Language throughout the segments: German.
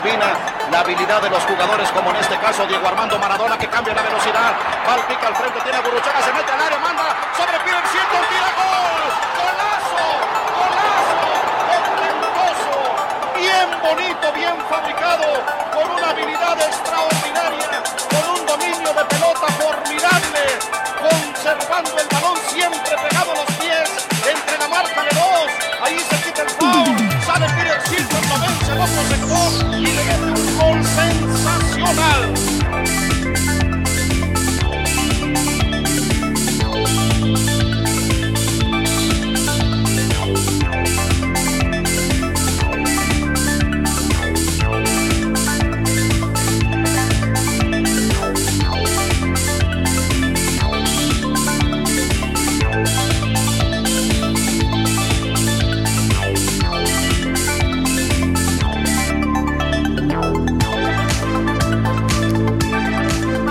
Combina la habilidad de los jugadores, como en este caso Diego Armando Maradona, que cambia la velocidad. Palpica al frente, tiene a Guruchaga, se mete al área, manda sobre el pie, el centro, tira, gol. Golazo, golazo, esplendoroso, bien bonito, bien fabricado, con una habilidad extraordinaria, con un dominio de pelota formidable, conservando el balón siempre pegado a los pies, entre la marca de dos, ahí se quita el foul, sale Pires Silva, lo vence, lo protector y le mete un gol sensacional.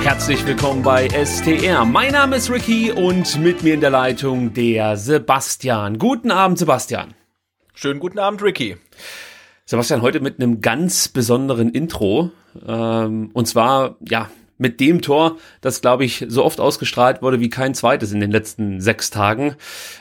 Herzlich willkommen bei STR. Mein Name ist Ricky und mit mir in der Leitung der Sebastian. Guten Abend, Sebastian. Schönen guten Abend, Ricky. Sebastian, heute mit einem ganz besonderen Intro. Und zwar, ja, mit dem Tor, das, glaube ich, so oft ausgestrahlt wurde wie kein zweites in den letzten 6 Tagen.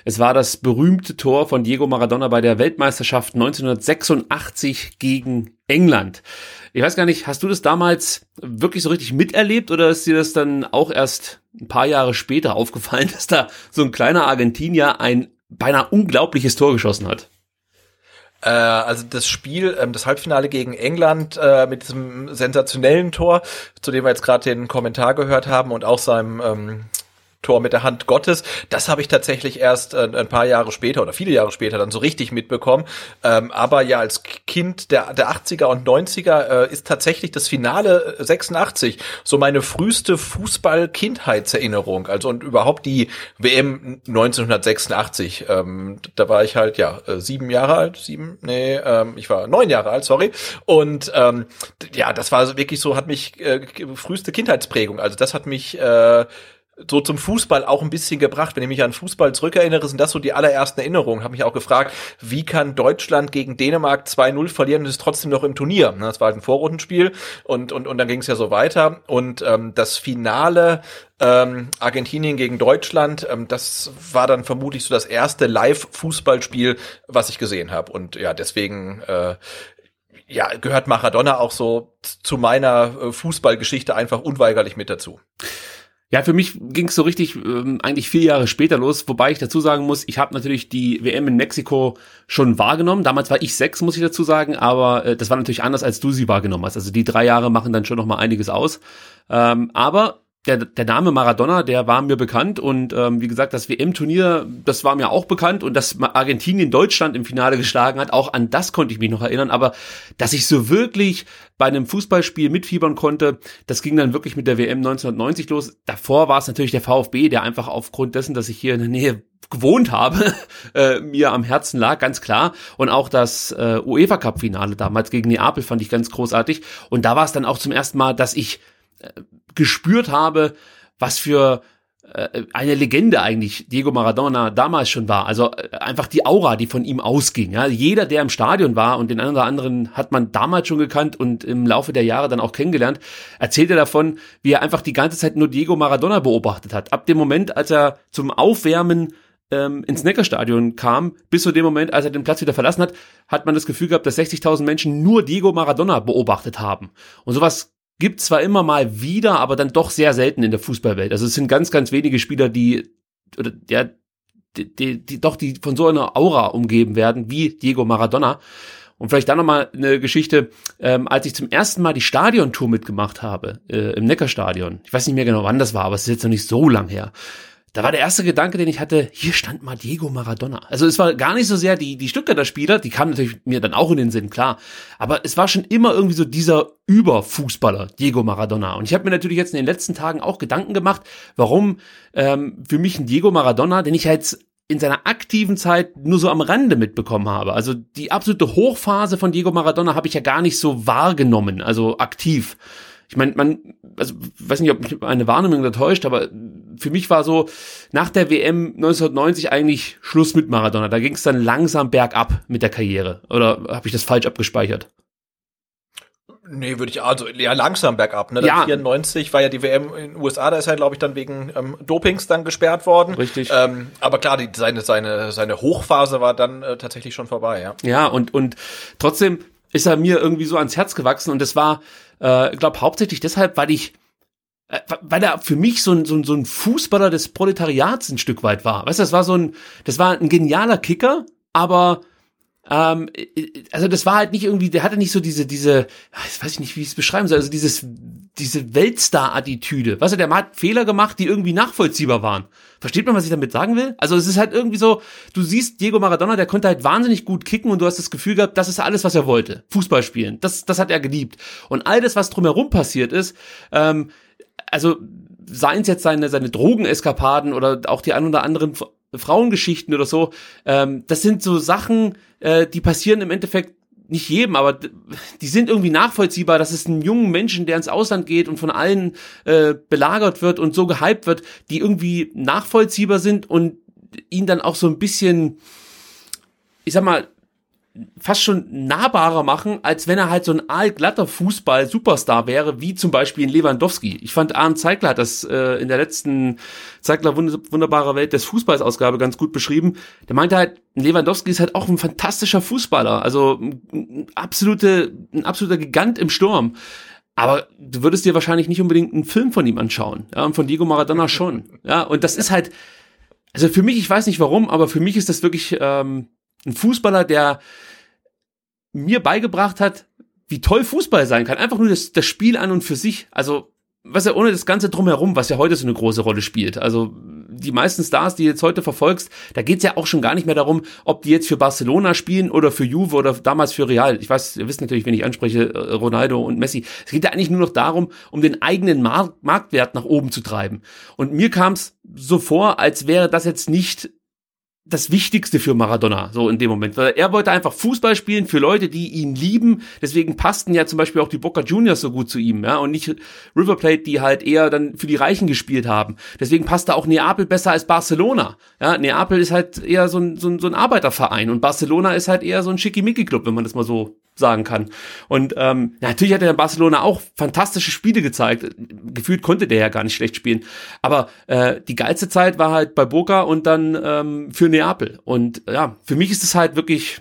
Es war das berühmte Tor von Diego Maradona bei der Weltmeisterschaft 1986 gegen England. Ich weiß gar nicht, hast du das damals wirklich so richtig miterlebt oder ist dir das dann auch erst ein paar Jahre später aufgefallen, dass da so ein kleiner Argentinier ein beinahe unglaubliches Tor geschossen hat? Also das Spiel, das Halbfinale gegen England mit diesem sensationellen Tor, zu dem wir jetzt gerade den Kommentar gehört haben und auch seinem Tor mit der Hand Gottes, das habe ich tatsächlich erst ein paar Jahre später oder viele Jahre später dann so richtig mitbekommen. Aber ja, als Kind der 80er und 90er ist tatsächlich das Finale 86 so meine früheste Fußball-Kindheitserinnerung. Also und überhaupt die WM 1986. Da war ich halt, ja, 9 Jahre alt. Und ja, das war wirklich so, hat mich früheste Kindheitsprägung. Also das hat mich so zum Fußball auch ein bisschen gebracht. Wenn ich mich an Fußball zurückerinnere, sind das so die allerersten Erinnerungen. Habe mich auch gefragt, wie kann Deutschland gegen Dänemark 2-0 verlieren und ist trotzdem noch im Turnier? Das war halt ein Vorrundenspiel und dann ging es ja so weiter. Und das Finale Argentinien gegen Deutschland, das war dann vermutlich so das erste Live-Fußballspiel, was ich gesehen habe. Und ja, deswegen gehört Maradona auch so zu meiner Fußballgeschichte einfach unweigerlich mit dazu. Ja, für mich ging es so richtig eigentlich 4 Jahre später los, wobei ich dazu sagen muss, ich habe natürlich die WM in Mexiko schon wahrgenommen. Damals war ich 6, muss ich dazu sagen, aber das war natürlich anders, als du sie wahrgenommen hast. Also die 3 Jahre machen dann schon nochmal einiges aus. Aber der Name Maradona, der war mir bekannt und wie gesagt, das WM-Turnier, das war mir auch bekannt und dass Argentinien Deutschland im Finale geschlagen hat, auch an das konnte ich mich noch erinnern, aber dass ich so wirklich bei einem Fußballspiel mitfiebern konnte, das ging dann wirklich mit der WM 1990 los. Davor war es natürlich der VfB, der einfach aufgrund dessen, dass ich hier in der Nähe gewohnt habe, mir am Herzen lag, ganz klar. Und auch das UEFA-Cup-Finale damals gegen Neapel fand ich ganz großartig. Und da war es dann auch zum ersten Mal, dass ich gespürt habe, was für eine Legende eigentlich Diego Maradona damals schon war. Also einfach die Aura, die von ihm ausging. Ja, jeder, der im Stadion war und den einen oder anderen hat man damals schon gekannt und im Laufe der Jahre dann auch kennengelernt, erzählt er davon, wie er einfach die ganze Zeit nur Diego Maradona beobachtet hat. Ab dem Moment, als er zum Aufwärmen ins Neckarstadion kam, bis zu dem Moment, als er den Platz wieder verlassen hat, hat man das Gefühl gehabt, dass 60.000 Menschen nur Diego Maradona beobachtet haben. Und sowas gibt zwar immer mal wieder, aber dann doch sehr selten in der Fußballwelt. Also es sind ganz, ganz wenige Spieler, die von so einer Aura umgeben werden, wie Diego Maradona. Und vielleicht da nochmal eine Geschichte, als ich zum ersten Mal die Stadiontour mitgemacht habe, im Neckarstadion. Ich weiß nicht mehr genau, wann das war, aber es ist jetzt noch nicht so lang her. Da war der erste Gedanke, den ich hatte, hier stand mal Diego Maradona. Also es war gar nicht so sehr die Stuttgarter Spieler, die kamen natürlich mir dann auch in den Sinn, klar. Aber es war schon immer irgendwie so dieser Überfußballer, Diego Maradona. Und ich habe mir natürlich jetzt in den letzten Tagen auch Gedanken gemacht, warum für mich ein Diego Maradona, den ich jetzt in seiner aktiven Zeit nur so am Rande mitbekommen habe. Also die absolute Hochphase von Diego Maradona habe ich ja gar nicht so wahrgenommen, also aktiv. Ich meine, weiß nicht, ob mich eine Wahrnehmung enttäuscht, aber für mich war so nach der WM 1990 eigentlich Schluss mit Maradona. Da ging es dann langsam bergab mit der Karriere. Oder habe ich das falsch abgespeichert? Nee, würde ich, also ja, langsam bergab, ne? Ja. 94 war ja die WM in den USA, da ist er, glaube ich, dann wegen Dopings dann gesperrt worden. Richtig. Aber klar, seine Hochphase war dann tatsächlich schon vorbei, ja. Ja, und trotzdem ist er mir irgendwie so ans Herz gewachsen und das war, ich glaube, hauptsächlich deshalb, weil er für mich so ein Fußballer des Proletariats ein Stück weit war. Weißt du, das war ein genialer Kicker, aber also das war halt nicht irgendwie, der hatte nicht so diese, ich weiß nicht, wie ich es beschreiben soll, also diese Weltstar-Attitüde. Weißt du, der hat Fehler gemacht, die irgendwie nachvollziehbar waren. Versteht man, was ich damit sagen will? Also es ist halt irgendwie so, du siehst Diego Maradona, der konnte halt wahnsinnig gut kicken und du hast das Gefühl gehabt, das ist alles, was er wollte. Fußball spielen, das hat er geliebt. Und all das, was drumherum passiert ist, also seien es jetzt seine Drogeneskapaden oder auch die ein oder anderen Frauengeschichten oder so, das sind so Sachen, die passieren im Endeffekt nicht jedem, aber die sind irgendwie nachvollziehbar, dass es einen jungen Menschen, der ins Ausland geht und von allen belagert wird und so gehypt wird, die irgendwie nachvollziehbar sind und ihn dann auch so ein bisschen, ich sag mal, fast schon nahbarer machen, als wenn er halt so ein aalglatter Fußball-Superstar wäre, wie zum Beispiel in Lewandowski. Ich fand Arndt Zeigler hat das in der letzten Zeigler Wunderbare Welt des Fußballs-Ausgabe ganz gut beschrieben. Der meinte halt, Lewandowski ist halt auch ein fantastischer Fußballer, also ein absoluter Gigant im Sturm. Aber du würdest dir wahrscheinlich nicht unbedingt einen Film von ihm anschauen, ja, und von Diego Maradona schon. Ja, und das ist halt, also für mich, ich weiß nicht warum, aber für mich ist das wirklich ein Fußballer, der mir beigebracht hat, wie toll Fußball sein kann. Einfach nur das Spiel an und für sich. Also, was ja ohne das Ganze drumherum, was ja heute so eine große Rolle spielt. Also, die meisten Stars, die jetzt heute verfolgst, da geht's ja auch schon gar nicht mehr darum, ob die jetzt für Barcelona spielen oder für Juve oder damals für Real. Ich weiß, ihr wisst natürlich, wenn ich anspreche, Ronaldo und Messi. Es geht ja eigentlich nur noch darum, um den eigenen Marktwert nach oben zu treiben. Und mir kam's so vor, als wäre das jetzt nicht das Wichtigste für Maradona, so in dem Moment. Weil er wollte einfach Fußball spielen für Leute, die ihn lieben. Deswegen passten ja zum Beispiel auch die Boca Juniors so gut zu ihm, ja, und nicht River Plate, die halt eher dann für die Reichen gespielt haben. Deswegen passte auch Neapel besser als Barcelona. Ja, Neapel ist halt eher so ein Arbeiterverein und Barcelona ist halt eher so ein Schickimicki-Club, wenn man das mal so sagen kann. Und natürlich hat er in Barcelona auch fantastische Spiele gezeigt. Gefühlt konnte der ja gar nicht schlecht spielen. Aber die geilste Zeit war halt bei Boca und dann für Neapel. Und ja, für mich ist es halt wirklich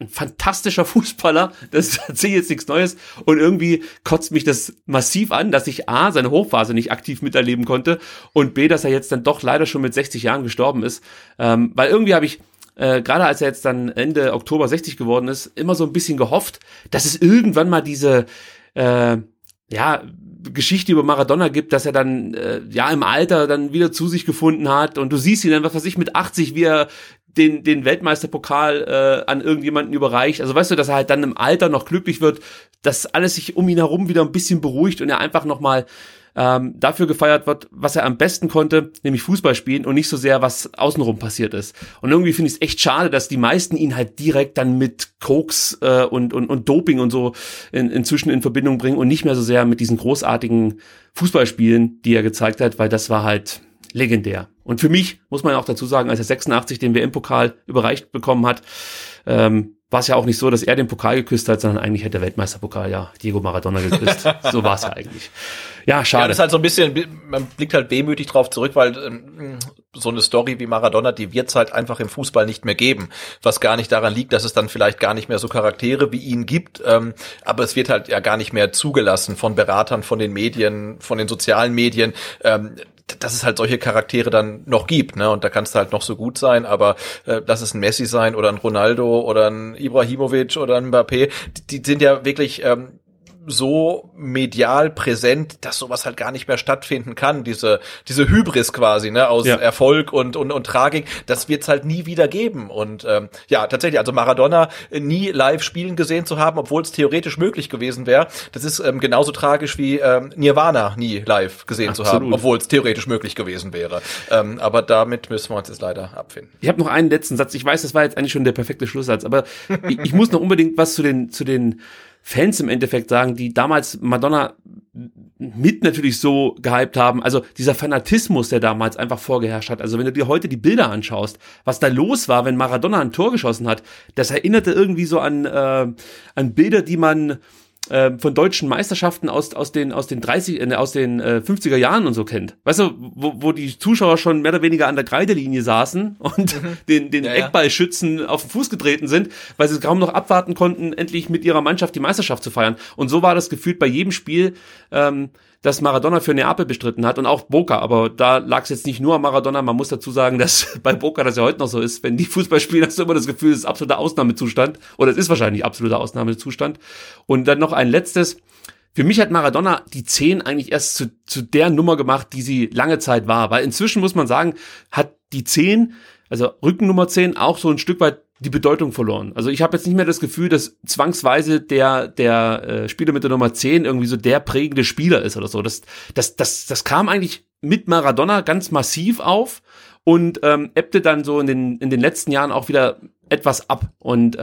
ein fantastischer Fußballer. Das erzähle ich jetzt nichts Neues. Und irgendwie kotzt mich das massiv an, dass ich A, seine Hochphase nicht aktiv miterleben konnte und B, dass er jetzt dann doch leider schon mit 60 Jahren gestorben ist. Weil irgendwie habe ich gerade als er jetzt dann Ende Oktober 60 geworden ist, immer so ein bisschen gehofft, dass es irgendwann mal diese Geschichte über Maradona gibt, dass er dann im Alter dann wieder zu sich gefunden hat und du siehst ihn dann, was weiß ich, mit 80, wie er den Weltmeisterpokal an irgendjemanden überreicht. Also weißt du, dass er halt dann im Alter noch glücklich wird, dass alles sich um ihn herum wieder ein bisschen beruhigt und er einfach nochmal dafür gefeiert wird, was er am besten konnte, nämlich Fußball spielen und nicht so sehr, was außenrum passiert ist. Und irgendwie finde ich es echt schade, dass die meisten ihn halt direkt dann mit Koks und Doping und so inzwischen in Verbindung bringen und nicht mehr so sehr mit diesen großartigen Fußballspielen, die er gezeigt hat, weil das war halt legendär. Und für mich, muss man auch dazu sagen, als er 86 den WM-Pokal überreicht bekommen hat, war es ja auch nicht so, dass er den Pokal geküsst hat, sondern eigentlich hat der Weltmeisterpokal ja Diego Maradona geküsst. So war es ja eigentlich. Ja, schade. Ja, das ist halt so ein bisschen, man blickt halt wehmütig drauf zurück, weil so eine Story wie Maradona, die wird's halt einfach im Fußball nicht mehr geben. Was gar nicht daran liegt, dass es dann vielleicht gar nicht mehr so Charaktere wie ihn gibt. Aber es wird halt ja gar nicht mehr zugelassen von Beratern, von den Medien, von den sozialen Medien. Dass es halt solche Charaktere dann noch gibt, ne? Und da kannst du halt noch so gut sein, aber lass es ein Messi sein oder ein Ronaldo oder ein Ibrahimovic oder ein Mbappé, die sind ja wirklich so medial präsent, dass sowas halt gar nicht mehr stattfinden kann. Diese Hybris quasi, ne, aus Erfolg und Tragik, das wird's halt nie wieder geben. Und tatsächlich, also Maradona nie live spielen gesehen zu haben, obwohl es theoretisch möglich gewesen wäre, das ist genauso tragisch wie Nirvana nie live gesehen zu haben, obwohl es theoretisch möglich gewesen wäre. Aber damit müssen wir uns jetzt leider abfinden. Ich habe noch einen letzten Satz. Ich weiß, das war jetzt eigentlich schon der perfekte Schlusssatz, aber ich muss noch unbedingt was zu den Fans im Endeffekt sagen, die damals Madonna mit natürlich so gehypt haben, also dieser Fanatismus, der damals einfach vorgeherrscht hat, also wenn du dir heute die Bilder anschaust, was da los war, wenn Maradona ein Tor geschossen hat, das erinnerte irgendwie so an Bilder, die man von deutschen Meisterschaften aus den 50er Jahren und so kennt. Weißt du, wo die Zuschauer schon mehr oder weniger an der Kreidelinie saßen und den Eckballschützen auf den Fuß getreten sind, weil sie kaum noch abwarten konnten, endlich mit ihrer Mannschaft die Meisterschaft zu feiern. Und so war das gefühlt bei jedem Spiel, das Maradona für Neapel bestritten hat und auch Boca. Aber da lag es jetzt nicht nur an Maradona. Man muss dazu sagen, dass bei Boca das ja heute noch so ist. Wenn die Fußball spielen, hast du immer das Gefühl, es ist absoluter Ausnahmezustand. Oder es ist wahrscheinlich absoluter Ausnahmezustand. Und dann noch ein letztes. Für mich hat Maradona die 10 eigentlich erst zu der Nummer gemacht, die sie lange Zeit war. Weil inzwischen, muss man sagen, hat die 10, also Rückennummer 10, auch so ein Stück weit die Bedeutung verloren. Also ich habe jetzt nicht mehr das Gefühl, dass zwangsweise der Spieler mit der Nummer 10 irgendwie so der prägende Spieler ist oder so. Das kam eigentlich mit Maradona ganz massiv auf und ebbte dann so in den letzten Jahren auch wieder etwas ab. Und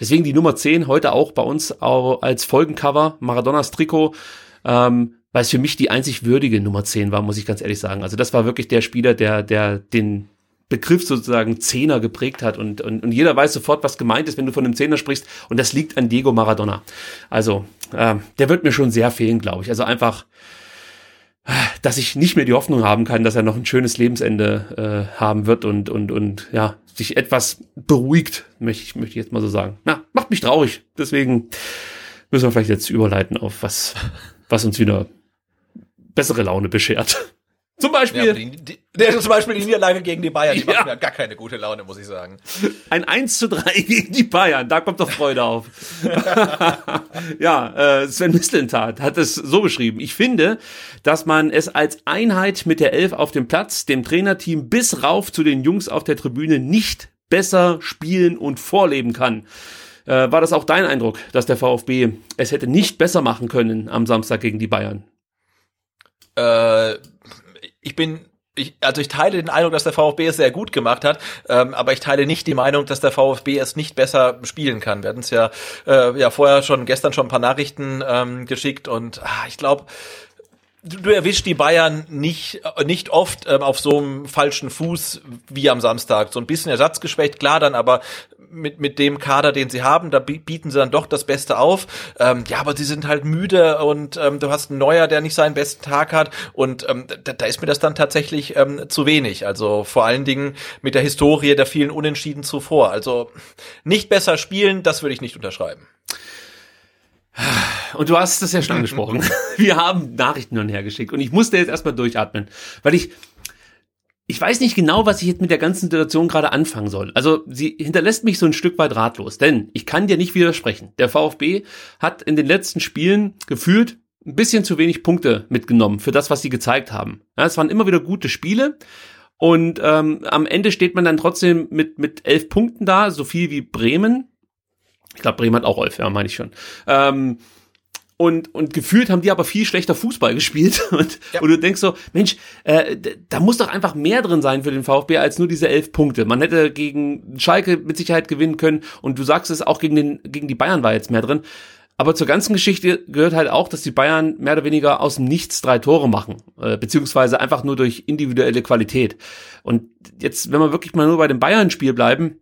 deswegen die Nummer 10 heute auch bei uns auch als Folgencover, Maradonas Trikot, weil es für mich die einzig würdige Nummer 10 war, muss ich ganz ehrlich sagen. Also das war wirklich der Spieler, der den Begriff sozusagen Zehner geprägt hat und jeder weiß sofort, was gemeint ist, wenn du von einem Zehner sprichst, und das liegt an Diego Maradona. Also, der wird mir schon sehr fehlen, glaube ich. Also einfach, dass ich nicht mehr die Hoffnung haben kann, dass er noch ein schönes Lebensende haben wird und ja, sich etwas beruhigt, möchte ich jetzt mal so sagen. Na, macht mich traurig. Deswegen müssen wir vielleicht jetzt überleiten auf was uns wieder bessere Laune beschert. Zum Beispiel, ja, die Niederlage gegen die Bayern, die macht mir gar keine gute Laune, muss ich sagen. Ein 1:3 gegen die Bayern, da kommt doch Freude auf. Sven Mislintat hat es so beschrieben. Ich finde, dass man es als Einheit mit der 11 auf dem Platz, dem Trainerteam bis rauf zu den Jungs auf der Tribüne nicht besser spielen und vorleben kann. War das auch dein Eindruck, dass der VfB es hätte nicht besser machen können am Samstag gegen die Bayern? Ich teile den Eindruck, dass der VfB es sehr gut gemacht hat, aber ich teile nicht die Meinung, dass der VfB es nicht besser spielen kann. Wir hatten es ja vorher gestern schon ein paar Nachrichten geschickt und ich glaube, du erwischst die Bayern nicht oft auf so einem falschen Fuß wie am Samstag. So ein bisschen ersatzgeschwächt, klar dann, aber mit dem Kader, den sie haben, da bieten sie dann doch das Beste auf. Aber sie sind halt müde und du hast einen Neuer, der nicht seinen besten Tag hat und da ist mir das dann tatsächlich zu wenig. Also vor allen Dingen mit der Historie der vielen Unentschieden zuvor. Also nicht besser spielen, das würde ich nicht unterschreiben. Und du hast das ja schon angesprochen. Wir haben Nachrichten hin und her geschickt und ich musste jetzt erstmal durchatmen, weil ich weiß nicht genau, was ich jetzt mit der ganzen Situation gerade anfangen soll. Also sie hinterlässt mich so ein Stück weit ratlos, denn ich kann dir nicht widersprechen. Der VfB hat in den letzten Spielen gefühlt ein bisschen zu wenig Punkte mitgenommen für das, was sie gezeigt haben. Ja, es waren immer wieder gute Spiele und am Ende steht man dann trotzdem mit 11 Punkten da, so viel wie Bremen. Ich glaube, Bremen hat auch 11, ja, meine ich schon. Und gefühlt haben die aber viel schlechter Fußball gespielt. Und du denkst so, Mensch, da muss doch einfach mehr drin sein für den VfB als nur diese 11 Punkte. Man hätte gegen Schalke mit Sicherheit gewinnen können. Und du sagst es, auch gegen die Bayern war jetzt mehr drin. Aber zur ganzen Geschichte gehört halt auch, dass die Bayern mehr oder weniger aus dem Nichts 3 Tore machen, beziehungsweise einfach nur durch individuelle Qualität. Und jetzt, wenn wir wirklich mal nur bei dem Bayern-Spiel bleiben,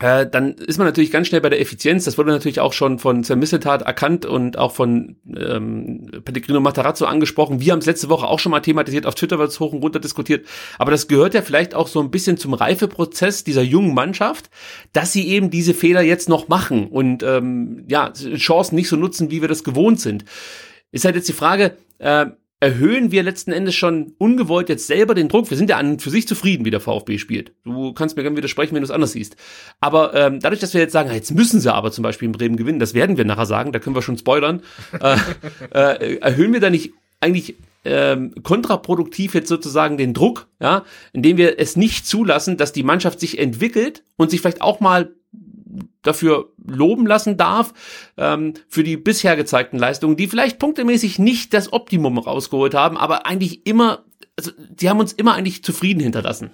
dann ist man natürlich ganz schnell bei der Effizienz. Das wurde natürlich auch schon von Sven Mislintat erkannt und auch von Pellegrino Matarazzo angesprochen. Wir haben es letzte Woche auch schon mal thematisiert, auf Twitter wird es hoch und runter diskutiert. Aber das gehört ja vielleicht auch so ein bisschen zum Reifeprozess dieser jungen Mannschaft, dass sie eben diese Fehler jetzt noch machen und Chancen nicht so nutzen, wie wir das gewohnt sind. Ist halt jetzt die Frage, erhöhen wir letzten Endes schon ungewollt jetzt selber den Druck? Wir sind ja an und für sich zufrieden, wie der VfB spielt. Du kannst mir gerne widersprechen, wenn du es anders siehst. Aber dadurch, dass wir jetzt sagen, jetzt müssen sie aber zum Beispiel in Bremen gewinnen, das werden wir nachher sagen, da können wir schon spoilern, erhöhen wir da nicht eigentlich kontraproduktiv jetzt sozusagen den Druck, ja, indem wir es nicht zulassen, dass die Mannschaft sich entwickelt und sich vielleicht auch mal dafür loben lassen darf, für die bisher gezeigten Leistungen, die vielleicht punktemäßig nicht das Optimum rausgeholt haben, aber eigentlich immer, also die haben uns immer eigentlich zufrieden hinterlassen.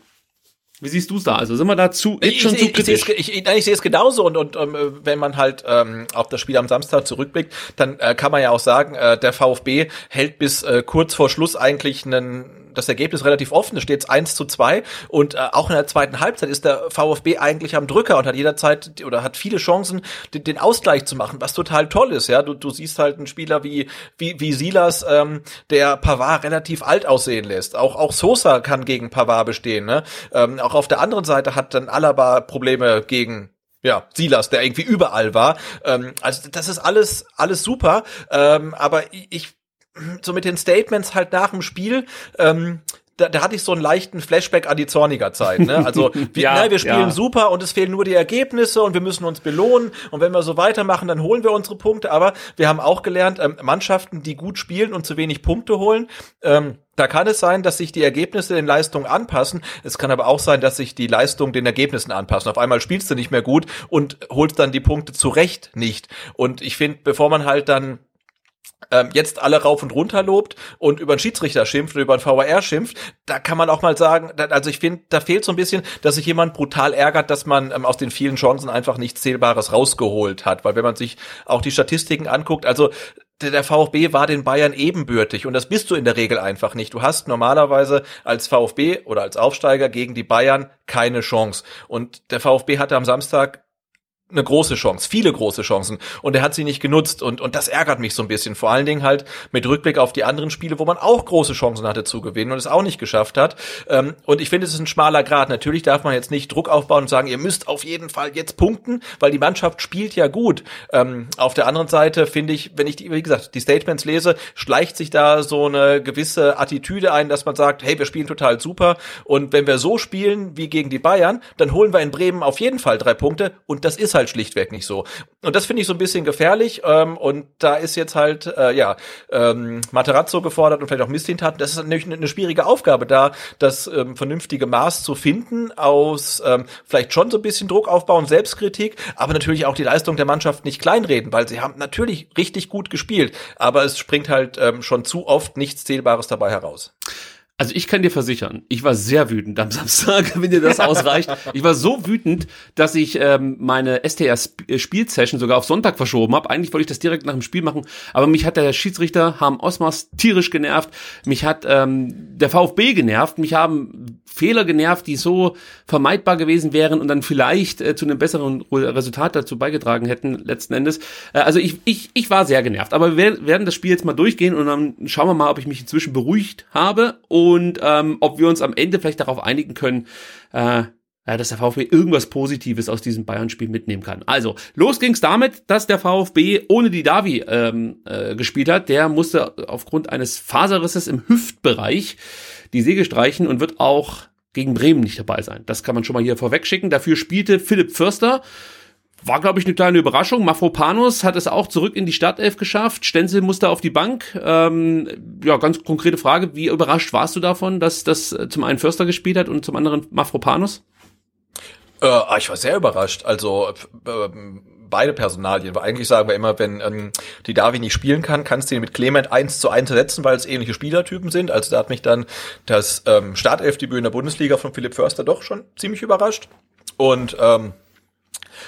Wie siehst du es da? Also sind wir dazu schon zu kritisch? Ich sehe es genauso und wenn man halt auf das Spiel am Samstag zurückblickt, dann kann man ja auch sagen, der VfB hält bis kurz vor Schluss eigentlich einen das Ergebnis relativ offen, da steht es 1:2 und auch in der zweiten Halbzeit ist der VfB eigentlich am Drücker und hat jederzeit oder hat viele Chancen, den Ausgleich zu machen, was total toll ist, ja, du siehst halt einen Spieler wie Silas, der Pavard relativ alt aussehen lässt, auch Sosa kann gegen Pavard bestehen, ne? Auch auf der anderen Seite hat dann Alaba Probleme gegen Silas, der irgendwie überall war. Also das ist alles super, aber ich so mit den Statements halt nach dem Spiel, da hatte ich so einen leichten Flashback an die Zorniger-Zeit, ne? Also wir spielen super und es fehlen nur die Ergebnisse und wir müssen uns belohnen und wenn wir so weitermachen, dann holen wir unsere Punkte, aber wir haben auch gelernt, Mannschaften, die gut spielen und zu wenig Punkte holen, da kann es sein, dass sich die Ergebnisse den Leistungen anpassen. Es kann aber auch sein, dass sich die Leistungen den Ergebnissen anpassen. Auf einmal spielst du nicht mehr gut und holst dann die Punkte zu Recht nicht. Und ich finde, bevor man halt dann jetzt alle rauf und runter lobt und über einen Schiedsrichter schimpft oder über einen VAR schimpft, da kann man auch mal sagen, also ich finde, da fehlt so ein bisschen, dass sich jemand brutal ärgert, dass man aus den vielen Chancen einfach nichts Zählbares rausgeholt hat. Weil wenn man sich auch die Statistiken anguckt, also der VfB war den Bayern ebenbürtig und das bist du in der Regel einfach nicht. Du hast normalerweise als VfB oder als Aufsteiger gegen die Bayern keine Chance. Und der VfB hatte am Samstag eine große Chance, viele große Chancen und er hat sie nicht genutzt und das ärgert mich so ein bisschen, vor allen Dingen halt mit Rückblick auf die anderen Spiele, wo man auch große Chancen hatte zu gewinnen und es auch nicht geschafft hat und ich finde, es ist ein schmaler Grat. Natürlich darf man jetzt nicht Druck aufbauen und sagen, ihr müsst auf jeden Fall jetzt punkten, weil die Mannschaft spielt ja gut. Auf der anderen Seite finde ich, wenn ich, die Statements lese, schleicht sich da so eine gewisse Attitüde ein, dass man sagt, hey, wir spielen total super und wenn wir so spielen wie gegen die Bayern, dann holen wir in Bremen auf jeden Fall 3 Punkte und das ist halt schlichtweg nicht so. Und das finde ich so ein bisschen gefährlich und da ist jetzt halt Matarazzo gefordert und vielleicht auch Mislintat. Das ist natürlich eine schwierige Aufgabe, da das vernünftige Maß zu finden aus vielleicht schon so ein bisschen Druck aufbauen, Selbstkritik, aber natürlich auch die Leistung der Mannschaft nicht kleinreden, weil sie haben natürlich richtig gut gespielt, aber es springt halt schon zu oft nichts Zählbares dabei heraus. Also ich kann dir versichern, ich war sehr wütend am Samstag, wenn dir das ausreicht. Ich war so wütend, dass ich meine STR-Spielsession sogar auf Sonntag verschoben habe. Eigentlich wollte ich das direkt nach dem Spiel machen, aber mich hat der Schiedsrichter Harm Osmars tierisch genervt. Mich hat der VfB genervt. Mich haben Fehler genervt, die so vermeidbar gewesen wären und dann vielleicht zu einem besseren Resultat dazu beigetragen hätten letzten Endes. Also ich war sehr genervt. Aber wir werden das Spiel jetzt mal durchgehen und dann schauen wir mal, ob ich mich inzwischen beruhigt habe und ob wir uns am Ende vielleicht darauf einigen können, dass der VfB irgendwas Positives aus diesem Bayern-Spiel mitnehmen kann. Also, los ging's damit, dass der VfB ohne die Davi gespielt hat. Der musste aufgrund eines Faserrisses im Hüftbereich die Segel streichen und wird auch gegen Bremen nicht dabei sein. Das kann man schon mal hier vorwegschicken. Dafür spielte Philipp Förster. War, glaube ich, eine kleine Überraschung. Mavropanos hat es auch zurück in die Startelf geschafft. Stenzel musste auf die Bank. Ganz konkrete Frage. Wie überrascht warst du davon, dass das zum einen Förster gespielt hat und zum anderen Mavropanos? Ich war sehr überrascht. Also beide Personalien, weil eigentlich sagen wir immer, wenn die Davi nicht spielen kann, kannst du ihn mit Clement 1:1 ersetzen, weil es ähnliche Spielertypen sind. Also da hat mich dann das Startelfdebüt in der Bundesliga von Philipp Förster doch schon ziemlich überrascht. Und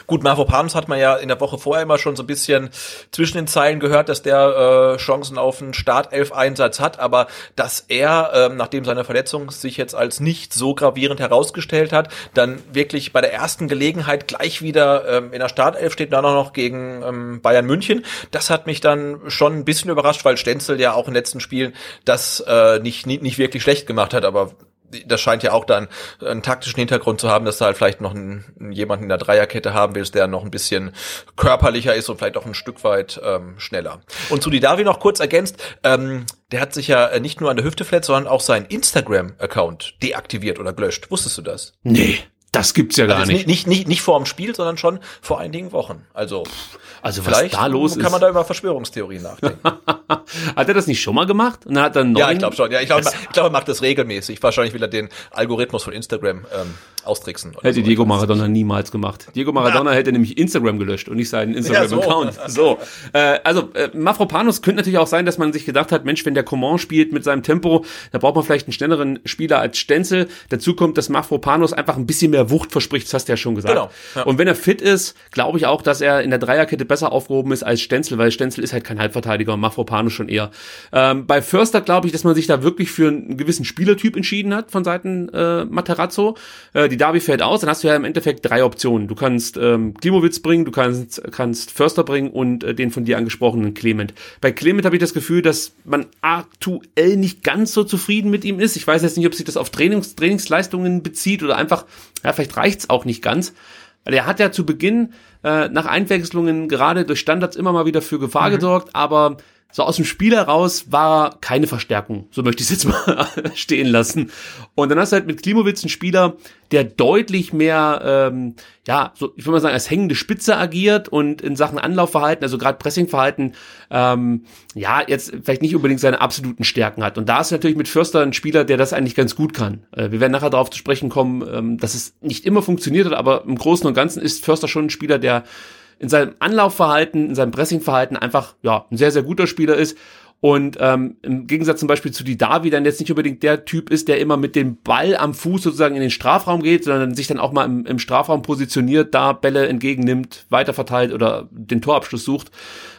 gut, Mavropanos hat man ja in der Woche vorher immer schon so ein bisschen zwischen den Zeilen gehört, dass der Chancen auf einen Startelf-Einsatz hat, aber dass er, nachdem seine Verletzung sich jetzt als nicht so gravierend herausgestellt hat, dann wirklich bei der ersten Gelegenheit gleich wieder in der Startelf steht, dann auch noch gegen Bayern München. Das hat mich dann schon ein bisschen überrascht, weil Stenzel ja auch in den letzten Spielen das nicht wirklich schlecht gemacht hat, aber das scheint ja auch dann einen taktischen Hintergrund zu haben, dass du halt vielleicht noch jemanden in der Dreierkette haben willst, der noch ein bisschen körperlicher ist und vielleicht auch ein Stück weit schneller. Und zu Didavi noch kurz ergänzt, der hat sich ja nicht nur an der Hüfte verletzt, sondern auch seinen Instagram-Account deaktiviert oder gelöscht. Wusstest du das? Nee. Das gibt's ja gar also nicht. Nicht vor dem Spiel, sondern schon vor einigen Wochen. Also was da los ist. Kann man da über Verschwörungstheorien nachdenken. Hat er das nicht schon mal gemacht? Na, hat dann ich glaube schon. Ja, ich glaube, er macht das regelmäßig. Wahrscheinlich will er den Algorithmus von Instagram austricksen. Hätte so. Diego Maradona niemals gemacht. Diego Maradona hätte nämlich Instagram gelöscht und nicht seinen Instagram-Account. Ja, so. Mavropanos könnte natürlich auch sein, dass man sich gedacht hat, Mensch, wenn der Coman spielt mit seinem Tempo, da braucht man vielleicht einen schnelleren Spieler als Stenzel. Dazu kommt, dass Mavropanos einfach ein bisschen mehr Wucht verspricht, das hast du ja schon gesagt. Genau. Ja. Und wenn er fit ist, glaube ich auch, dass er in der Dreierkette besser aufgehoben ist als Stenzel, weil Stenzel ist halt kein Halbverteidiger und Mavropanos schon eher. Bei Förster glaube ich, dass man sich da wirklich für einen gewissen Spielertyp entschieden hat von Seiten Matarazzo. Die Derby fällt aus, dann hast du ja im Endeffekt drei Optionen. Du kannst Klimowitz bringen, du kannst Förster bringen und den von dir angesprochenen Clement. Bei Clement habe ich das Gefühl, dass man aktuell nicht ganz so zufrieden mit ihm ist. Ich weiß jetzt nicht, ob sich das auf Trainingsleistungen bezieht oder einfach, ja, vielleicht reicht's auch nicht ganz. Also er hat ja zu Beginn nach Einwechslungen gerade durch Standards immer mal wieder für Gefahr gesorgt, aber so aus dem Spiel heraus war keine Verstärkung. So möchte ich es jetzt mal stehen lassen. Und dann hast du halt mit Klimowitz einen Spieler, der deutlich mehr, so, ich würde mal sagen, als hängende Spitze agiert und in Sachen Anlaufverhalten, also gerade Pressingverhalten, jetzt vielleicht nicht unbedingt seine absoluten Stärken hat. Und da ist natürlich mit Förster ein Spieler, der das eigentlich ganz gut kann. Wir werden nachher darauf zu sprechen kommen, dass es nicht immer funktioniert hat, aber im Großen und Ganzen ist Förster schon ein Spieler, der in seinem Anlaufverhalten, in seinem Pressingverhalten einfach ein sehr, sehr guter Spieler ist und im Gegensatz zum Beispiel zu Didavi dann jetzt nicht unbedingt der Typ ist, der immer mit dem Ball am Fuß sozusagen in den Strafraum geht, sondern sich dann auch mal im Strafraum positioniert, da Bälle entgegennimmt, weiterverteilt oder den Torabschluss sucht.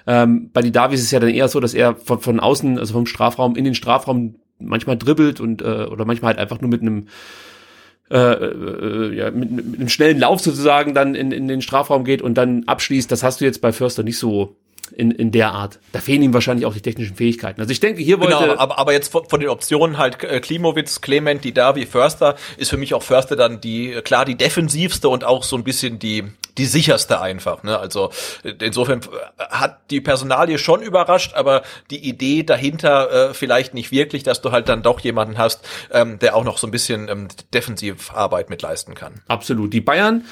Bei Didavi ist es ja dann eher so, dass er von außen, also vom Strafraum in den Strafraum manchmal dribbelt und oder manchmal halt einfach nur mit einem mit einem schnellen Lauf sozusagen dann in den Strafraum geht und dann abschließt. Das hast du jetzt bei Förster nicht so in der Art. Da fehlen ihm wahrscheinlich auch die technischen Fähigkeiten. Also ich denke, hier wollte... Genau, aber jetzt von den Optionen halt Klimowitz, Clement, Didavi, Förster, ist für mich auch Förster dann die defensivste und auch so ein bisschen die sicherste einfach, ne? Also insofern hat die Personalie schon überrascht, aber die Idee dahinter vielleicht nicht wirklich, dass du halt dann doch jemanden hast, der auch noch so ein bisschen Defensivarbeit mit leisten kann. Absolut. Die Bayern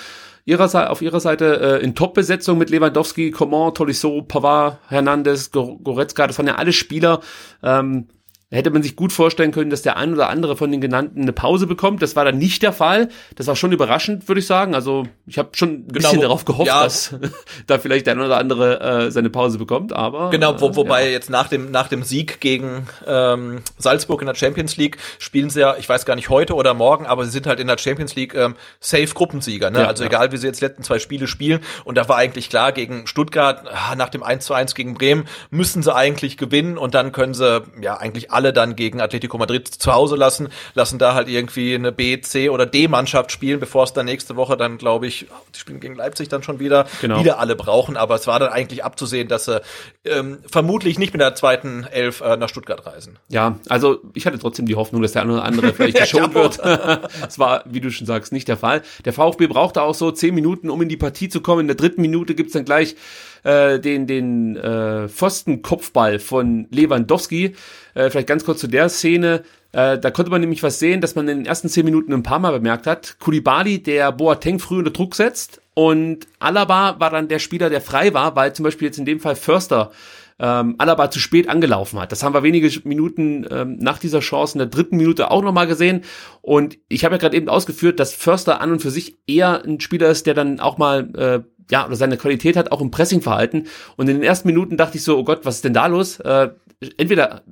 auf ihrer Seite in Top-Besetzung mit Lewandowski, Coman, Tolisso, Pavard, Hernandez, Goretzka, das waren ja alle Spieler, hätte man sich gut vorstellen können, dass der ein oder andere von den genannten eine Pause bekommt. Das war dann nicht der Fall. Das war schon überraschend, würde ich sagen. Also ich habe schon ein bisschen darauf gehofft, dass da vielleicht der ein oder andere seine Pause bekommt. Aber genau, wobei jetzt nach dem Sieg gegen Salzburg in der Champions League spielen sie ja, ich weiß gar nicht heute oder morgen, aber sie sind halt in der Champions League safe Gruppensieger. Ne? Ja, also egal, wie sie jetzt die letzten zwei Spiele spielen. Und da war eigentlich klar, gegen Stuttgart, nach dem 1:1 gegen Bremen, müssen sie eigentlich gewinnen. Und dann können sie eigentlich alle dann gegen Atletico Madrid zu Hause lassen da halt irgendwie eine B-, C- oder D-Mannschaft spielen, bevor es dann nächste Woche dann, glaube ich, die spielen gegen Leipzig dann schon wieder alle brauchen. Aber es war dann eigentlich abzusehen, dass sie vermutlich nicht mit der zweiten Elf nach Stuttgart reisen. Ja, also ich hatte trotzdem die Hoffnung, dass der eine oder andere vielleicht geschont wird. Das war, wie du schon sagst, nicht der Fall. Der VfB brauchte auch so 10 Minuten, um in die Partie zu kommen. In der dritten Minute gibt's dann gleich den Pfostenkopfball von Lewandowski. Vielleicht ganz kurz zu der Szene. Da konnte man nämlich was sehen, dass man in den ersten 10 Minuten ein paar Mal bemerkt hat. Coulibaly, der Boateng früh unter Druck setzt, und Alaba war dann der Spieler, der frei war, weil zum Beispiel jetzt in dem Fall Förster Alaba zu spät angelaufen hat. Das haben wir wenige Minuten nach dieser Chance in der dritten Minute auch nochmal gesehen. Und ich habe ja gerade eben ausgeführt, dass Förster an und für sich eher ein Spieler ist, der dann auch mal oder seine Qualität hat, auch im Pressingverhalten. Und in den ersten Minuten dachte ich so, oh Gott, was ist denn da los? Entweder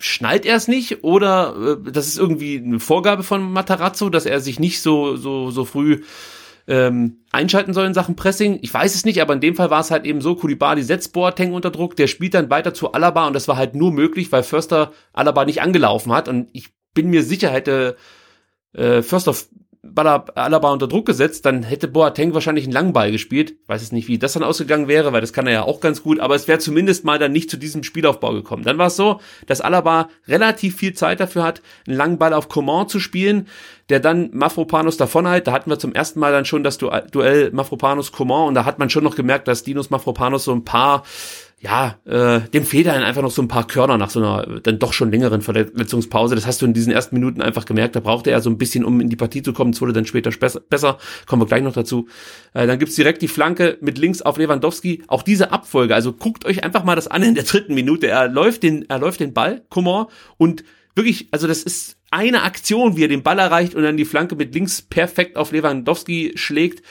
schnallt er es nicht oder das ist irgendwie eine Vorgabe von Matarazzo, dass er sich nicht so früh einschalten soll in Sachen Pressing. Ich weiß es nicht, aber in dem Fall war es halt eben so, Coulibaly setzt Boateng unter Druck, der spielt dann weiter zu Alaba und das war halt nur möglich, weil Förster Alaba nicht angelaufen hat, und ich bin mir sicher, hätte Förster Alaba unter Druck gesetzt, dann hätte Boateng wahrscheinlich einen langen Ball gespielt. Ich weiß jetzt nicht, wie das dann ausgegangen wäre, weil das kann er ja auch ganz gut, aber es wäre zumindest mal dann nicht zu diesem Spielaufbau gekommen. Dann war es so, dass Alaba relativ viel Zeit dafür hat, einen langen Ball auf Coman zu spielen, der dann Mavropanos davonhält. Da hatten wir zum ersten Mal dann schon das Duell Mavropanos-Coman, und da hat man schon noch gemerkt, dass Dinos Mavropanos so ein paar, dem fehlt dann einfach noch so ein paar Körner nach so einer dann doch schon längeren Verletzungspause. Das hast du in diesen ersten Minuten einfach gemerkt. Da brauchte er so ein bisschen, um in die Partie zu kommen. Es wurde dann später besser. Kommen wir gleich noch dazu. Dann gibt's direkt die Flanke mit links auf Lewandowski. Auch diese Abfolge. Also guckt euch einfach mal das an in der dritten Minute. Er läuft den Ball, Coman, und wirklich, also das ist eine Aktion, wie er den Ball erreicht und dann die Flanke mit links perfekt auf Lewandowski schlägt.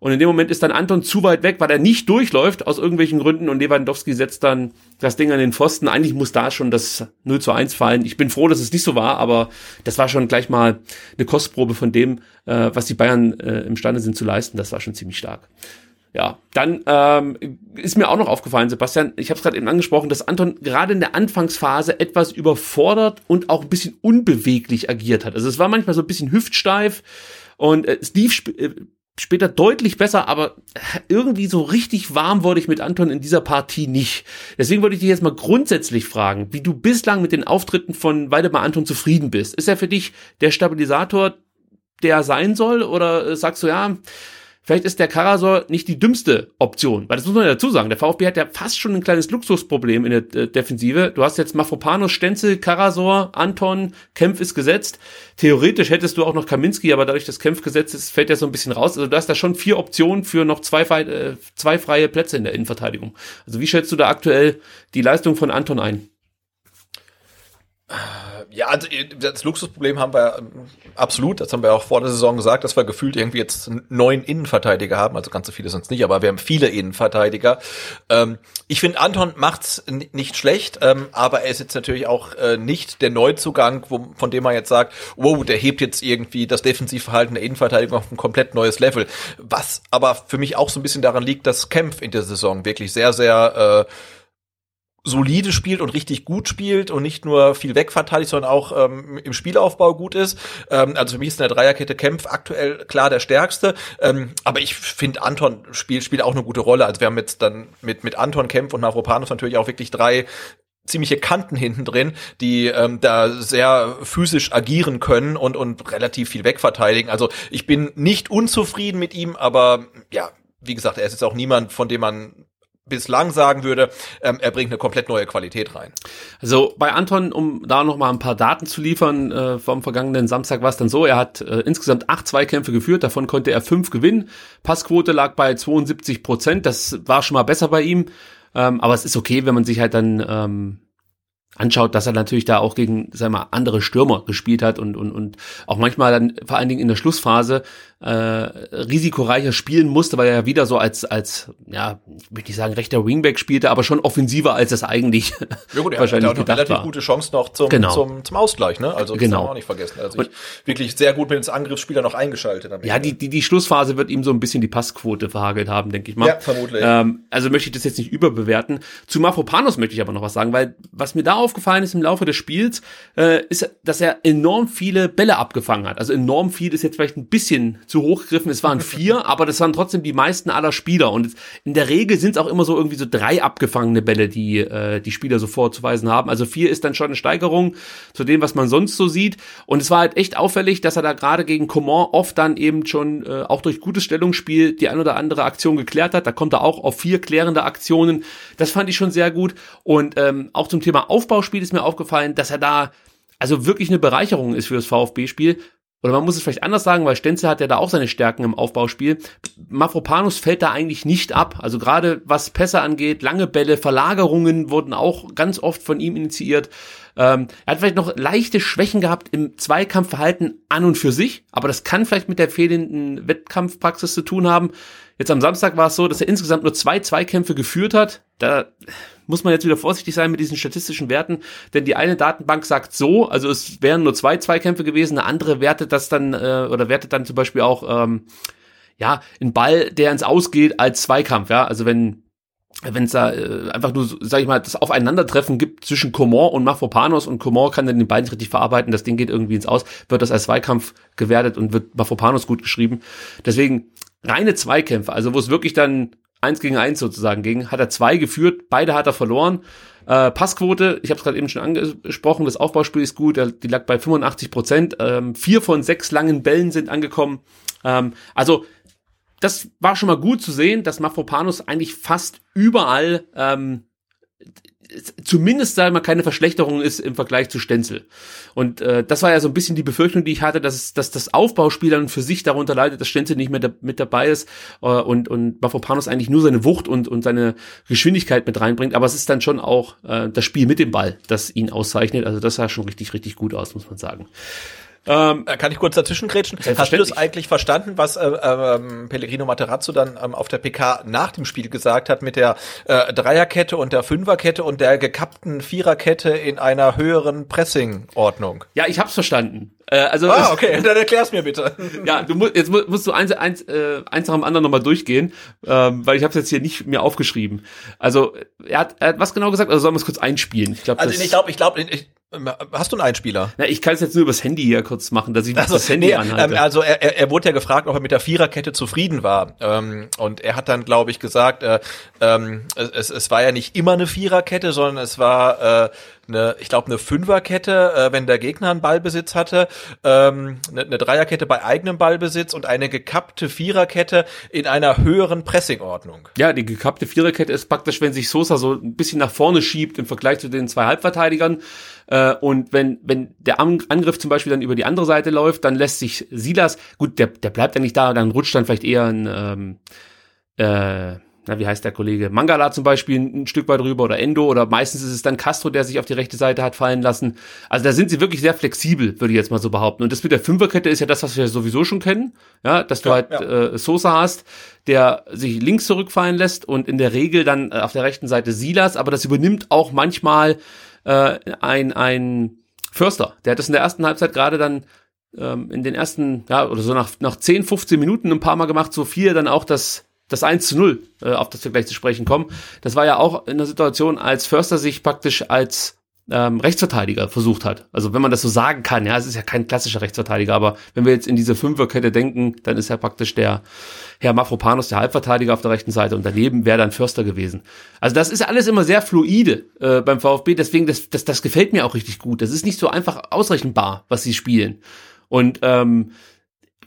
Und in dem Moment ist dann Anton zu weit weg, weil er nicht durchläuft aus irgendwelchen Gründen und Lewandowski setzt dann das Ding an den Pfosten. Eigentlich muss da schon das 0:1 fallen. Ich bin froh, dass es nicht so war, aber das war schon gleich mal eine Kostprobe von dem, was die Bayern imstande sind zu leisten. Das war schon ziemlich stark. Ja, dann ist mir auch noch aufgefallen, Sebastian, ich habe es gerade eben angesprochen, dass Anton gerade in der Anfangsphase etwas überfordert und auch ein bisschen unbeweglich agiert hat. Also es war manchmal so ein bisschen hüftsteif und es lief später deutlich besser, aber irgendwie so richtig warm wurde ich mit Anton in dieser Partie nicht. Deswegen wollte ich dich jetzt mal grundsätzlich fragen, wie du bislang mit den Auftritten von Waldemar Anton zufrieden bist. Ist er für dich der Stabilisator, der er sein soll? Oder sagst du, ja, vielleicht ist der Karasor nicht die dümmste Option? Weil das muss man ja dazu sagen, der VfB hat ja fast schon ein kleines Luxusproblem in der Defensive. Du hast jetzt Mavropanos, Stenzel, Karasor, Anton, Kempf ist gesetzt. Theoretisch hättest du auch noch Kaminski, aber dadurch, dass Kempf gesetzt ist, fällt der so ein bisschen raus. Also du hast da schon 4 Optionen für noch 2 freie Plätze in der Innenverteidigung. Also wie schätzt du da aktuell die Leistung von Anton ein? Ja, also das Luxusproblem haben wir absolut, das haben wir auch vor der Saison gesagt, dass wir gefühlt irgendwie jetzt 9 Innenverteidiger haben, also ganz so viele sind es nicht, aber wir haben viele Innenverteidiger. Ich finde, Anton macht's nicht schlecht, aber er ist jetzt natürlich auch nicht der Neuzugang, von dem man jetzt sagt, wow, der hebt jetzt irgendwie das Defensivverhalten der Innenverteidigung auf ein komplett neues Level. Was aber für mich auch so ein bisschen daran liegt, dass Kempf in der Saison wirklich sehr, sehr solide spielt und richtig gut spielt und nicht nur viel wegverteidigt, sondern auch im Spielaufbau gut ist. Also für mich ist in der Dreierkette Kempf aktuell klar der Stärkste. Aber ich finde, Anton spielt auch eine gute Rolle. Also wir haben jetzt dann mit Anton, Kempf und Mavropanos natürlich auch wirklich 3 ziemliche Kanten hinten drin, die da sehr physisch agieren können und relativ viel wegverteidigen. Also ich bin nicht unzufrieden mit ihm, aber ja, wie gesagt, er ist jetzt auch niemand, von dem man bislang sagen würde, er bringt eine komplett neue Qualität rein. Also bei Anton, um da nochmal ein paar Daten zu liefern, vom vergangenen Samstag war es dann so, er hat insgesamt 8 Zweikämpfe geführt, davon konnte er 5 gewinnen. Passquote lag bei 72%, das war schon mal besser bei ihm, aber es ist okay, wenn man sich halt dann anschaut, dass er natürlich da auch gegen, sagen wir mal, andere Stürmer gespielt hat und auch manchmal dann vor allen Dingen in der Schlussphase risikoreicher spielen musste, weil er ja wieder so als ja, ich möchte nicht sagen rechter Wingback spielte, aber schon offensiver als das eigentlich ja gut, wahrscheinlich gedacht war. Er hat auch relativ gute Chance noch zum Ausgleich, ne? Also das darf man auch nicht vergessen. Also wirklich sehr gut mit ins Angriffsspieler noch eingeschaltet. Ja, die Schlussphase wird ihm so ein bisschen die Passquote verhagelt haben, denke ich mal. Ja, vermutlich. Also möchte ich das jetzt nicht überbewerten. Zu Mavropanos möchte ich aber noch was sagen, weil was mir da aufgefallen ist im Laufe des Spiels, ist, dass er enorm viele Bälle abgefangen hat. Also enorm viel ist jetzt vielleicht ein bisschen zu hoch gegriffen. Es waren 4, aber das waren trotzdem die meisten aller Spieler. Und in der Regel sind es auch immer so irgendwie so 3 abgefangene Bälle, die die Spieler so vorzuweisen haben. Also 4 ist dann schon eine Steigerung zu dem, was man sonst so sieht. Und es war halt echt auffällig, dass er da gerade gegen Coman oft dann eben schon auch durch gutes Stellungsspiel die ein oder andere Aktion geklärt hat. Da kommt er auch auf 4 klärende Aktionen. Das fand ich schon sehr gut. Und auch zum Thema Aufbauspiel ist mir aufgefallen, dass er da also wirklich eine Bereicherung ist für das VfB-Spiel. Oder man muss es vielleicht anders sagen, weil Stenzel hat ja da auch seine Stärken im Aufbauspiel. Mavropanos fällt da eigentlich nicht ab. Also gerade was Pässe angeht, lange Bälle, Verlagerungen wurden auch ganz oft von ihm initiiert. Er hat vielleicht noch leichte Schwächen gehabt im Zweikampfverhalten an und für sich, aber das kann vielleicht mit der fehlenden Wettkampfpraxis zu tun haben. Jetzt am Samstag war es so, dass er insgesamt nur 2 Zweikämpfe geführt hat. Da muss man jetzt wieder vorsichtig sein mit diesen statistischen Werten, denn die eine Datenbank sagt so, also es wären nur 2 Zweikämpfe gewesen, eine andere wertet das dann oder wertet dann zum Beispiel auch einen Ball, der ins Aus geht, als Zweikampf, ja, also wenn es da einfach nur, sag ich mal, das Aufeinandertreffen gibt zwischen Coman und Mavropanos und Coman kann dann den Ball nicht richtig verarbeiten, das Ding geht irgendwie ins Aus, wird das als Zweikampf gewertet und wird Mavropanos gut geschrieben. Deswegen reine Zweikämpfe, also wo es wirklich dann 1 gegen 1 sozusagen ging, hat er 2 geführt, beide hat er verloren. Passquote, ich habe es gerade eben schon angesprochen, das Aufbauspiel ist gut, die lag bei 85%, 4 von 6 langen Bällen sind angekommen. Also das war schon mal gut zu sehen, dass Mavropanos eigentlich fast überall zumindest sei mal keine Verschlechterung ist im Vergleich zu Stenzel. Und das war ja so ein bisschen die Befürchtung, die ich hatte, dass das Aufbauspiel dann für sich darunter leidet, dass Stenzel nicht mehr mit dabei ist und Mavropanos eigentlich nur seine Wucht und seine Geschwindigkeit mit reinbringt. Aber es ist dann schon auch das Spiel mit dem Ball, das ihn auszeichnet. Also das sah schon richtig, richtig gut aus, muss man sagen. Kann ich kurz dazwischen grätschen? Hast du es eigentlich verstanden, was Pellegrino Matarazzo dann auf der PK nach dem Spiel gesagt hat mit der Dreierkette und der Fünferkette und der gekappten Viererkette in einer höheren Pressing-Ordnung? Ja, ich hab's verstanden. Okay, dann erklär's mir bitte. Ja, musst du eins nach dem anderen nochmal durchgehen, weil ich hab's jetzt hier nicht mir aufgeschrieben. Also, er hat was genau gesagt? Also sollen wir es kurz einspielen? Hast du einen Einspieler? Na, ich kann es jetzt nur übers Handy hier kurz machen, dass ich das Handy anhalte. Also er wurde ja gefragt, ob er mit der Viererkette zufrieden war. Und er hat dann, glaube ich, gesagt, es war ja nicht immer eine Viererkette, sondern es war eine Fünferkette, wenn der Gegner einen Ballbesitz hatte, eine Dreierkette bei eigenem Ballbesitz und eine gekappte Viererkette in einer höheren Pressingordnung. Ja, die gekappte Viererkette ist praktisch, wenn sich Sosa so ein bisschen nach vorne schiebt im Vergleich zu den zwei Halbverteidigern. Und wenn der Angriff zum Beispiel dann über die andere Seite läuft, dann lässt sich Silas, gut, der bleibt ja nicht da, dann rutscht dann vielleicht eher ein wie heißt der Kollege, Mangala zum Beispiel ein Stück weit rüber oder Endo, oder meistens ist es dann Castro, der sich auf die rechte Seite hat fallen lassen. Also da sind sie wirklich sehr flexibel, würde ich jetzt mal so behaupten. Und das mit der Fünferkette ist ja das, was wir sowieso schon kennen, ja, dass du Sosa hast, der sich links zurückfallen lässt und in der Regel dann auf der rechten Seite Silas, aber das übernimmt auch manchmal ein Förster. Der hat das in der ersten Halbzeit gerade dann in den ersten, oder so nach 10, 15 Minuten ein paar Mal gemacht, so viel dann auch das 1:0, auf das wir gleich zu sprechen kommen. Das war ja auch in der Situation, als Förster sich praktisch als Rechtsverteidiger versucht hat. Also wenn man das so sagen kann, ja, es ist ja kein klassischer Rechtsverteidiger, aber wenn wir jetzt in diese Fünferkette denken, dann ist ja praktisch der Herr Mavropanos der Halbverteidiger auf der rechten Seite und daneben wäre dann Förster gewesen. Also das ist alles immer sehr fluide beim VfB, deswegen das gefällt mir auch richtig gut. Das ist nicht so einfach ausrechenbar, was sie spielen. Und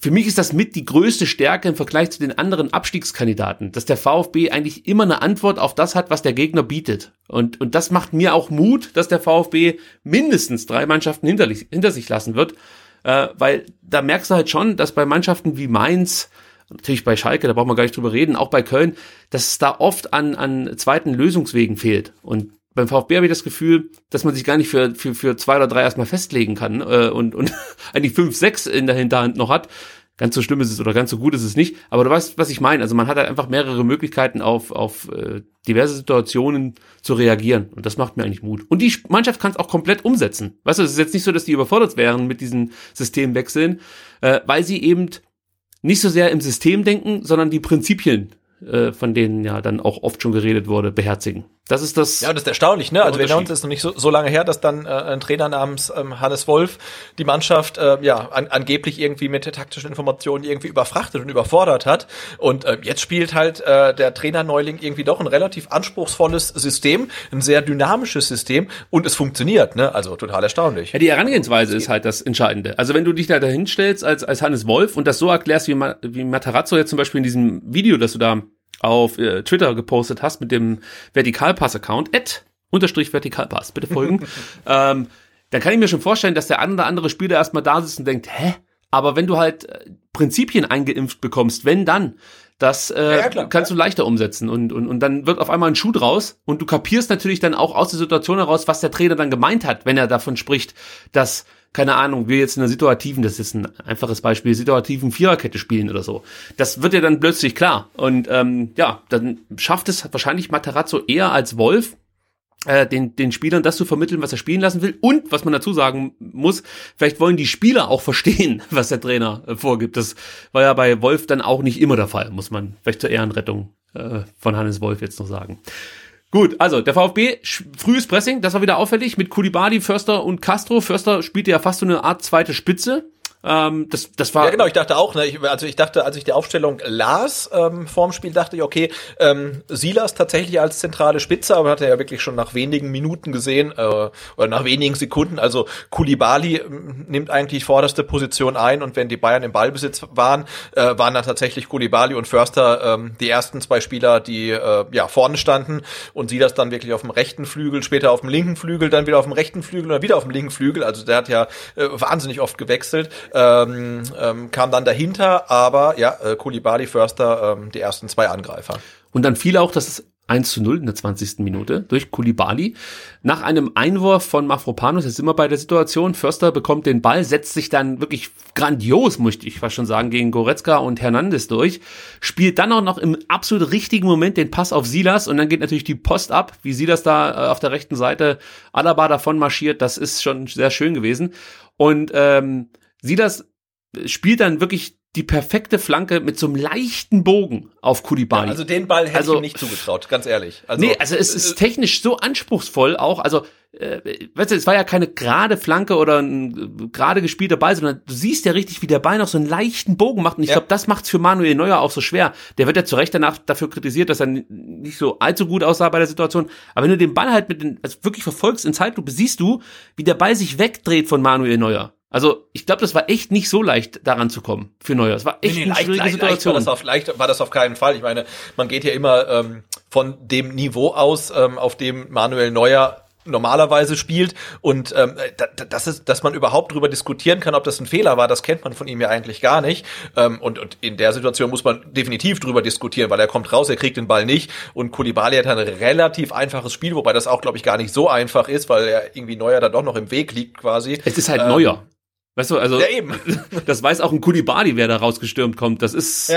für mich ist das mit die größte Stärke im Vergleich zu den anderen Abstiegskandidaten, dass der VfB eigentlich immer eine Antwort auf das hat, was der Gegner bietet. Und das macht mir auch Mut, dass der VfB mindestens 3 Mannschaften hinter sich lassen wird, weil da merkst du halt schon, dass bei Mannschaften wie Mainz, natürlich bei Schalke, da brauchen wir gar nicht drüber reden, auch bei Köln, dass es da oft an zweiten Lösungswegen fehlt. Und beim VfB habe ich das Gefühl, dass man sich gar nicht für 2 oder 3 erstmal festlegen kann und eigentlich 5, 6 in der Hinterhand noch hat. Ganz so schlimm ist es oder ganz so gut ist es nicht. Aber du weißt, was ich meine. Also man hat halt einfach mehrere Möglichkeiten, auf diverse Situationen zu reagieren. Und das macht mir eigentlich Mut. Und die Mannschaft kann es auch komplett umsetzen. Weißt du, es ist jetzt nicht so, dass die überfordert wären mit diesen Systemwechseln, weil sie eben nicht so sehr im System denken, sondern die Prinzipien, von denen ja dann auch oft schon geredet wurde, beherzigen. Das ist das. Ja, und das ist erstaunlich, ne? Also wir erinnern uns, ist noch nicht so lange her, dass dann ein Trainer namens Hannes Wolf die Mannschaft angeblich irgendwie mit taktischen Informationen irgendwie überfrachtet und überfordert hat. Und jetzt spielt halt der Trainerneuling irgendwie doch ein relativ anspruchsvolles System, ein sehr dynamisches System und es funktioniert, ne? Also total erstaunlich. Ja, die Herangehensweise ist halt das Entscheidende. Also wenn du dich da hinstellst als Hannes Wolf und das so erklärst, wie Matarazzo jetzt zum Beispiel in diesem Video, das du da auf Twitter gepostet hast mit dem Vertikalpass-Account, @_Vertikalpass, bitte folgen, dann kann ich mir schon vorstellen, dass der eine oder andere Spieler erstmal da sitzt und denkt, aber wenn du halt Prinzipien eingeimpft bekommst, wenn dann, das kannst du leichter umsetzen und dann wird auf einmal ein Schuh draus und du kapierst natürlich dann auch aus der Situation heraus, was der Trainer dann gemeint hat, wenn er davon spricht, dass, keine Ahnung, wir jetzt in einer situativen, das ist ein einfaches Beispiel, situativen Viererkette spielen oder so. Das wird ja dann plötzlich klar und dann schafft es wahrscheinlich Matarazzo eher als Wolf, den Spielern das zu vermitteln, was er spielen lassen will und, was man dazu sagen muss, vielleicht wollen die Spieler auch verstehen, was der Trainer vorgibt. Das war ja bei Wolf dann auch nicht immer der Fall, muss man vielleicht zur Ehrenrettung von Hannes Wolf jetzt noch sagen. Gut, also der VfB, frühes Pressing, das war wieder auffällig mit Coulibaly, Förster und Castro. Förster spielte ja fast so eine Art zweite Spitze. Das war. Ja, genau, ich dachte auch, ne? Ich dachte, als ich die Aufstellung las, vorm Spiel, dachte ich, okay, Silas tatsächlich als zentrale Spitze, aber hat er ja wirklich schon nach wenigen Minuten gesehen, oder nach wenigen Sekunden, also Coulibaly nimmt eigentlich vorderste Position ein und wenn die Bayern im Ballbesitz waren, waren dann tatsächlich Coulibaly und Förster, die ersten 2 Spieler, die, vorne standen und Silas dann wirklich auf dem rechten Flügel, später auf dem linken Flügel, dann wieder auf dem rechten Flügel oder wieder auf dem linken Flügel, also der hat ja wahnsinnig oft gewechselt. Kam dann dahinter, aber Coulibaly, Förster, die ersten 2 Angreifer. Und dann fiel auch das 1:0 in der 20. Minute durch Coulibaly. Nach einem Einwurf von Mavropanos, jetzt immer bei der Situation, Förster bekommt den Ball, setzt sich dann wirklich grandios, möchte ich fast schon sagen, gegen Goretzka und Hernandez durch, spielt dann auch noch im absolut richtigen Moment den Pass auf Silas und dann geht natürlich die Post ab, wie Silas da auf der rechten Seite Alaba davon marschiert, das ist schon sehr schön gewesen. Und Silas spielt dann wirklich die perfekte Flanke mit so einem leichten Bogen auf Coulibaly. Ja, also den Ball hätte ich ihm nicht zugetraut, ganz ehrlich. Also, nee, also es ist technisch so anspruchsvoll auch, also weißt du, es war ja keine gerade Flanke oder ein gerade gespielter Ball, sondern du siehst ja richtig, wie der Ball noch so einen leichten Bogen macht und ich glaube, das macht's für Manuel Neuer auch so schwer. Der wird ja zu Recht danach dafür kritisiert, dass er nicht so allzu gut aussah bei der Situation, aber wenn du den Ball halt also wirklich verfolgst in Zeitlupe, siehst du, wie der Ball sich wegdreht von Manuel Neuer. Also, ich glaube, das war echt nicht so leicht, daran zu kommen für Neuer. Es war echt eine schwierige Situation. Leicht war das auf keinen Fall. Ich meine, man geht ja immer von dem Niveau aus, auf dem Manuel Neuer normalerweise spielt. Und das ist, dass man überhaupt drüber diskutieren kann, ob das ein Fehler war, das kennt man von ihm ja eigentlich gar nicht. Und in der Situation muss man definitiv drüber diskutieren, weil er kommt raus, er kriegt den Ball nicht. Und Coulibaly hat ein relativ einfaches Spiel, wobei das auch, glaube ich, gar nicht so einfach ist, weil er irgendwie Neuer da doch noch im Weg liegt quasi. Es ist halt Neuer. Weißt du, also ja, eben. Das weiß auch ein Coulibaly, wer da rausgestürmt kommt. Das ist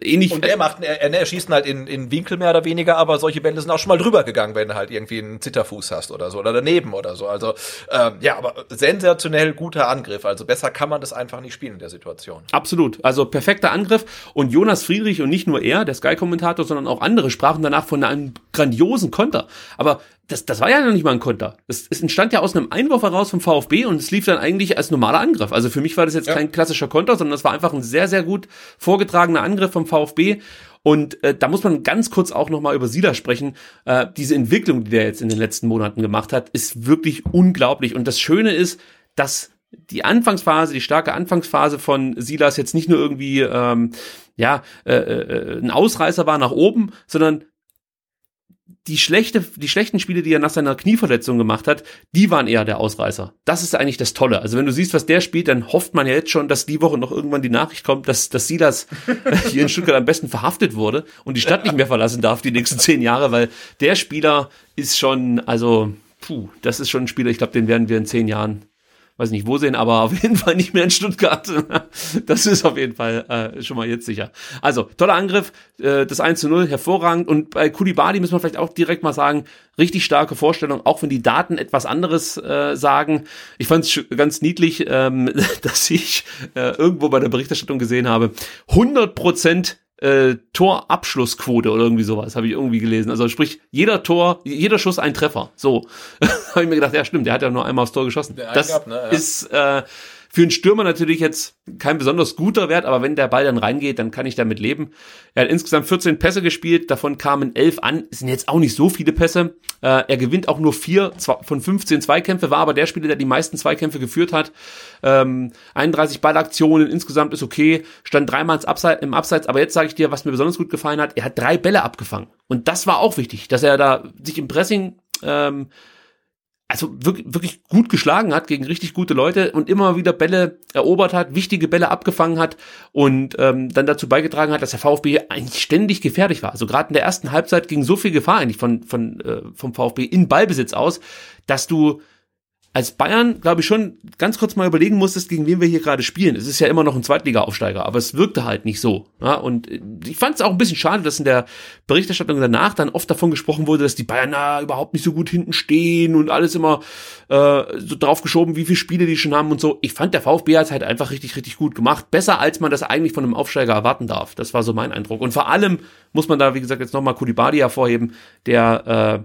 ähnlich. Und er schießt halt in Winkel mehr oder weniger, aber solche Bälle sind auch schon mal drüber gegangen, wenn du halt irgendwie einen Zitterfuß hast oder so oder daneben oder so. Also aber sensationell guter Angriff. Also besser kann man das einfach nicht spielen in der Situation. Absolut. Also perfekter Angriff. Und Jonas Friedrich und nicht nur er, der Sky-Kommentator, sondern auch andere sprachen danach von einem grandiosen Konter. Aber das war ja noch nicht mal ein Konter. Es entstand ja aus einem Einwurf heraus vom VfB und es lief dann eigentlich als normaler Angriff. Also für mich war das jetzt kein klassischer Konter, sondern das war einfach ein sehr, sehr gut vorgetragener Angriff vom VfB. Und da muss man ganz kurz auch nochmal über Silas sprechen. Diese Entwicklung, die der jetzt in den letzten Monaten gemacht hat, ist wirklich unglaublich. Und das Schöne ist, dass die starke Anfangsphase von Silas jetzt nicht nur irgendwie ein Ausreißer war nach oben, sondern die schlechten Spiele, die er nach seiner Knieverletzung gemacht hat, die waren eher der Ausreißer. Das ist eigentlich das Tolle. Also wenn du siehst, was der spielt, dann hofft man ja jetzt schon, dass die Woche noch irgendwann die Nachricht kommt, dass Silas hier in Stuttgart am besten verhaftet wurde und die Stadt nicht mehr verlassen darf die nächsten 10 Jahre, weil der Spieler ist schon, das ist schon ein Spieler, ich glaube, den werden wir in 10 Jahren, weiß nicht wo sehen, aber auf jeden Fall nicht mehr in Stuttgart. Das ist auf jeden Fall schon mal jetzt sicher. Also, toller Angriff, das 1:0, hervorragend. Und bei Coulibaly müssen wir vielleicht auch direkt mal sagen, richtig starke Vorstellung, auch wenn die Daten etwas anderes sagen. Ich fand es ganz niedlich, dass ich irgendwo bei der Berichterstattung gesehen habe, 100% Torabschlussquote oder irgendwie sowas, habe ich irgendwie gelesen. Also sprich, jeder Schuss ein Treffer. So, habe ich mir gedacht, ja stimmt, der hat ja nur einmal aufs Tor geschossen. Ist für einen Stürmer natürlich jetzt kein besonders guter Wert, aber wenn der Ball dann reingeht, dann kann ich damit leben. Er hat insgesamt 14 Pässe gespielt, davon kamen 11 an. Es sind jetzt auch nicht so viele Pässe. Er gewinnt auch nur 4 von 15 Zweikämpfe, war aber der Spieler, der die meisten Zweikämpfe geführt hat. 31 Ballaktionen insgesamt ist okay. Stand dreimal im Abseits, aber jetzt sage ich dir, was mir besonders gut gefallen hat, er hat 3 Bälle abgefangen. Und das war auch wichtig, dass er da sich im Pressing wirklich gut geschlagen hat gegen richtig gute Leute und immer wieder Bälle erobert hat, wichtige Bälle abgefangen hat und dann dazu beigetragen hat, dass der VfB eigentlich ständig gefährlich war. Also gerade in der ersten Halbzeit ging so viel Gefahr eigentlich vom VfB in Ballbesitz aus, dass du als Bayern, glaube ich, schon ganz kurz mal überlegen musstest, gegen wen wir hier gerade spielen. Es ist ja immer noch ein Zweitliga-Aufsteiger, aber es wirkte halt nicht so. Ja, und ich fand es auch ein bisschen schade, dass in der Berichterstattung danach dann oft davon gesprochen wurde, dass die Bayern überhaupt nicht so gut hinten stehen und alles immer so draufgeschoben, wie viele Spiele die schon haben und so. Ich fand, der VfB hat es halt einfach richtig, richtig gut gemacht. Besser, als man das eigentlich von einem Aufsteiger erwarten darf. Das war so mein Eindruck. Und vor allem muss man da, wie gesagt, jetzt nochmal Coulibaly hervorheben, der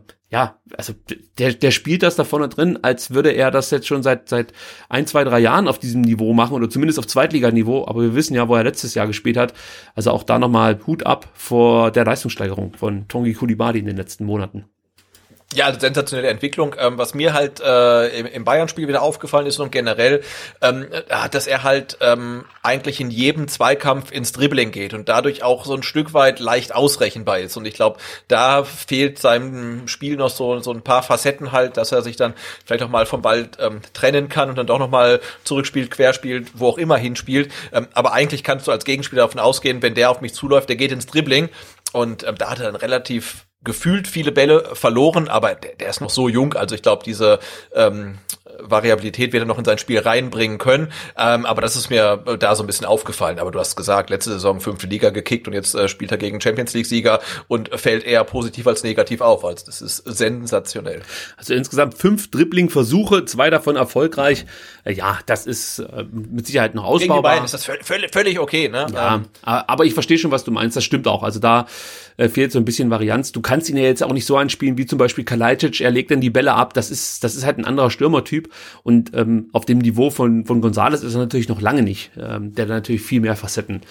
der spielt das da vorne drin, als würde er das jetzt schon seit 1, 2, 3 Jahren auf diesem Niveau machen oder zumindest auf Zweitliganiveau, aber wir wissen ja, wo er letztes Jahr gespielt hat. Also auch da nochmal Hut ab vor der Leistungssteigerung von Tongo Coulibaly in den letzten Monaten. Ja, also sensationelle Entwicklung. Was mir halt im Bayern-Spiel wieder aufgefallen ist und generell, dass er halt eigentlich in jedem Zweikampf ins Dribbling geht und dadurch auch so ein Stück weit leicht ausrechenbar ist. Und ich glaube, da fehlt seinem Spiel noch so ein paar Facetten halt, dass er sich dann vielleicht auch mal vom Ball trennen kann und dann doch nochmal zurückspielt, querspielt, wo auch immer hinspielt. Aber eigentlich kannst du als Gegenspieler davon ausgehen, wenn der auf mich zuläuft, der geht ins Dribbling. Und da hat er dann relativ gefühlt viele Bälle verloren, aber der ist noch so jung, also ich glaube, diese Variabilität wird er noch in sein Spiel reinbringen können, aber das ist mir da so ein bisschen aufgefallen, aber du hast gesagt, letzte Saison 5. Liga gekickt und jetzt spielt er gegen Champions League Sieger und fällt eher positiv als negativ auf, also das ist sensationell. Also insgesamt 5 Dribbling-Versuche, 2 davon erfolgreich, ja, das ist mit Sicherheit noch ausbaubar. Gegen die beiden ist das völlig okay, ne? Ja, aber ich verstehe schon, was du meinst, das stimmt auch, also da fehlt so ein bisschen Varianz. Du kannst ihn ja jetzt auch nicht so anspielen wie zum Beispiel Kalajdzic, er legt dann die Bälle ab, das ist halt ein anderer Stürmertyp und auf dem Niveau von González ist er natürlich noch lange nicht, der natürlich viel mehr Facetten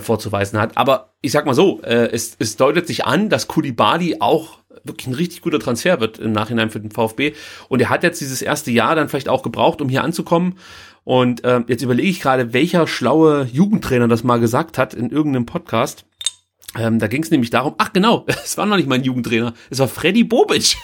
vorzuweisen hat, aber ich sag mal so, es deutet sich an, dass Coulibaly auch wirklich ein richtig guter Transfer wird im Nachhinein für den VfB und er hat jetzt dieses erste Jahr dann vielleicht auch gebraucht, um hier anzukommen. Und jetzt überlege ich gerade, welcher schlaue Jugendtrainer das mal gesagt hat in irgendeinem Podcast. Da ging es nämlich darum, ach genau, es war noch nicht mein Jugendtrainer, es war Freddy Bobic.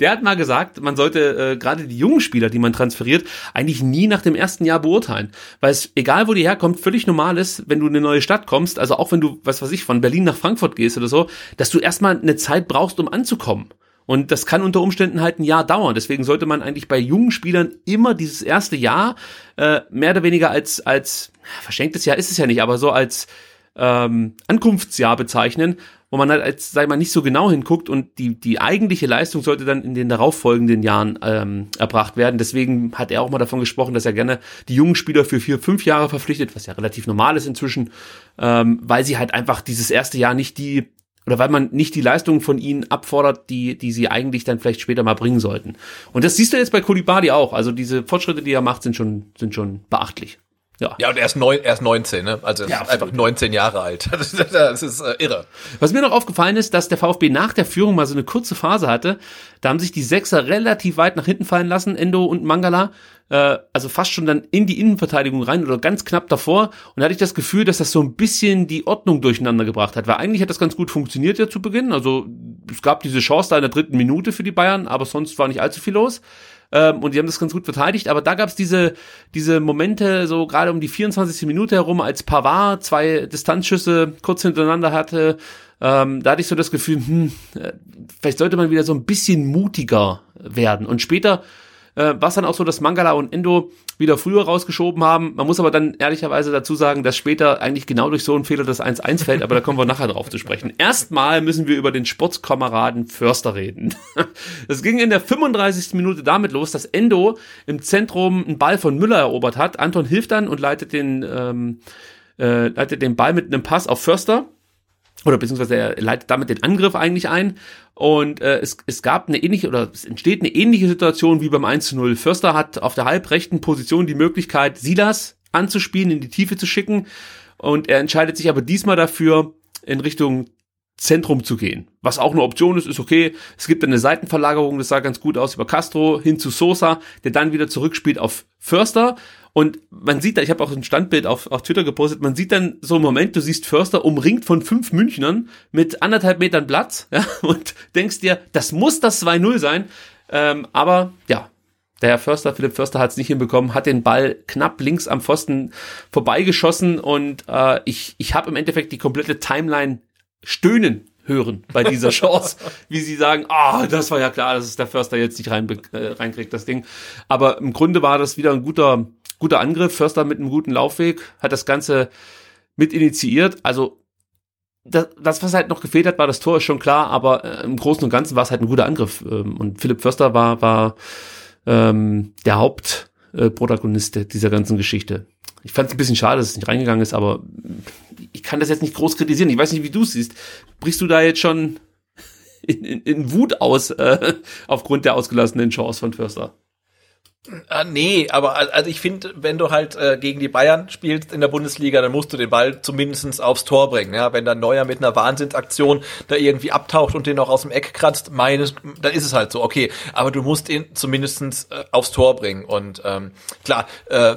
Der hat mal gesagt, man sollte gerade die jungen Spieler, die man transferiert, eigentlich nie nach dem ersten Jahr beurteilen, weil es, egal wo die herkommt, völlig normal ist, wenn du in eine neue Stadt kommst, also auch wenn du, was weiß ich, von Berlin nach Frankfurt gehst oder so, dass du erstmal eine Zeit brauchst, um anzukommen. Und das kann unter Umständen halt ein Jahr dauern. Deswegen sollte man eigentlich bei jungen Spielern immer dieses erste Jahr mehr oder weniger als verschenktes Jahr ist es ja nicht, aber so als Ankunftsjahr bezeichnen, wo man halt als, sag ich mal, nicht so genau hinguckt und die eigentliche Leistung sollte dann in den darauffolgenden Jahren erbracht werden. Deswegen hat er auch mal davon gesprochen, dass er gerne die jungen Spieler für 4-5 Jahre verpflichtet, was ja relativ normal ist inzwischen, weil sie halt einfach dieses erste Jahr nicht die, oder weil man nicht die Leistungen von ihnen abfordert, die sie eigentlich dann vielleicht später mal bringen sollten. Und das siehst du jetzt bei Coulibaly auch. Also diese Fortschritte, die er macht, sind schon beachtlich. Ja, und er ist 19, ne? Also er ist einfach 19 Jahre alt. Das ist irre. Was mir noch aufgefallen ist, dass der VfB nach der Führung mal so eine kurze Phase hatte. Da haben sich die Sechser relativ weit nach hinten fallen lassen, Endo und Mangala. Also fast schon dann in die Innenverteidigung rein oder ganz knapp davor. Und da hatte ich das Gefühl, dass das so ein bisschen die Ordnung durcheinander gebracht hat. Weil eigentlich hat das ganz gut funktioniert ja zu Beginn. Also es gab diese Chance da in der 3. Minute für die Bayern, aber sonst war nicht allzu viel los. Und die haben das ganz gut verteidigt, aber da gab es diese Momente so gerade um die 24. Minute herum, als Pavard 2 Distanzschüsse kurz hintereinander hatte, da hatte ich so das Gefühl, vielleicht sollte man wieder so ein bisschen mutiger werden. Und später war es dann auch so, dass Mangala und Endo wieder früher rausgeschoben haben. Man muss aber dann ehrlicherweise dazu sagen, dass später eigentlich genau durch so einen Fehler das 1-1 fällt, aber da kommen wir nachher drauf zu sprechen. Erstmal müssen wir über den Sportskameraden Förster reden. Es ging in der 35. Minute damit los, dass Endo im Zentrum einen Ball von Müller erobert hat. Anton hilft dann und leitet den Ball mit einem Pass auf Förster. Oder beziehungsweise er leitet damit den Angriff eigentlich ein und es entsteht eine ähnliche Situation wie beim 1:0. Förster hat auf der halbrechten Position die Möglichkeit, Silas anzuspielen, in die Tiefe zu schicken und er entscheidet sich aber diesmal dafür, in Richtung Zentrum zu gehen. Was auch eine Option ist okay. Es gibt eine Seitenverlagerung, das sah ganz gut aus, über Castro hin zu Sosa, der dann wieder zurückspielt auf Förster. Und man sieht da, ich habe auch ein Standbild auf Twitter gepostet, man sieht dann so einen Moment, du siehst Förster umringt von 5 Münchnern mit 1,5 Metern Platz, ja, und denkst dir, das muss das 2-0 sein. Aber ja, der Herr Förster, Philipp Förster, hat es nicht hinbekommen, hat den Ball knapp links am Pfosten vorbeigeschossen und ich habe im Endeffekt die komplette Timeline stöhnen hören bei dieser Chance, wie sie sagen, das war ja klar, dass es der Förster jetzt nicht reinkriegt, das Ding. Aber im Grunde war das wieder ein guter Angriff. Förster mit einem guten Laufweg hat das Ganze mit initiiert. Also das, was halt noch gefehlt hat, war das Tor, ist schon klar, aber im Großen und Ganzen war es halt ein guter Angriff. Und Philipp Förster war der Hauptprotagonist dieser ganzen Geschichte. Ich fand es ein bisschen schade, dass es nicht reingegangen ist, aber ich kann das jetzt nicht groß kritisieren. Ich weiß nicht, wie du es siehst. Brichst du da jetzt schon in Wut aus aufgrund der ausgelassenen Chance von Förster? Nee, aber also ich finde, wenn du halt gegen die Bayern spielst in der Bundesliga, dann musst du den Ball zumindest aufs Tor bringen. Ja? Wenn dann Neuer mit einer Wahnsinnsaktion da irgendwie abtaucht und den auch aus dem Eck kratzt, dann ist es halt so, okay. Aber du musst ihn zumindest aufs Tor bringen. Und klar,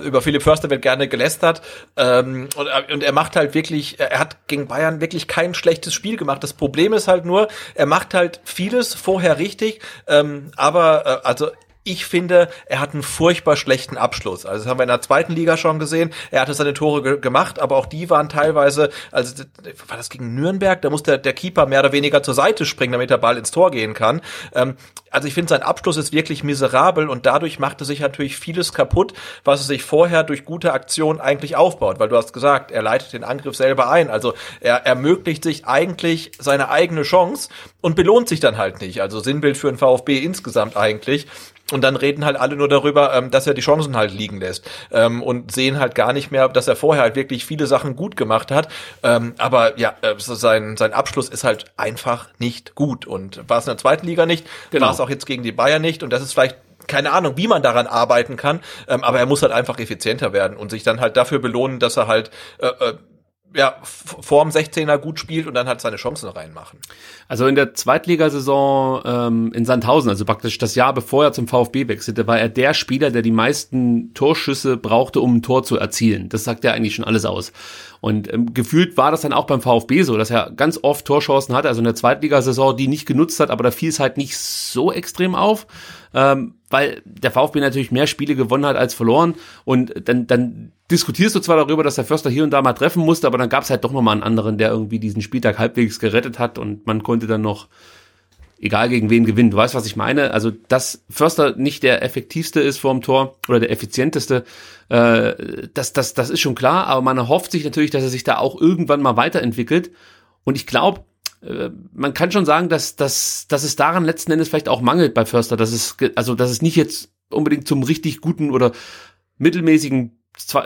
über Philipp Förster wird gerne gelästert. Und er macht halt wirklich, er hat gegen Bayern wirklich kein schlechtes Spiel gemacht. Das Problem ist halt nur, er macht halt vieles vorher richtig, aber Ich finde, er hat einen furchtbar schlechten Abschluss. Also das haben wir in der zweiten Liga schon gesehen. Er hatte seine Tore gemacht, aber auch die waren teilweise, also war das gegen Nürnberg? Da muss der Keeper mehr oder weniger zur Seite springen, damit der Ball ins Tor gehen kann. Also ich finde, sein Abschluss ist wirklich miserabel und dadurch machte sich natürlich vieles kaputt, was er sich vorher durch gute Aktionen eigentlich aufbaut. Weil du hast gesagt, er leitet den Angriff selber ein. Also er ermöglicht sich eigentlich seine eigene Chance und belohnt sich dann halt nicht. Also Sinnbild für den VfB insgesamt eigentlich. Und dann reden halt alle nur darüber, dass er die Chancen halt liegen lässt und sehen halt gar nicht mehr, dass er vorher halt wirklich viele Sachen gut gemacht hat. Aber ja, sein Abschluss ist halt einfach nicht gut. Und war es in der zweiten Liga nicht, genau. War es auch jetzt gegen die Bayern nicht. Und das ist vielleicht keine Ahnung, wie man daran arbeiten kann. Aber er muss halt einfach effizienter werden und sich dann halt dafür belohnen, dass er halt vorm 16er gut spielt und dann halt seine Chancen reinmachen. Also in der Zweitligasaison in Sandhausen, also praktisch das Jahr bevor er zum VfB wechselte, war er der Spieler, der die meisten Torschüsse brauchte, um ein Tor zu erzielen. Das sagt ja eigentlich schon alles aus. Und gefühlt war das dann auch beim VfB so, dass er ganz oft Torchancen hatte, also in der Zweitligasaison, die nicht genutzt hat, aber da fiel es halt nicht so extrem auf, weil der VfB natürlich mehr Spiele gewonnen hat als verloren und dann diskutierst du zwar darüber, dass der Förster hier und da mal treffen musste, aber dann gab es halt doch nochmal einen anderen, der irgendwie diesen Spieltag halbwegs gerettet hat und man konnte dann noch, egal gegen wen, gewinnen. Du weißt, was ich meine? Also, dass Förster nicht der effektivste ist vorm Tor oder der effizienteste, das ist schon klar, aber man erhofft sich natürlich, dass er sich da auch irgendwann mal weiterentwickelt und ich glaube, man kann schon sagen, dass es daran letzten Endes vielleicht auch mangelt bei Förster, dass es nicht jetzt unbedingt zum richtig guten oder mittelmäßigen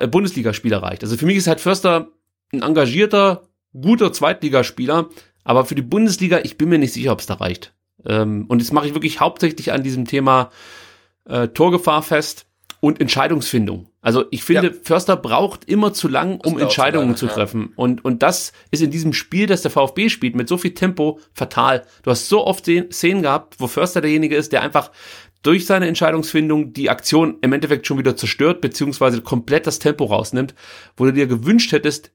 Bundesligaspieler reicht. Also für mich ist halt Förster ein engagierter, guter Zweitligaspieler, aber für die Bundesliga, ich bin mir nicht sicher, ob es da reicht. Und jetzt mache ich wirklich hauptsächlich an diesem Thema Torgefahr fest und Entscheidungsfindung. Also ich finde, Förster braucht immer zu lang, um Entscheidungen zu treffen. Und das ist in diesem Spiel, das der VfB spielt, mit so viel Tempo fatal. Du hast so oft Szenen gehabt, wo Förster derjenige ist, der einfach durch seine Entscheidungsfindung die Aktion im Endeffekt schon wieder zerstört, beziehungsweise komplett das Tempo rausnimmt, wo du dir gewünscht hättest,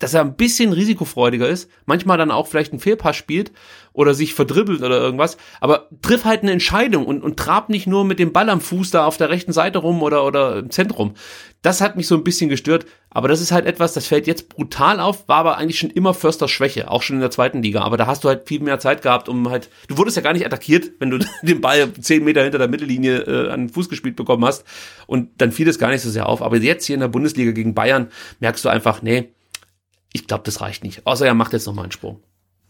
dass er ein bisschen risikofreudiger ist, manchmal dann auch vielleicht einen Fehlpass spielt oder sich verdribbelt oder irgendwas, aber triff halt eine Entscheidung und trab nicht nur mit dem Ball am Fuß da auf der rechten Seite rum oder im Zentrum. Das hat mich so ein bisschen gestört, aber das ist halt etwas, das fällt jetzt brutal auf, war aber eigentlich schon immer Försters Schwäche, auch schon in der zweiten Liga, aber da hast du halt viel mehr Zeit gehabt, um halt, du wurdest ja gar nicht attackiert, wenn du den Ball 10 Meter hinter der Mittellinie an den Fuß gespielt bekommen hast und dann fiel das gar nicht so sehr auf, aber jetzt hier in der Bundesliga gegen Bayern merkst du einfach, nee, ich glaube, das reicht nicht. Außer er macht jetzt nochmal einen Sprung.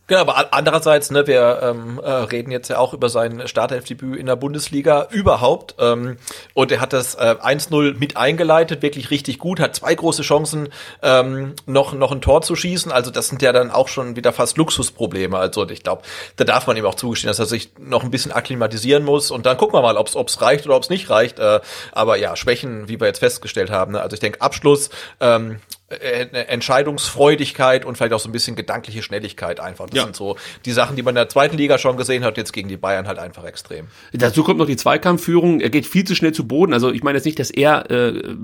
Genau, aber andererseits, ne, wir reden jetzt ja auch über sein Startelfdebüt in der Bundesliga überhaupt. Und er hat das 1-0 mit eingeleitet, wirklich richtig gut, hat 2 große Chancen, noch ein Tor zu schießen. Also das sind ja dann auch schon wieder fast Luxusprobleme. Also ich glaube, da darf man ihm auch zugestehen, dass er sich noch ein bisschen akklimatisieren muss. Und dann gucken wir mal, ob's reicht oder ob's nicht reicht. Aber ja, Schwächen, wie wir jetzt festgestellt haben. Ne? Also ich denke, Abschluss, Entscheidungsfreudigkeit und vielleicht auch so ein bisschen gedankliche Schnelligkeit einfach. Das sind so die Sachen, die man in der zweiten Liga schon gesehen hat, jetzt gegen die Bayern halt einfach extrem. Dazu kommt noch die Zweikampfführung. Er geht viel zu schnell zu Boden. Also ich meine jetzt nicht, dass er eine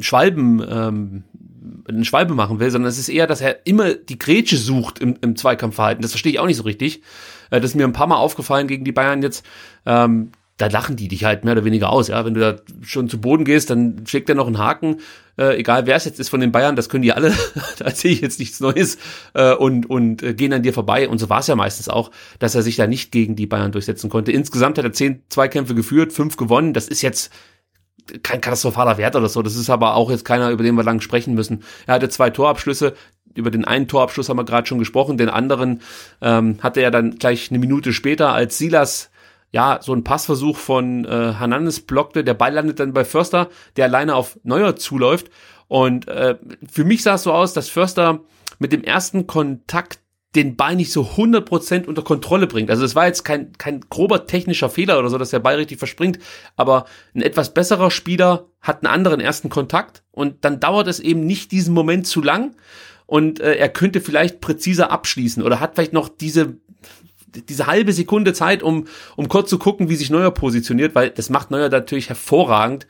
Schwalbe machen will, sondern es ist eher, dass er immer die Grätsche sucht im Zweikampfverhalten. Das verstehe ich auch nicht so richtig. Das ist mir ein paar Mal aufgefallen gegen die Bayern jetzt. Da lachen die dich halt mehr oder weniger aus, ja. Wenn du da schon zu Boden gehst, dann schlägt er noch einen Haken, egal wer es jetzt ist von den Bayern, das können die alle, da sehe ich jetzt nichts Neues, und gehen an dir vorbei und so war es ja meistens auch, dass er sich da nicht gegen die Bayern durchsetzen konnte. Insgesamt hat er 10 Zweikämpfe geführt, 5 gewonnen, das ist jetzt kein katastrophaler Wert oder so, das ist aber auch jetzt keiner, über den wir lang sprechen müssen. Er hatte 2 Torabschlüsse, über den einen Torabschluss haben wir gerade schon gesprochen, den anderen hatte er dann gleich eine Minute später, als Silas so ein Passversuch von Hernandez blockte, der Ball landet dann bei Förster, der alleine auf Neuer zuläuft und für mich sah es so aus, dass Förster mit dem ersten Kontakt den Ball nicht so 100% unter Kontrolle bringt. Also es war jetzt kein grober technischer Fehler oder so, dass der Ball richtig verspringt, aber ein etwas besserer Spieler hat einen anderen ersten Kontakt und dann dauert es eben nicht diesen Moment zu lang und er könnte vielleicht präziser abschließen oder hat vielleicht noch diese halbe Sekunde Zeit, um kurz zu gucken, wie sich Neuer positioniert, weil das macht Neuer natürlich hervorragend.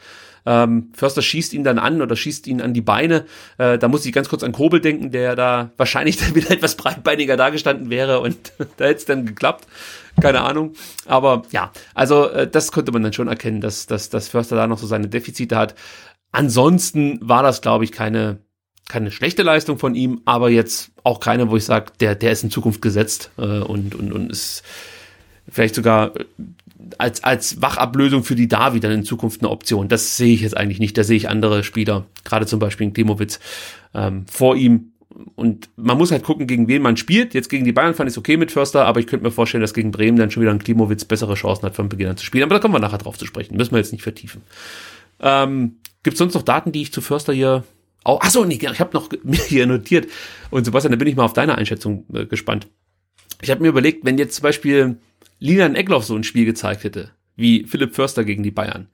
Förster schießt ihn dann an oder schießt ihn an die Beine. Da muss ich ganz kurz an Kobel denken, der da wahrscheinlich dann wieder etwas breitbeiniger dagestanden wäre und da hätte es dann geklappt. Keine Ahnung. Aber ja, also das konnte man dann schon erkennen, dass Förster da noch so seine Defizite hat. Ansonsten war das, glaube ich, keine schlechte Leistung von ihm, aber jetzt auch keine, wo ich sage, der ist in Zukunft gesetzt und ist vielleicht sogar als Wachablösung für die Davi dann in Zukunft eine Option. Das sehe ich jetzt eigentlich nicht. Da sehe ich andere Spieler, gerade zum Beispiel Klimowitz, vor ihm. Und man muss halt gucken, gegen wen man spielt. Jetzt gegen die Bayern fand ich es okay mit Förster, aber ich könnte mir vorstellen, dass gegen Bremen dann schon wieder ein Klimowitz bessere Chancen hat, von Beginn an zu spielen. Aber da kommen wir nachher drauf zu sprechen. Müssen wir jetzt nicht vertiefen. Gibt es sonst noch Daten, die ich zu Förster hier... Achso, nee, ich habe noch mir hier notiert. Und Sebastian, da bin ich mal auf deine Einschätzung gespannt. Ich habe mir überlegt, wenn jetzt zum Beispiel Linan Egloff so ein Spiel gezeigt hätte, wie Philipp Förster gegen die Bayern.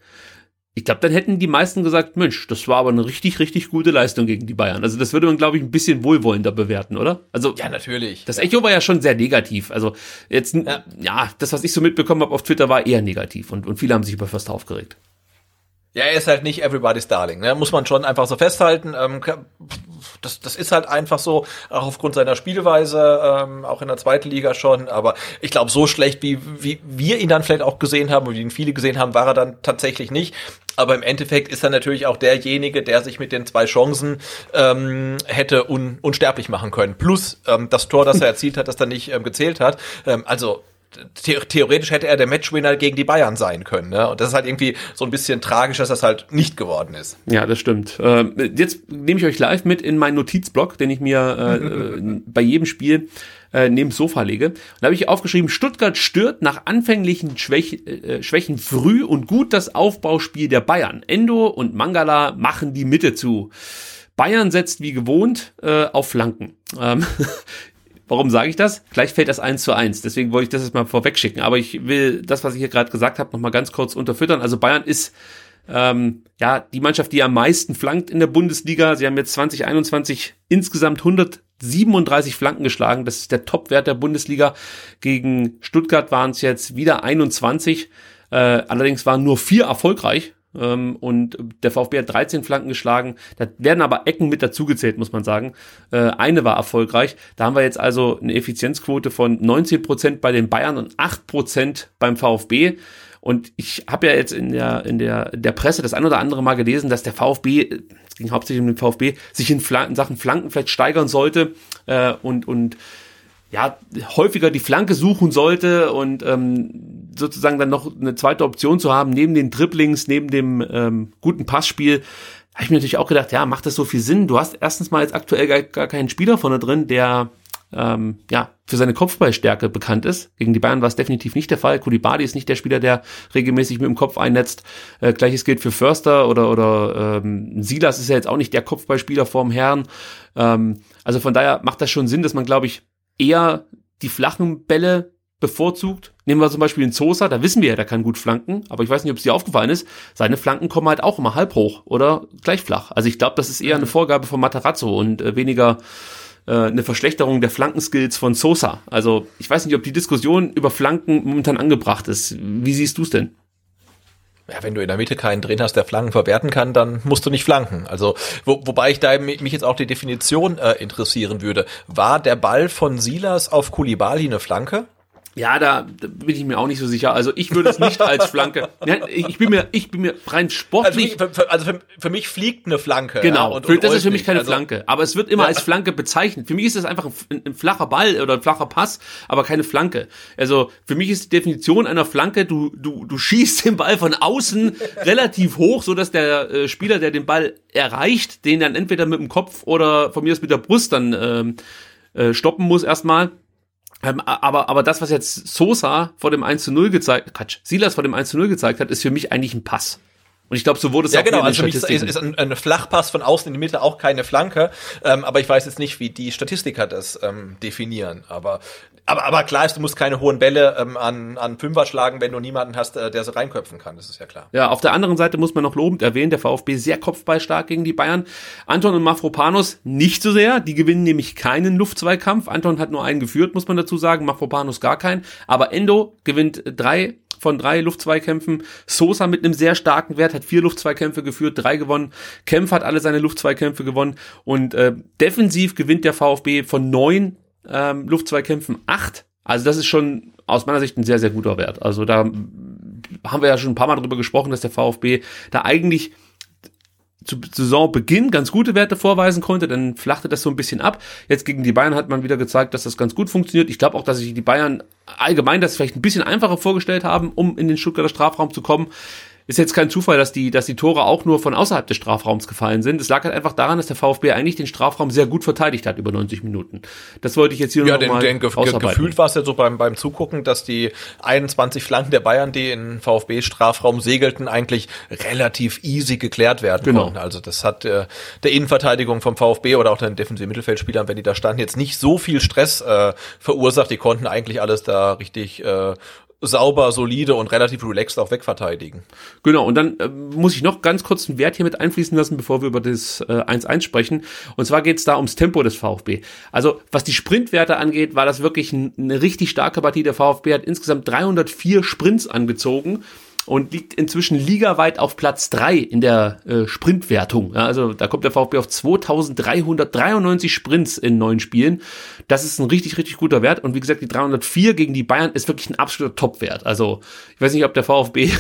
Ich glaube, dann hätten die meisten gesagt, Mensch, das war aber eine richtig, richtig gute Leistung gegen die Bayern. Also das würde man, glaube ich, ein bisschen wohlwollender bewerten, oder? Also ja, natürlich. Das Echo war ja schon sehr negativ. Also jetzt, ja das, was ich so mitbekommen habe auf Twitter, war eher negativ. Und viele haben sich über Förster aufgeregt. Ja, er ist halt nicht everybody's darling, ne? Muss man schon einfach so festhalten. Das ist halt einfach so, auch aufgrund seiner Spielweise, auch in der zweiten Liga schon. Aber ich glaube, so schlecht, wie wir ihn dann vielleicht auch gesehen haben und wie ihn viele gesehen haben, war er dann tatsächlich nicht. Aber im Endeffekt ist er natürlich auch derjenige, der sich mit den 2 Chancen hätte unsterblich machen können. Plus das Tor, das er erzielt hat, das dann nicht gezählt hat. Also theoretisch hätte er der Matchwinner gegen die Bayern sein können, ne? Und das ist halt irgendwie so ein bisschen tragisch, dass das halt nicht geworden ist. Ja, das stimmt. Jetzt nehme ich euch live mit in meinen Notizblock, den ich mir bei jedem Spiel neben das Sofa lege. Da habe ich aufgeschrieben, Stuttgart stört nach anfänglichen Schwächen früh und gut das Aufbauspiel der Bayern. Endo und Mangala machen die Mitte zu. Bayern setzt wie gewohnt auf Flanken. Warum sage ich das? Gleich fällt das 1:1. Deswegen wollte ich das jetzt mal vorwegschicken. Aber ich will das, was ich hier gerade gesagt habe, nochmal ganz kurz unterfüttern. Also Bayern ist die Mannschaft, die am meisten flankt in der Bundesliga. Sie haben jetzt 2021 insgesamt 137 Flanken geschlagen. Das ist der Topwert der Bundesliga. Gegen Stuttgart waren es jetzt wieder 21. Allerdings waren nur 4 erfolgreich. Und der VfB hat 13 Flanken geschlagen, da werden aber Ecken mit dazugezählt, muss man sagen. Eine war erfolgreich, da haben wir jetzt also eine Effizienzquote von 19% bei den Bayern und 8% beim VfB. Und ich habe ja jetzt in der Presse das ein oder andere Mal gelesen, dass der VfB, es ging hauptsächlich um den VfB, sich in Sachen Flanken vielleicht steigern sollte und häufiger die Flanke suchen sollte und sozusagen dann noch eine zweite Option zu haben, neben den Dribblings, neben dem guten Passspiel, habe ich mir natürlich auch gedacht, ja, macht das so viel Sinn? Du hast erstens mal jetzt aktuell gar keinen Spieler vorne drin, der für seine Kopfballstärke bekannt ist. Gegen die Bayern war es definitiv nicht der Fall. Coulibaly ist nicht der Spieler, der regelmäßig mit dem Kopf einnetzt. Gleiches gilt für Förster oder Silas ist ja jetzt auch nicht der Kopfballspieler vorm Herrn. Also von daher macht das schon Sinn, dass man, glaube ich, eher die flachen Bälle bevorzugt. Nehmen wir zum Beispiel den Sosa, da wissen wir ja, der kann gut flanken, aber ich weiß nicht, ob es dir aufgefallen ist, seine Flanken kommen halt auch immer halb hoch oder gleich flach. Also ich glaube, das ist eher eine Vorgabe von Matarazzo und weniger eine Verschlechterung der Flankenskills von Sosa. Also ich weiß nicht, ob die Diskussion über Flanken momentan angebracht ist. Wie siehst du es denn? Ja, wenn du in der Mitte keinen drin hast, der Flanken verwerten kann, dann musst du nicht flanken. Also, wobei ich da mich jetzt auch die Definition interessieren würde. War der Ball von Silas auf Coulibaly eine Flanke? Ja, da bin ich mir auch nicht so sicher. Also ich würde es nicht als Flanke. Ich bin mir rein sportlich. Also für mich fliegt eine Flanke. Genau. Ja, das ist für mich keine Flanke. Aber es wird immer als Flanke bezeichnet. Für mich ist das einfach ein flacher Ball oder ein flacher Pass, aber keine Flanke. Also für mich ist die Definition einer Flanke, du schießt den Ball von außen relativ hoch, so dass der Spieler, der den Ball erreicht, den dann entweder mit dem Kopf oder von mir aus mit der Brust dann stoppen muss erstmal. Aber das, was jetzt Sosa vor dem 1:0 Silas vor dem 1:0 gezeigt hat, ist für mich eigentlich ein Pass. Und ich glaube, so wurde es auch in den Statistiken. Für mich ist ein Flachpass von außen in die Mitte auch keine Flanke. Aber ich weiß jetzt nicht, wie die Statistiker das definieren. Aber klar ist, du musst keine hohen Bälle an Fünfer schlagen, wenn du niemanden hast, der sie reinköpfen kann. Das ist ja klar. Ja, auf der anderen Seite muss man noch lobend erwähnen, der VfB sehr kopfballstark gegen die Bayern. Anton und Mavropanos nicht so sehr. Die gewinnen nämlich keinen Luftzweikampf. Anton hat nur einen geführt, muss man dazu sagen. Mavropanos gar keinen. Aber Endo gewinnt 3 von 3 Luftzweikämpfen. Sosa mit einem sehr starken Wert, hat 4 Luftzweikämpfe geführt, 3 gewonnen. Kempf hat alle seine Luftzweikämpfe gewonnen. Und defensiv gewinnt der VfB von 9 Luftzweikämpfen 8. Also das ist schon aus meiner Sicht ein sehr, sehr guter Wert. Also da haben wir ja schon ein paar Mal drüber gesprochen, dass der VfB da eigentlich zu Saisonbeginn ganz gute Werte vorweisen konnte, dann flachte das so ein bisschen ab. Jetzt gegen die Bayern hat man wieder gezeigt, dass das ganz gut funktioniert. Ich glaube auch, dass sich die Bayern allgemein das vielleicht ein bisschen einfacher vorgestellt haben, um in den Stuttgarter Strafraum zu kommen. Ist jetzt kein Zufall, dass die Tore auch nur von außerhalb des Strafraums gefallen sind. Es lag halt einfach daran, dass der VfB eigentlich den Strafraum sehr gut verteidigt hat über 90 Minuten. Das wollte ich jetzt hier nochmal ausarbeiten. Gefühlt war es ja so beim Zugucken, dass die 21 Flanken der Bayern, die in den VfB-Strafraum segelten, eigentlich relativ easy geklärt werden konnten. Also das hat der Innenverteidigung vom VfB oder auch den defensiven Mittelfeldspielern, wenn die da standen, jetzt nicht so viel Stress verursacht. Die konnten eigentlich alles da richtig sauber, solide und relativ relaxed auch wegverteidigen. Genau, und dann muss ich noch ganz kurz einen Wert hier mit einfließen lassen, bevor wir über das 1-1 sprechen. Und zwar geht es da ums Tempo des VfB. Also was die Sprintwerte angeht, war das wirklich eine richtig starke Partie. Der VfB hat insgesamt 304 Sprints angezogen und liegt inzwischen ligaweit auf Platz 3 in der Sprintwertung. Ja, also da kommt der VfB auf 2393 Sprints in 9 Spielen. Das ist ein richtig, richtig guter Wert. Und wie gesagt, die 304 gegen die Bayern ist wirklich ein absoluter Top-Wert. Also ich weiß nicht, ob der VfB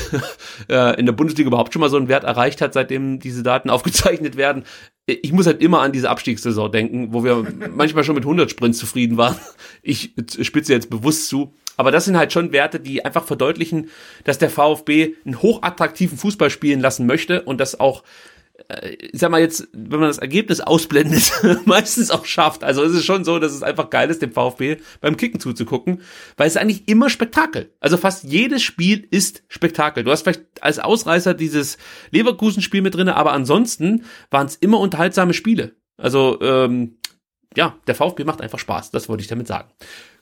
in der Bundesliga überhaupt schon mal so einen Wert erreicht hat, seitdem diese Daten aufgezeichnet werden. Ich muss halt immer an diese Abstiegssaison denken, wo wir manchmal schon mit 100 Sprints zufrieden waren. Ich spitze jetzt bewusst zu. Aber das sind halt schon Werte, die einfach verdeutlichen, dass der VfB einen hochattraktiven Fußball spielen lassen möchte und das auch, ich sag mal jetzt, wenn man das Ergebnis ausblendet, meistens auch schafft. Also es ist schon so, dass es einfach geil ist, dem VfB beim Kicken zuzugucken, weil es eigentlich immer Spektakel. Also fast jedes Spiel ist Spektakel. Du hast vielleicht als Ausreißer dieses Leverkusen-Spiel mit drinne, aber ansonsten waren es immer unterhaltsame Spiele. Also ja, der VfB macht einfach Spaß, das wollte ich damit sagen.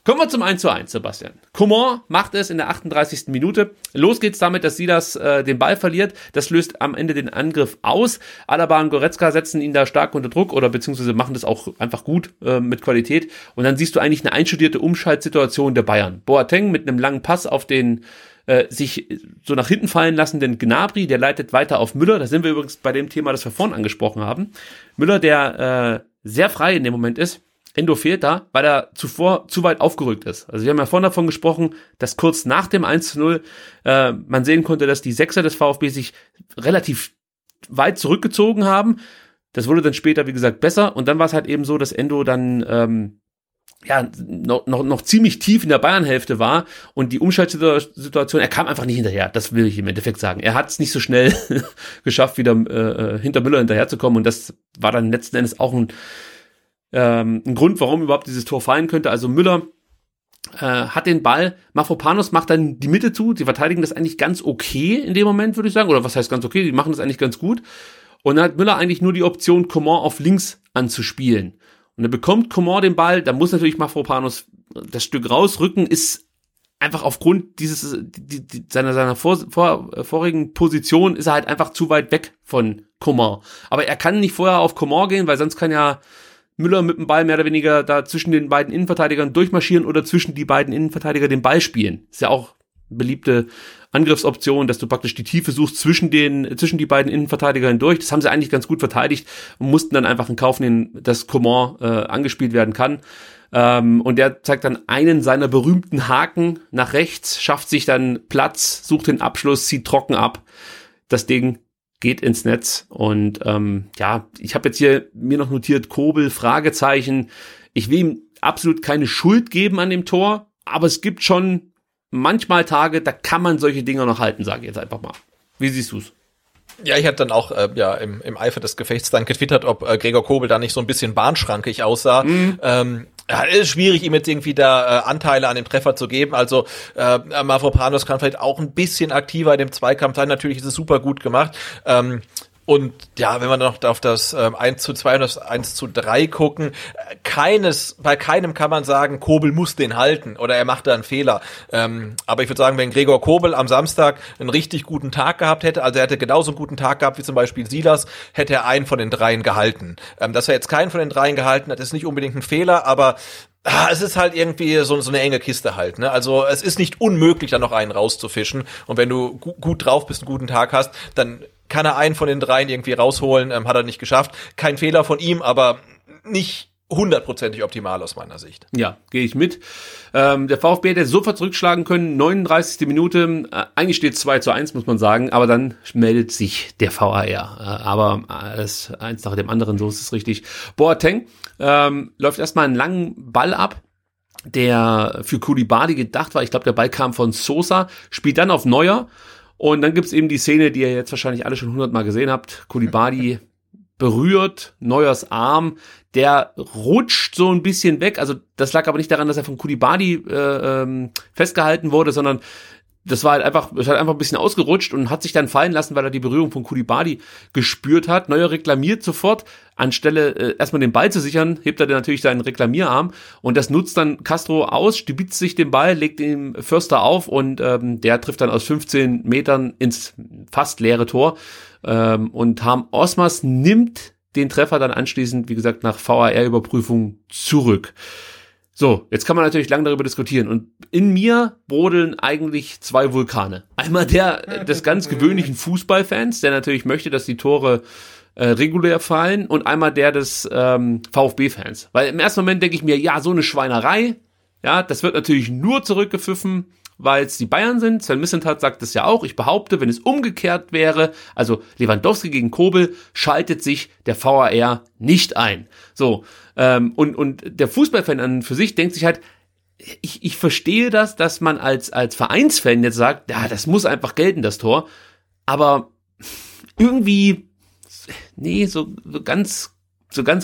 Kommen wir zum 1:1, Sebastian. Coman macht es in der 38. Minute. Los geht's damit, dass Silas den Ball verliert. Das löst am Ende den Angriff aus. Alaba und Goretzka setzen ihn da stark unter Druck oder beziehungsweise machen das auch einfach gut mit Qualität. Und dann siehst du eigentlich eine einstudierte Umschaltsituation der Bayern. Boateng mit einem langen Pass auf den sich so nach hinten fallen lassen, denn Gnabry, der leitet weiter auf Müller. Da sind wir übrigens bei dem Thema, das wir vorhin angesprochen haben. Müller, der sehr frei in dem Moment ist. Endo fehlt da, weil er zuvor zu weit aufgerückt ist. Also wir haben ja vorhin davon gesprochen, dass kurz nach dem 1:0 man sehen konnte, dass die Sechser des VfB sich relativ weit zurückgezogen haben. Das wurde dann später, wie gesagt, besser. Und dann war es halt eben so, dass Endo dann noch ziemlich tief in der Bayern-Hälfte war und die Umschaltsituation, er kam einfach nicht hinterher, das will ich im Endeffekt sagen. Er hat es nicht so schnell geschafft, wieder hinter Müller hinterherzukommen und das war dann letzten Endes auch ein Grund, warum überhaupt dieses Tor fallen könnte. Also Müller hat den Ball, Mavropanos macht dann die Mitte zu, die verteidigen das eigentlich ganz okay in dem Moment, würde ich sagen, oder was heißt ganz okay, die machen das eigentlich ganz gut und dann hat Müller eigentlich nur die Option, Coman auf links anzuspielen. Und dann bekommt Coman den Ball, da muss natürlich Mavropanos das Stück rausrücken, ist einfach aufgrund dieses seiner vorigen Position ist er halt einfach zu weit weg von Coman. Aber er kann nicht vorher auf Coman gehen, weil sonst kann ja Müller mit dem Ball mehr oder weniger da zwischen den beiden Innenverteidigern durchmarschieren oder zwischen die beiden Innenverteidiger den Ball spielen. Ist ja auch eine beliebte Angriffsoption, dass du praktisch die Tiefe suchst zwischen die beiden Innenverteidigern durch. Das haben sie eigentlich ganz gut verteidigt und mussten dann einfach in Kauf nehmen, dass Coman angespielt werden kann. Und der zeigt dann einen seiner berühmten Haken nach rechts, schafft sich dann Platz, sucht den Abschluss, zieht trocken ab. Das Ding geht ins Netz. Und ich habe jetzt hier mir noch notiert, Kobel, Fragezeichen. Ich will ihm absolut keine Schuld geben an dem Tor, aber es gibt schon manchmal Tage, da kann man solche Dinger noch halten, sage ich jetzt einfach mal. Wie siehst du's? Ja, ich habe dann auch im Eifer des Gefechts dann getwittert, ob Gregor Kobel da nicht so ein bisschen bahnschrankig aussah. Mhm. Ja, ist schwierig, ihm jetzt irgendwie da Anteile an dem Treffer zu geben. Also Mavropanos kann vielleicht auch ein bisschen aktiver in dem Zweikampf sein. Natürlich ist es super gut gemacht. Und ja, wenn wir noch auf das 1:2 und das 1:3 gucken, bei keinem kann man sagen, Kobel muss den halten oder er macht da einen Fehler. Aber ich würde sagen, wenn Gregor Kobel am Samstag einen richtig guten Tag gehabt hätte, also er hätte genauso einen guten Tag gehabt wie zum Beispiel Silas, hätte er einen von den dreien gehalten. Dass er jetzt keinen von den dreien gehalten hat, ist nicht unbedingt ein Fehler, aber es ist halt irgendwie so eine enge Kiste halt, ne? Also es ist nicht unmöglich, da noch einen rauszufischen. Und wenn du gut drauf bist, einen guten Tag hast, dann kann er einen von den dreien irgendwie rausholen. Hat er nicht geschafft. Kein Fehler von ihm, aber nicht hundertprozentig optimal aus meiner Sicht. Ja, gehe ich mit. Der VfB hätte sofort zurückschlagen können, 39. Minute. Eigentlich steht 2:1, muss man sagen, aber dann meldet sich der VAR. Aber eins nach dem anderen, so ist es richtig. Boateng läuft erstmal einen langen Ball ab, der für Coulibaly gedacht war. Ich glaube, der Ball kam von Sosa, spielt dann auf Neuer und dann gibt's eben die Szene, die ihr jetzt wahrscheinlich alle schon 100-mal gesehen habt. Coulibaly berührt Neuers Arm, der rutscht so ein bisschen weg. Also das lag aber nicht daran, dass er von Coulibaly festgehalten wurde, sondern das war halt einfach, es hat einfach ein bisschen ausgerutscht und hat sich dann fallen lassen, weil er die Berührung von Coulibaly gespürt hat. Neuer reklamiert sofort, anstelle erstmal den Ball zu sichern, hebt er dann natürlich seinen Reklamierarm und das nutzt dann Castro aus, stibitzt sich den Ball, legt ihm Förster auf und der trifft dann aus 15 Metern ins fast leere Tor. Und Tam Osmars nimmt den Treffer dann anschließend, wie gesagt, nach VAR-Überprüfung zurück. So, jetzt kann man natürlich lange darüber diskutieren. Und in mir brodeln eigentlich zwei Vulkane. Einmal der des ganz gewöhnlichen Fußballfans, der natürlich möchte, dass die Tore regulär fallen. Und einmal der des VfB-Fans. Weil im ersten Moment denke ich mir, ja, so eine Schweinerei. Ja, das wird natürlich nur zurückgepfiffen, weil es die Bayern sind. Sven Mislintat sagt es ja auch. Ich behaupte, wenn es umgekehrt wäre, also Lewandowski gegen Kobel, schaltet sich der VAR nicht ein. So, und der Fußballfan an für sich denkt sich halt, ich verstehe das, dass man als Vereinsfan jetzt sagt, ja, das muss einfach gelten, das Tor. Aber irgendwie, nee, so ganz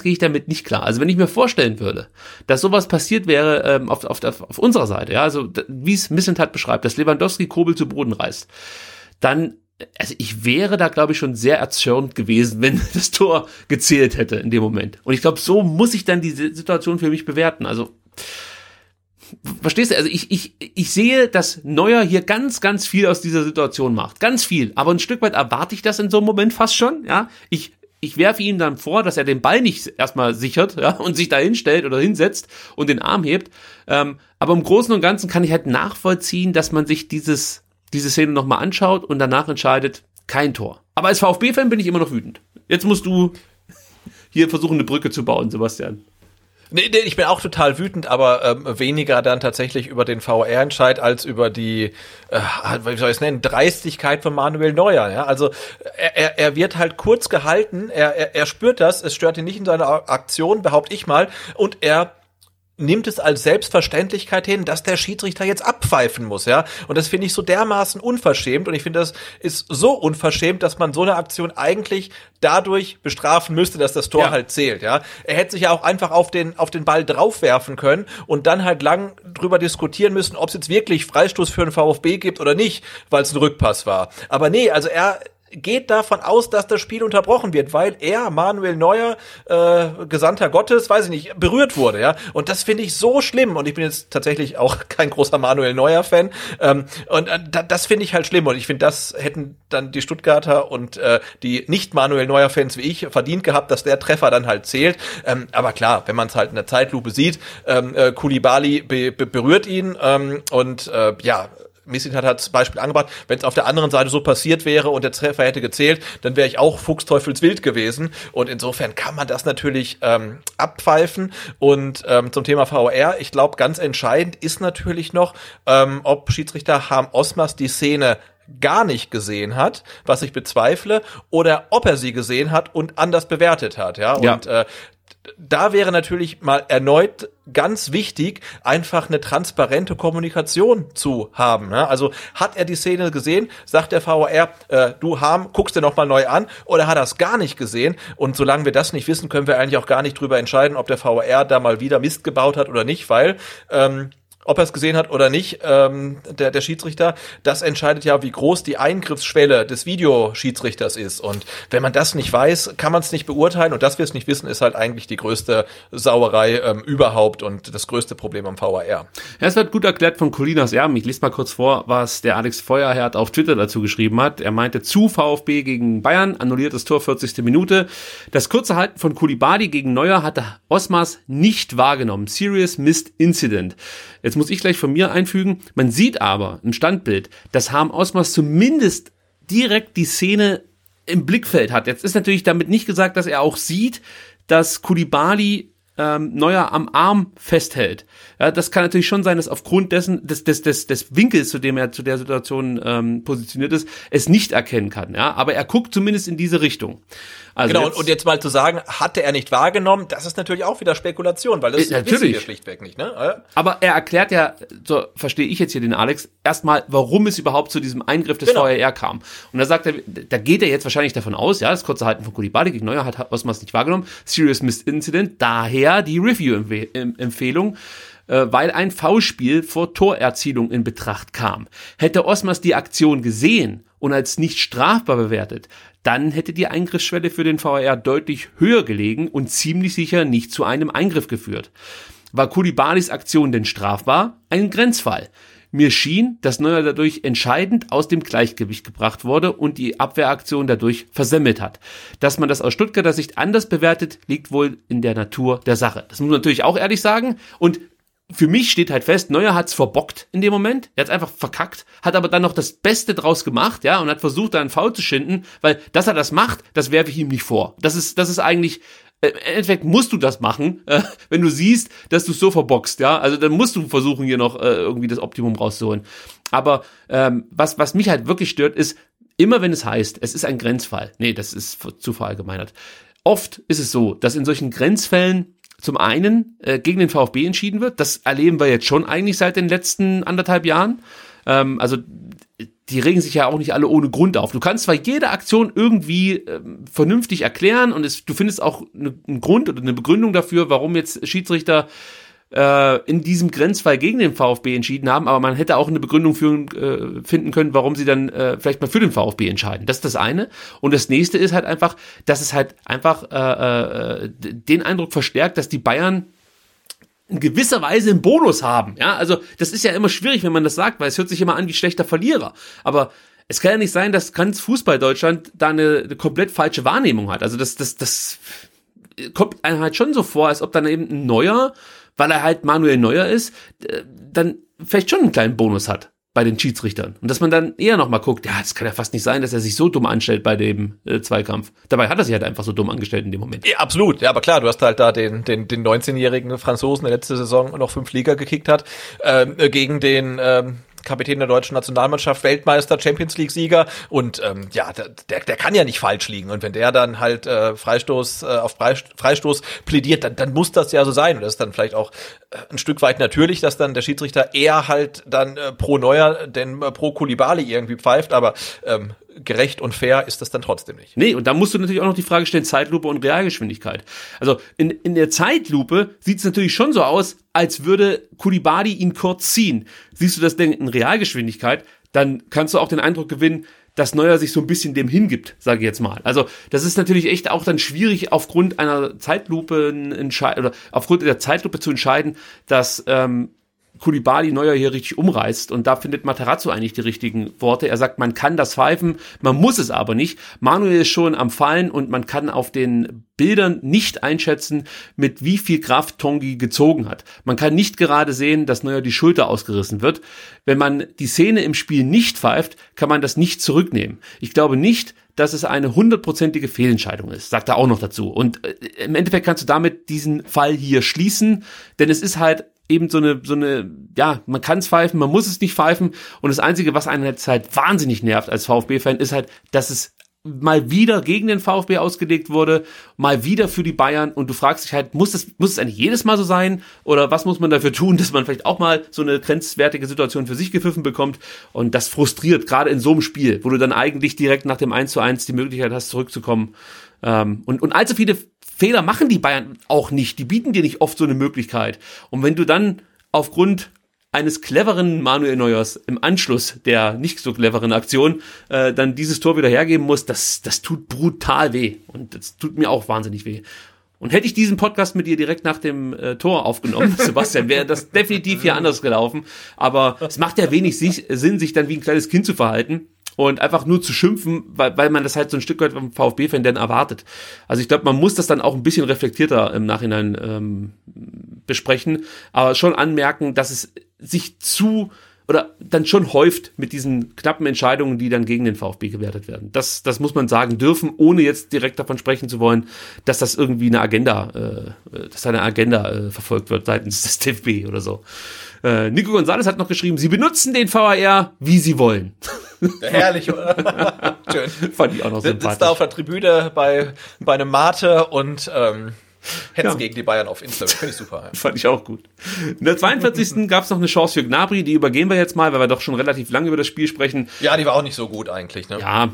gehe ich damit nicht klar. Also wenn ich mir vorstellen würde, dass sowas passiert wäre auf unserer Seite, ja, also wie es Mislintat beschreibt, dass Lewandowski Kobel zu Boden reißt, dann, also ich wäre da, glaube ich, schon sehr erzürnt gewesen, wenn das Tor gezählt hätte in dem Moment. Und ich glaube, so muss ich dann die Situation für mich bewerten. Also, verstehst du? Also ich sehe, dass Neuer hier ganz, ganz viel aus dieser Situation macht. Ganz viel. Aber ein Stück weit erwarte ich das in so einem Moment fast schon, ja. Ich werfe ihm dann vor, dass er den Ball nicht erstmal sichert, ja, und sich da hinstellt oder hinsetzt und den Arm hebt. Aber im Großen und Ganzen kann ich halt nachvollziehen, dass man sich diese Szene nochmal anschaut und danach entscheidet, kein Tor. Aber als VfB-Fan bin ich immer noch wütend. Jetzt musst du hier versuchen, eine Brücke zu bauen, Sebastian. Nee, ich bin auch total wütend, aber weniger dann tatsächlich über den VAR-Entscheid als über die, wie soll ich es nennen, Dreistigkeit von Manuel Neuer. Ja? Also er wird halt kurz gehalten, er spürt das, es stört ihn nicht in seiner Aktion, behaupte ich mal, und er nimmt es als Selbstverständlichkeit hin, dass der Schiedsrichter jetzt abpfeifen muss, ja. Und das finde ich so dermaßen unverschämt. Und ich finde, das ist so unverschämt, dass man so eine Aktion eigentlich dadurch bestrafen müsste, dass das Tor halt zählt, ja. Er hätte sich ja auch einfach auf den Ball draufwerfen können und dann halt lang drüber diskutieren müssen, ob es jetzt wirklich Freistoß für den VfB gibt oder nicht, weil es ein Rückpass war. Aber nee, also er geht davon aus, dass das Spiel unterbrochen wird, weil er, Manuel Neuer, Gesandter Gottes, weiß ich nicht, berührt wurde, ja. Und das finde ich so schlimm. Und ich bin jetzt tatsächlich auch kein großer Manuel Neuer-Fan. Das finde ich halt schlimm. Und ich finde, das hätten dann die Stuttgarter und die Nicht-Manuel Neuer-Fans wie ich verdient gehabt, dass der Treffer dann halt zählt. Aber klar, wenn man es halt in der Zeitlupe sieht, Coulibaly berührt ihn Mislintat hat das Beispiel angebracht, wenn es auf der anderen Seite so passiert wäre und der Treffer hätte gezählt, dann wäre ich auch fuchsteufelswild gewesen. Und insofern kann man das natürlich abpfeifen. Und zum Thema VAR, ich glaube, ganz entscheidend ist natürlich noch, ob Schiedsrichter Ham Osmars die Szene gar nicht gesehen hat, was ich bezweifle, oder ob er sie gesehen hat und anders bewertet hat. Ja. Und da wäre natürlich mal erneut ganz wichtig, einfach eine transparente Kommunikation zu haben. Ne? Also hat er die Szene gesehen, sagt der VAR, du Harm, guckst dir nochmal neu an, oder hat er es gar nicht gesehen? Und solange wir das nicht wissen, können wir eigentlich auch gar nicht drüber entscheiden, ob der VAR da mal wieder Mist gebaut hat oder nicht, weil ob er es gesehen hat oder nicht, der Schiedsrichter, das entscheidet ja, wie groß die Eingriffsschwelle des Videoschiedsrichters ist. Und wenn man das nicht weiß, kann man es nicht beurteilen. Und dass wir es nicht wissen, ist halt eigentlich die größte Sauerei überhaupt und das größte Problem am VAR. Ja, es wird gut erklärt von Colinas Erben. Ich lese mal kurz vor, was der Alex Feuerherd auf Twitter dazu geschrieben hat. Er meinte, zu VfB gegen Bayern, annulliertes Tor, 40. Minute. Das kurze Halten von Coulibaly gegen Neuer hatte Osmars nicht wahrgenommen. Serious Missed Incident. Jetzt muss ich gleich von mir einfügen, man sieht aber im Standbild, dass Harm Osmars zumindest direkt die Szene im Blickfeld hat. Jetzt ist natürlich damit nicht gesagt, dass er auch sieht, dass Coulibaly Neuer am Arm festhält. Ja, das kann natürlich schon sein, dass aufgrund dessen des Winkels, zu dem er zu der Situation positioniert ist, es nicht erkennen kann. Ja, aber er guckt zumindest in diese Richtung. Also genau, und jetzt mal zu sagen, hatte er nicht wahrgenommen, das ist natürlich auch wieder Spekulation, weil das wissen wir schlichtweg nicht. Ne? Aber er erklärt ja, so verstehe ich jetzt hier den Alex, erstmal, warum es überhaupt zu diesem Eingriff des VAR kam. Und da sagt er, da geht er jetzt wahrscheinlich davon aus, ja, das kurze Halten von Coulibaly gegen Neuer hat Osmars nicht wahrgenommen, Serious Missed Incident, daher die Review-Empfehlung, weil ein Foulspiel vor Torerzielung in Betracht kam. Hätte Osmars die Aktion gesehen und als nicht strafbar bewertet, dann hätte die Eingriffsschwelle für den VAR deutlich höher gelegen und ziemlich sicher nicht zu einem Eingriff geführt. War Coulibalys Aktion denn strafbar? Ein Grenzfall. Mir schien, dass Neuer dadurch entscheidend aus dem Gleichgewicht gebracht wurde und die Abwehraktion dadurch versemmelt hat. Dass man das aus Stuttgarter Sicht anders bewertet, liegt wohl in der Natur der Sache. Das muss man natürlich auch ehrlich sagen. Und für mich steht halt fest, Neuer hat's verbockt in dem Moment, er hat's einfach verkackt, hat aber dann noch das Beste draus gemacht, ja, und hat versucht, da einen Foul zu schinden, weil, dass er das macht, das werfe ich ihm nicht vor. Das ist eigentlich, im Endeffekt musst du das machen, wenn du siehst, dass du es so verbockst, ja, also dann musst du versuchen, hier noch irgendwie das Optimum rauszuholen. Aber was mich halt wirklich stört, ist, immer wenn es heißt, es ist ein Grenzfall, nee, das ist zu verallgemeinert. Oft ist es so, dass in solchen Grenzfällen zum einen gegen den VfB entschieden wird. Das erleben wir jetzt schon eigentlich seit den letzten 1,5 Jahren. Also die regen sich ja auch nicht alle ohne Grund auf. Du kannst zwar jede Aktion irgendwie vernünftig erklären und du findest auch einen Grund oder eine Begründung dafür, warum jetzt Schiedsrichter in diesem Grenzfall gegen den VfB entschieden haben, aber man hätte auch eine Begründung finden können, warum sie dann vielleicht mal für den VfB entscheiden. Das ist das eine. Und das nächste ist halt einfach, dass es halt einfach den Eindruck verstärkt, dass die Bayern in gewisser Weise einen Bonus haben. Ja, also das ist ja immer schwierig, wenn man das sagt, weil es hört sich immer an wie schlechter Verlierer. Aber es kann ja nicht sein, dass ganz Fußball-Deutschland da eine komplett falsche Wahrnehmung hat. Also das kommt einem halt schon so vor, als ob dann eben ein Neuer, weil er halt Manuel Neuer ist, dann vielleicht schon einen kleinen Bonus hat bei den Schiedsrichtern. Und dass man dann eher nochmal guckt, ja, das kann ja fast nicht sein, dass er sich so dumm anstellt bei dem Zweikampf. Dabei hat er sich halt einfach so dumm angestellt in dem Moment. Ja, absolut. Ja, aber klar, du hast halt da den 19-jährigen Franzosen, der letzte Saison noch 5 Liga gekickt hat, gegen den Kapitän der deutschen Nationalmannschaft, Weltmeister, Champions League-Sieger und ja, der kann ja nicht falsch liegen. Und wenn der dann halt Freistoß plädiert, dann muss das ja so sein. Und das ist dann vielleicht auch ein Stück weit natürlich, dass dann der Schiedsrichter eher halt dann pro Neuer, denn pro Coulibaly irgendwie pfeift, aber gerecht und fair ist das dann trotzdem nicht. Nee, und da musst du natürlich auch noch die Frage stellen, Zeitlupe und Realgeschwindigkeit. Also in der Zeitlupe sieht es natürlich schon so aus, als würde Coulibaly ihn kurz ziehen. Siehst du das Ding in Realgeschwindigkeit, dann kannst du auch den Eindruck gewinnen, dass Neuer sich so ein bisschen dem hingibt, sage ich jetzt mal. Also das ist natürlich echt auch dann schwierig, aufgrund einer Zeitlupe oder aufgrund der Zeitlupe zu entscheiden, dass Coulibaly Neuer hier richtig umreißt, und da findet Matarazzo eigentlich die richtigen Worte. Er sagt, man kann das pfeifen, man muss es aber nicht. Manuel ist schon am Fallen und man kann auf den Bildern nicht einschätzen, mit wie viel Kraft Tongi gezogen hat. Man kann nicht gerade sehen, dass Neuer die Schulter ausgerissen wird. Wenn man die Szene im Spiel nicht pfeift, kann man das nicht zurücknehmen. Ich glaube nicht, dass es eine 100%ige Fehlentscheidung ist, sagt er auch noch dazu. Und im Endeffekt kannst du damit diesen Fall hier schließen, denn es ist halt eben so eine, ja, man kann es pfeifen, man muss es nicht pfeifen, und das Einzige, was einen jetzt halt wahnsinnig nervt als VfB-Fan, ist halt, dass es mal wieder gegen den VfB ausgelegt wurde, mal wieder für die Bayern, und du fragst dich halt, muss es eigentlich jedes Mal so sein, oder was muss man dafür tun, dass man vielleicht auch mal so eine grenzwertige Situation für sich gepfiffen bekommt, und das frustriert, gerade in so einem Spiel, wo du dann eigentlich direkt nach dem 1:1 die Möglichkeit hast, zurückzukommen. Und allzu viele Fehler machen die Bayern auch nicht. Die bieten dir nicht oft so eine Möglichkeit. Und wenn du dann aufgrund eines cleveren Manuel Neuers im Anschluss der nicht so cleveren Aktion dann dieses Tor wieder hergeben muss, das tut brutal weh. Und das tut mir auch wahnsinnig weh. Und hätte ich diesen Podcast mit dir direkt nach dem Tor aufgenommen, Sebastian, wäre das definitiv hier anders gelaufen. Aber es macht ja wenig Sinn, sich dann wie ein kleines Kind zu verhalten und einfach nur zu schimpfen, weil man das halt so ein Stück weit vom VfB-Fan dann erwartet. Also ich glaube, man muss das dann auch ein bisschen reflektierter im Nachhinein besprechen, aber schon anmerken, dass es sich dann schon häuft mit diesen knappen Entscheidungen, die dann gegen den VfB gewertet werden. Das muss man sagen dürfen, ohne jetzt direkt davon sprechen zu wollen, dass das irgendwie eine Agenda verfolgt wird seitens des DFB oder so. Nico González hat noch geschrieben, sie benutzen den VAR, wie sie wollen. Herrlich, oder? Schön. Fand ich auch noch sympathisch. Sitzt da auf der Tribüne bei einem Mate und Hetz gegen die Bayern auf Instagram, finde ich super. Ja. Fand ich auch gut. In der 42. gab es noch eine Chance für Gnabry, die übergehen wir jetzt mal, weil wir doch schon relativ lange über das Spiel sprechen. Ja, die war auch nicht so gut eigentlich. Ne? Ja,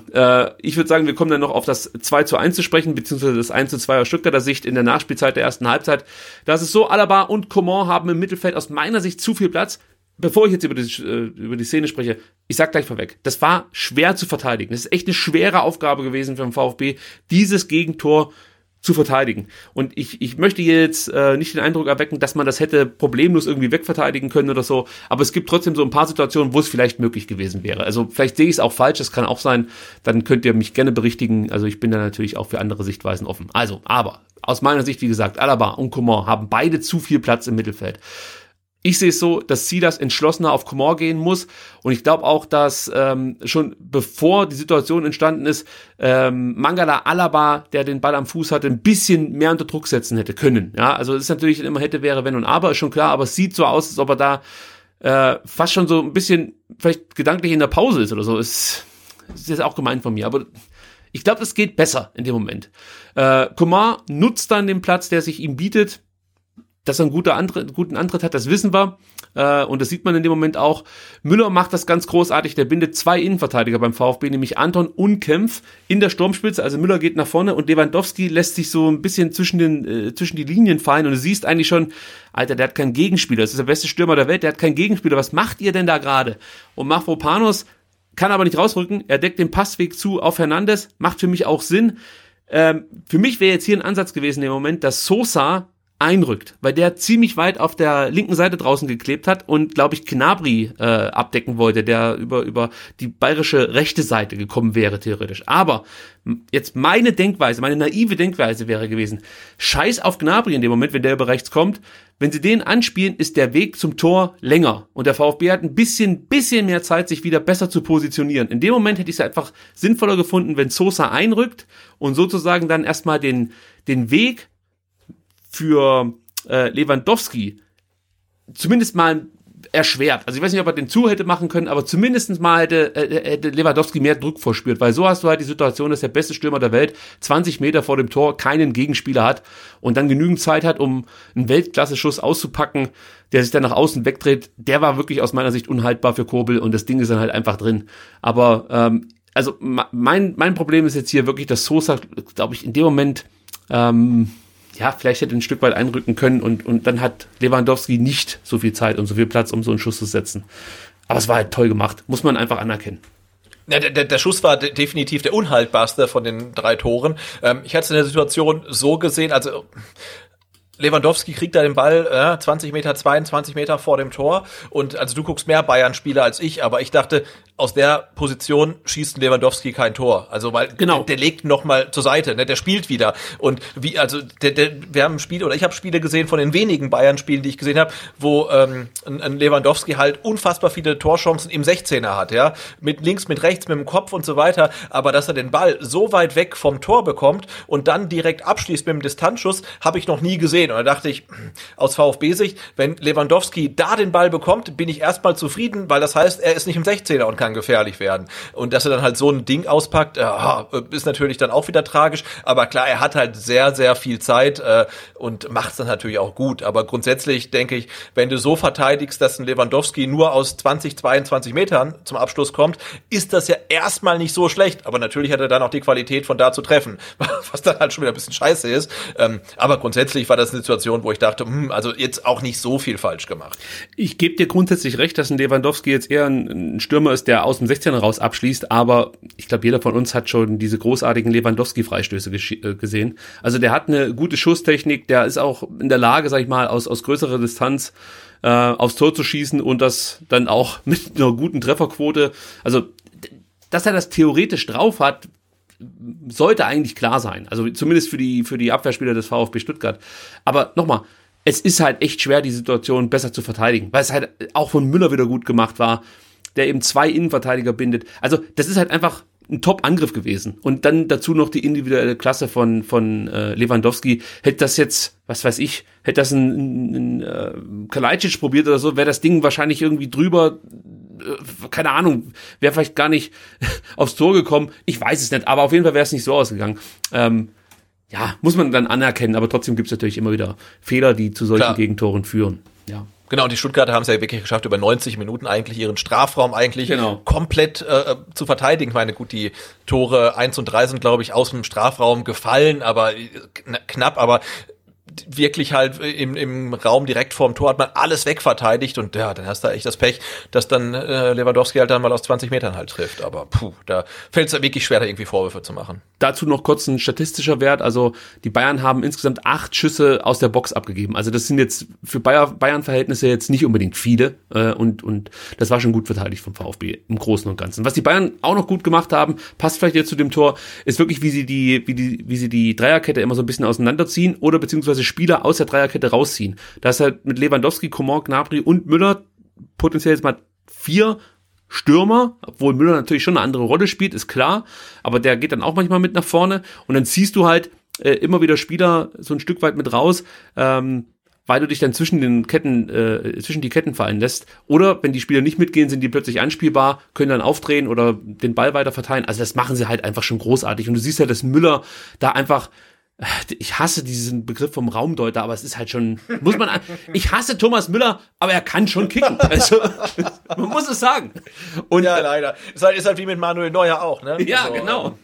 ich würde sagen, wir kommen dann noch auf das 2:1 zu sprechen, beziehungsweise das 1:2 aus Stuttgarter Sicht in der Nachspielzeit der ersten Halbzeit. Das ist so, Alaba und Coman haben im Mittelfeld aus meiner Sicht zu viel Platz. Bevor ich jetzt über die Szene spreche, ich sag gleich vorweg, das war schwer zu verteidigen. Das ist echt eine schwere Aufgabe gewesen für den VfB, dieses Gegentor zu verteidigen. Und ich möchte jetzt nicht den Eindruck erwecken, dass man das hätte problemlos irgendwie wegverteidigen können oder so, aber es gibt trotzdem so ein paar Situationen, wo es vielleicht möglich gewesen wäre. Also vielleicht sehe ich es auch falsch, das kann auch sein, dann könnt ihr mich gerne berichtigen, also ich bin da natürlich auch für andere Sichtweisen offen. Also, aber aus meiner Sicht, wie gesagt, Alaba und Coman haben beide zu viel Platz im Mittelfeld. Ich sehe es so, dass Silas entschlossener auf Coman gehen muss und ich glaube auch, dass schon bevor die Situation entstanden ist, Mangala Alaba, der den Ball am Fuß hatte, ein bisschen mehr unter Druck setzen hätte können. Ja, also es ist natürlich immer hätte, wäre, wenn und aber, ist schon klar, aber es sieht so aus, als ob er da fast schon so ein bisschen vielleicht gedanklich in der Pause ist oder so. Ist jetzt auch gemein von mir, aber ich glaube, es geht besser in dem Moment. Coman nutzt dann den Platz, der sich ihm bietet. Dass er einen guten Antritt hat, das wissen wir. Und das sieht man in dem Moment auch. Müller macht das ganz großartig. Der bindet zwei Innenverteidiger beim VfB, nämlich Anton und Kempf in der Sturmspitze. Also Müller geht nach vorne und Lewandowski lässt sich so ein bisschen zwischen die Linien fallen. Und du siehst eigentlich schon, Alter, der hat keinen Gegenspieler. Das ist der beste Stürmer der Welt, der hat keinen Gegenspieler. Was macht ihr denn da gerade? Und Mavropanos kann aber nicht rausrücken. Er deckt den Passweg zu auf Hernandez. Macht für mich auch Sinn. Für mich wäre jetzt hier ein Ansatz gewesen in dem Moment, dass Sosa einrückt, weil der ziemlich weit auf der linken Seite draußen geklebt hat und, glaube ich, Gnabry abdecken wollte, der über die bayerische rechte Seite gekommen wäre, theoretisch. Aber jetzt meine naive Denkweise wäre gewesen, scheiß auf Gnabry in dem Moment, wenn der über rechts kommt. Wenn sie den anspielen, ist der Weg zum Tor länger und der VfB hat ein bisschen mehr Zeit, sich wieder besser zu positionieren. In dem Moment hätte ich es einfach sinnvoller gefunden, wenn Sosa einrückt und sozusagen dann erstmal den Weg für Lewandowski zumindest mal erschwert. Also ich weiß nicht, ob er den zu hätte machen können, aber zumindest mal hätte Lewandowski mehr Druck verspürt, weil so hast du halt die Situation, dass der beste Stürmer der Welt 20 Meter vor dem Tor keinen Gegenspieler hat und dann genügend Zeit hat, um einen Weltklasse-Schuss auszupacken, der sich dann nach außen wegdreht. Der war wirklich aus meiner Sicht unhaltbar für Kobel und das Ding ist dann halt einfach drin. Aber also mein Problem ist jetzt hier wirklich, dass Sosa, glaube ich, in dem Moment vielleicht hätte ein Stück weit einrücken können und dann hat Lewandowski nicht so viel Zeit und so viel Platz, um so einen Schuss zu setzen. Aber es war halt toll gemacht. Muss man einfach anerkennen. Ja, der Schuss war definitiv der unhaltbarste von den drei Toren. Ich hatte es in der Situation so gesehen, also Lewandowski kriegt da den Ball 22 Meter vor dem Tor und also du guckst mehr Bayern-Spiele als ich, aber ich dachte, aus der Position schießt Lewandowski kein Tor, also weil genau. Der legt noch mal zur Seite, ne? Der spielt wieder und wie also wir haben Spiele oder ich habe Spiele gesehen von den wenigen Bayern-Spielen, die ich gesehen habe, wo ein Lewandowski halt unfassbar viele Torchancen im 16er hat, ja, mit links, mit rechts, mit dem Kopf und so weiter, aber dass er den Ball so weit weg vom Tor bekommt und dann direkt abschließt mit dem Distanzschuss, habe ich noch nie gesehen. Und da dachte ich, aus VfB-Sicht, wenn Lewandowski da den Ball bekommt, bin ich erstmal zufrieden, weil das heißt, er ist nicht im 16er und kann kann gefährlich werden. Und dass er dann halt so ein Ding auspackt, ist natürlich dann auch wieder tragisch. Aber klar, er hat halt sehr, sehr viel Zeit und macht es dann natürlich auch gut. Aber grundsätzlich denke ich, wenn du so verteidigst, dass ein Lewandowski nur aus 20, 22 Metern zum Abschluss kommt, ist das ja erstmal nicht so schlecht. Aber natürlich hat er dann auch die Qualität, von da zu treffen, was dann halt schon wieder ein bisschen scheiße ist. Aber grundsätzlich war das eine Situation, wo ich dachte, also jetzt auch nicht so viel falsch gemacht. Ich gebe dir grundsätzlich recht, dass ein Lewandowski jetzt eher ein Stürmer ist, der aus dem 16er raus abschließt, aber ich glaube, jeder von uns hat schon diese großartigen Lewandowski-Freistöße gesehen. Also der hat eine gute Schusstechnik, der ist auch in der Lage, sag ich mal, aus größerer Distanz aufs Tor zu schießen und das dann auch mit einer guten Trefferquote. Also, dass er das theoretisch drauf hat, sollte eigentlich klar sein. Also zumindest für die Abwehrspieler des VfB Stuttgart. Aber nochmal, es ist halt echt schwer, die Situation besser zu verteidigen, weil es halt auch von Müller wieder gut gemacht war, der eben zwei Innenverteidiger bindet. Also das ist halt einfach ein Top-Angriff gewesen. Und dann dazu noch die individuelle Klasse von Lewandowski. Hätte das jetzt, was weiß ich, hätte das ein Kalajdzic probiert oder so, wäre das Ding wahrscheinlich irgendwie drüber, keine Ahnung, wäre vielleicht gar nicht aufs Tor gekommen. Ich weiß es nicht, aber auf jeden Fall wäre es nicht so ausgegangen. Ja, muss man dann anerkennen, aber trotzdem gibt es natürlich immer wieder Fehler, die zu solchen Gegentoren führen. Ja. Genau, und die Stuttgarter haben es ja wirklich geschafft, über 90 Minuten eigentlich ihren Strafraum eigentlich komplett zu verteidigen. Ich meine, gut, die Tore 1 und 3 sind, glaube ich, aus dem Strafraum gefallen, aber knapp, aber wirklich halt im Raum direkt vorm Tor hat man alles wegverteidigt und ja, dann hast du echt das Pech, dass dann Lewandowski halt dann mal aus 20 Metern halt trifft, aber da fällt es ja wirklich schwer, da irgendwie Vorwürfe zu machen. Dazu noch kurz ein statistischer Wert, also die Bayern haben insgesamt 8 Schüsse aus der Box abgegeben, also das sind jetzt für Bayern-Verhältnisse jetzt nicht unbedingt viele und das war schon gut verteidigt vom VfB im Großen und Ganzen. Was die Bayern auch noch gut gemacht haben, passt vielleicht jetzt zu dem Tor, ist wirklich, wie sie die Dreierkette immer so ein bisschen auseinanderziehen oder beziehungsweise Spieler aus der Dreierkette rausziehen. Da ist halt mit Lewandowski, Coman, Gnabry und Müller potenziell jetzt mal 4 Stürmer, obwohl Müller natürlich schon eine andere Rolle spielt, ist klar, aber der geht dann auch manchmal mit nach vorne und dann ziehst du halt immer wieder Spieler so ein Stück weit mit raus, weil du dich dann zwischen die Ketten fallen lässt. Oder wenn die Spieler nicht mitgehen, sind die plötzlich anspielbar, können dann aufdrehen oder den Ball weiter verteilen. Also das machen sie halt einfach schon großartig und du siehst ja, dass Müller da einfach, ich hasse diesen Begriff vom Raumdeuter, aber es ist halt schon, ich hasse Thomas Müller, aber er kann schon kicken. Also, man muss es sagen. Und ja, leider. Ist halt wie mit Manuel Neuer auch, ne? Ja, also, genau.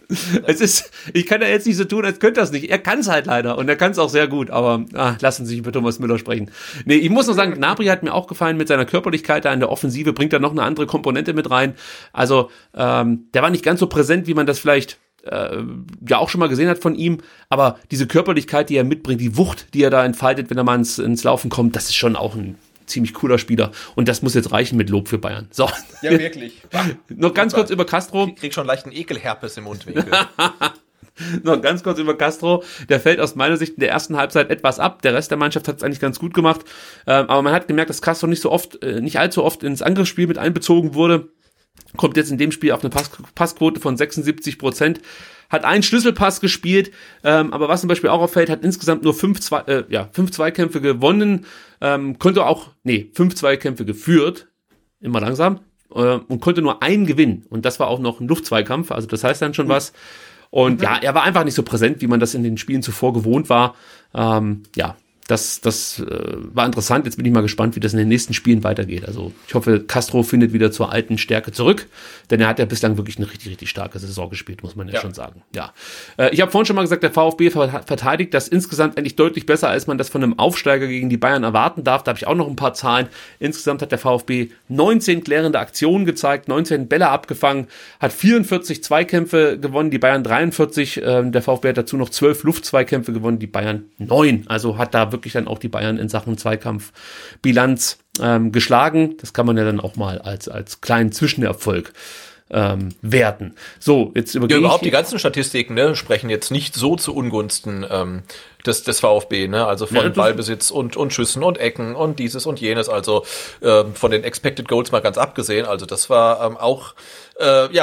Ich kann ja jetzt nicht so tun, als könnte das nicht. Er kann es halt leider und er kann es auch sehr gut, aber lassen Sie sich über Thomas Müller sprechen. Nee, ich muss nur sagen, Gnabry hat mir auch gefallen mit seiner Körperlichkeit da in der Offensive, bringt da noch eine andere Komponente mit rein. Also, der war nicht ganz so präsent, wie man das vielleicht ja auch schon mal gesehen hat von ihm, aber diese Körperlichkeit, die er mitbringt, die Wucht, die er da entfaltet, wenn er mal ins Laufen kommt, das ist schon auch ein ziemlich cooler Spieler und das muss jetzt reichen mit Lob für Bayern. So. Ja, wirklich. Noch ganz kurz über Castro. Ich krieg schon leicht einen Ekelherpes im Mundwinkel. Noch ganz kurz über Castro. Der fällt aus meiner Sicht in der ersten Halbzeit etwas ab. Der Rest der Mannschaft hat es eigentlich ganz gut gemacht, aber man hat gemerkt, dass Castro nicht allzu oft ins Angriffsspiel mit einbezogen wurde. Kommt jetzt in dem Spiel auf eine Passquote von 76%, hat einen Schlüsselpass gespielt, aber was zum Beispiel auch auffällt, hat insgesamt nur fünf Zweikämpfe gewonnen, fünf Zweikämpfe geführt, immer langsam, und konnte nur einen gewinnen. Und das war auch noch ein Luftzweikampf, also das heißt dann schon was. Und er war einfach nicht so präsent, wie man das in den Spielen zuvor gewohnt war. Das war interessant. Jetzt bin ich mal gespannt, wie das in den nächsten Spielen weitergeht. Also ich hoffe, Castro findet wieder zur alten Stärke zurück, denn er hat ja bislang wirklich eine richtig, richtig starke Saison gespielt, muss man ja schon sagen. Ja. Ich habe vorhin schon mal gesagt, der VfB verteidigt das insgesamt eigentlich deutlich besser, als man das von einem Aufsteiger gegen die Bayern erwarten darf. Da habe ich auch noch ein paar Zahlen. Insgesamt hat der VfB 19 klärende Aktionen gezeigt, 19 Bälle abgefangen, hat 44 Zweikämpfe gewonnen, die Bayern 43. Der VfB hat dazu noch 12 Luftzweikämpfe gewonnen, die Bayern 9. Also hat da wirklich dann auch die Bayern in Sachen Zweikampfbilanz geschlagen. Das kann man ja dann auch mal als kleinen Zwischenerfolg werten. So, jetzt überhaupt die ganzen Statistiken, ne, sprechen jetzt nicht so zu Ungunsten des VfB, ne? Also von Ballbesitz und Schüssen und Ecken und dieses und jenes. Also von den Expected Goals mal ganz abgesehen. Also das war auch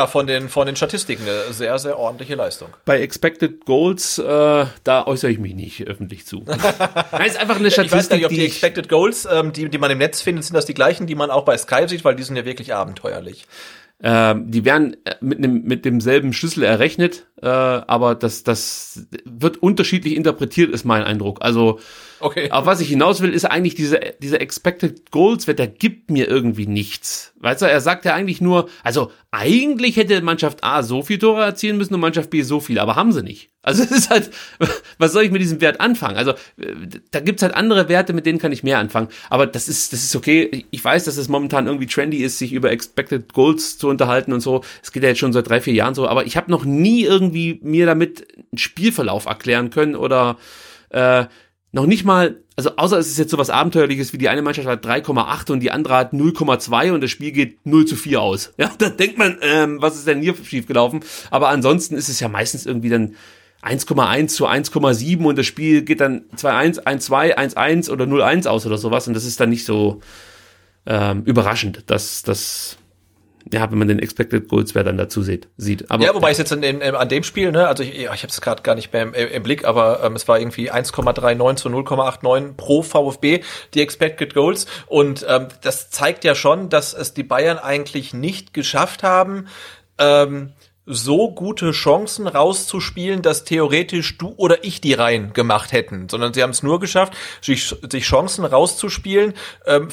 von den Statistiken eine sehr, sehr ordentliche Leistung. Bei Expected Goals, da äußere ich mich nicht öffentlich zu. Nein, ist einfach eine Statistik. Ich weiß nicht, ob die Expected Goals, die man im Netz findet, sind das die gleichen, die man auch bei Sky sieht, weil die sind ja wirklich abenteuerlich. Die werden mit demselben Schlüssel errechnet, aber das wird unterschiedlich interpretiert, ist mein Eindruck. Also, okay. Auf was ich hinaus will, ist eigentlich diese Expected Goals, der gibt mir irgendwie nichts. Weißt du, er sagt ja eigentlich nur, also eigentlich hätte Mannschaft A so viel Tore erzielen müssen und Mannschaft B so viel, aber haben sie nicht. Also es ist halt, was soll ich mit diesem Wert anfangen? Also da gibt's halt andere Werte, mit denen kann ich mehr anfangen. Aber das ist okay. Ich weiß, dass es momentan irgendwie trendy ist, sich über Expected Goals zu unterhalten und so. Es geht ja jetzt schon seit 3-4 Jahren so. Aber ich habe noch nie irgendwie mir damit einen Spielverlauf erklären können oder noch nicht mal, also außer es ist jetzt sowas Abenteuerliches wie die eine Mannschaft hat 3,8 und die andere hat 0,2 und das Spiel geht 0-4 aus. Ja, da denkt man, was ist denn hier schiefgelaufen? Aber ansonsten ist es ja meistens irgendwie dann 1,1-1,7 und das Spiel geht dann 2-1, 1-2, 1-1 oder 0-1 aus oder sowas und das ist dann nicht so überraschend, dass das, ja, wenn man den Expected Goals Wert dann dazu sieht. Aber, ja, wobei ich jetzt an dem Spiel, ne, also ich habe es gerade gar nicht mehr im Blick, aber es war irgendwie 1,39 zu 0,89 pro VfB die Expected Goals und das zeigt ja schon, dass es die Bayern eigentlich nicht geschafft haben, so gute Chancen rauszuspielen, dass theoretisch du oder ich die rein gemacht hätten, sondern sie haben es nur geschafft, sich Chancen rauszuspielen,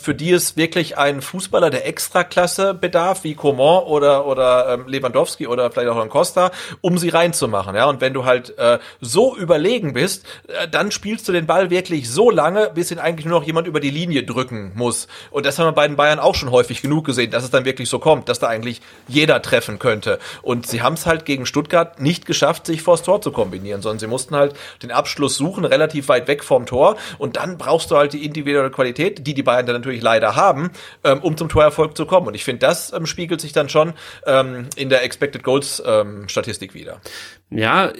für die es wirklich einen Fußballer der Extraklasse bedarf, wie Coman oder Lewandowski oder vielleicht auch Costa, um sie reinzumachen. Ja, und wenn du halt so überlegen bist, dann spielst du den Ball wirklich so lange, bis ihn eigentlich nur noch jemand über die Linie drücken muss. Und das haben wir bei den Bayern auch schon häufig genug gesehen, dass es dann wirklich so kommt, dass da eigentlich jeder treffen könnte. Und sie haben es halt gegen Stuttgart nicht geschafft, sich vors Tor zu kombinieren, sondern sie mussten halt den Abschluss suchen, relativ weit weg vom Tor und dann brauchst du halt die individuelle Qualität, die Bayern dann natürlich leider haben, um zum Torerfolg zu kommen und ich finde, das spiegelt sich dann schon in der Expected Goals Statistik wieder. Ja,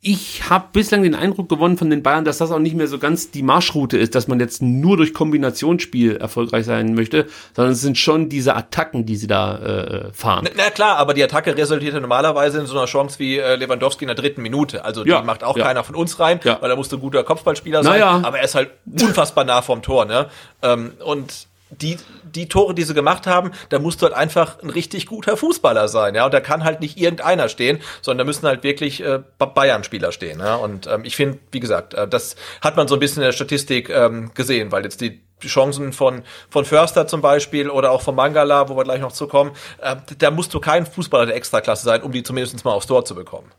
ich habe bislang den Eindruck gewonnen von den Bayern, dass das auch nicht mehr so ganz die Marschroute ist, dass man jetzt nur durch Kombinationsspiel erfolgreich sein möchte, sondern es sind schon diese Attacken, die sie da fahren. Na klar, aber die Attacke resultierte normalerweise in so einer Chance wie Lewandowski in der 3. Minute. Also ja, die macht auch keiner von uns rein, weil er musste ein guter Kopfballspieler sein, aber er ist halt unfassbar nah vorm Tor, ne? Und die Tore, die sie gemacht haben, da musst du halt einfach ein richtig guter Fußballer sein, ja, und da kann halt nicht irgendeiner stehen, sondern da müssen halt wirklich Bayern-Spieler stehen, ja, und ich finde, wie gesagt, das hat man so ein bisschen in der Statistik gesehen, weil jetzt die Chancen von Förster zum Beispiel oder auch von Mangala, wo wir gleich noch zu kommen, da musst du kein Fußballer der Extraklasse sein, um die zumindest mal aufs Tor zu bekommen.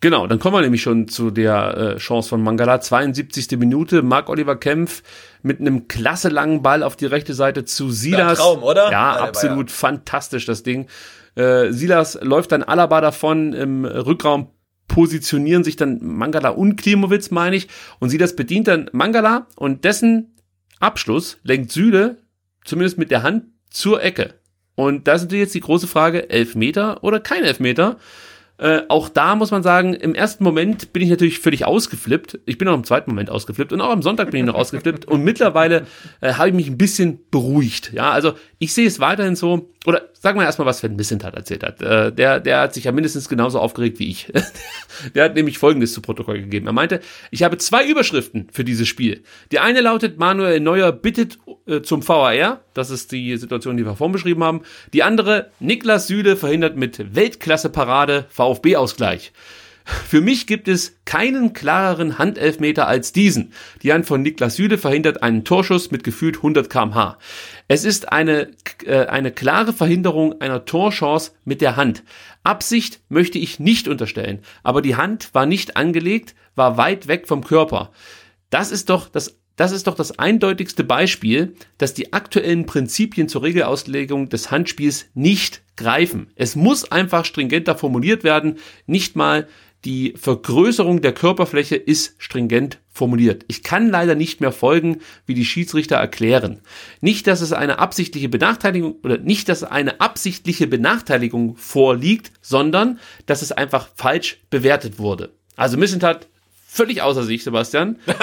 Genau, dann kommen wir nämlich schon zu der Chance von Mangala, 72. Minute, Marc-Oliver Kempf mit einem klasse langen Ball auf die rechte Seite zu Silas. Ja, Traum, oder? Ja, absolut fantastisch das Ding. Silas läuft dann Alaba davon, im Rückraum positionieren sich dann Mangala und Klimowitz, meine ich, und Silas bedient dann Mangala und dessen Abschluss lenkt Süle, zumindest mit der Hand, zur Ecke. Und da ist natürlich jetzt die große Frage, Elfmeter oder kein Elfmeter? Auch da muss man sagen, im ersten Moment bin ich natürlich völlig ausgeflippt. Ich bin auch im zweiten Moment ausgeflippt und auch am Sonntag bin ich noch ausgeflippt. Und mittlerweile habe ich mich ein bisschen beruhigt. Ja, also ich sehe es weiterhin so. Oder sagen wir erstmal, was Sven Mislintat erzählt hat. Der hat sich ja mindestens genauso aufgeregt wie ich. Der hat nämlich Folgendes zu Protokoll gegeben. Er meinte, ich habe 2 Überschriften für dieses Spiel. Die eine lautet, Manuel Neuer bittet zum VAR. Das ist die Situation, die wir vorhin beschrieben haben. Die andere, Niklas Süle verhindert mit Weltklasse-Parade VfB-Ausgleich. Für mich gibt es keinen klareren Handelfmeter als diesen. Die Hand von Niklas Süle verhindert einen Torschuss mit gefühlt 100 km/h. Es ist eine klare Verhinderung einer Torchance mit der Hand. Absicht möchte ich nicht unterstellen, aber die Hand war nicht angelegt, war weit weg vom Körper. Das ist doch das eindeutigste Beispiel, dass die aktuellen Prinzipien zur Regelauslegung des Handspiels nicht greifen. Es muss einfach stringenter formuliert werden, nicht mal die Vergrößerung der Körperfläche ist stringent formuliert. Ich kann leider nicht mehr folgen, wie die Schiedsrichter erklären. Nicht, dass eine absichtliche Benachteiligung vorliegt, sondern dass es einfach falsch bewertet wurde. Also Mislintat völlig außer sich, Sebastian. Er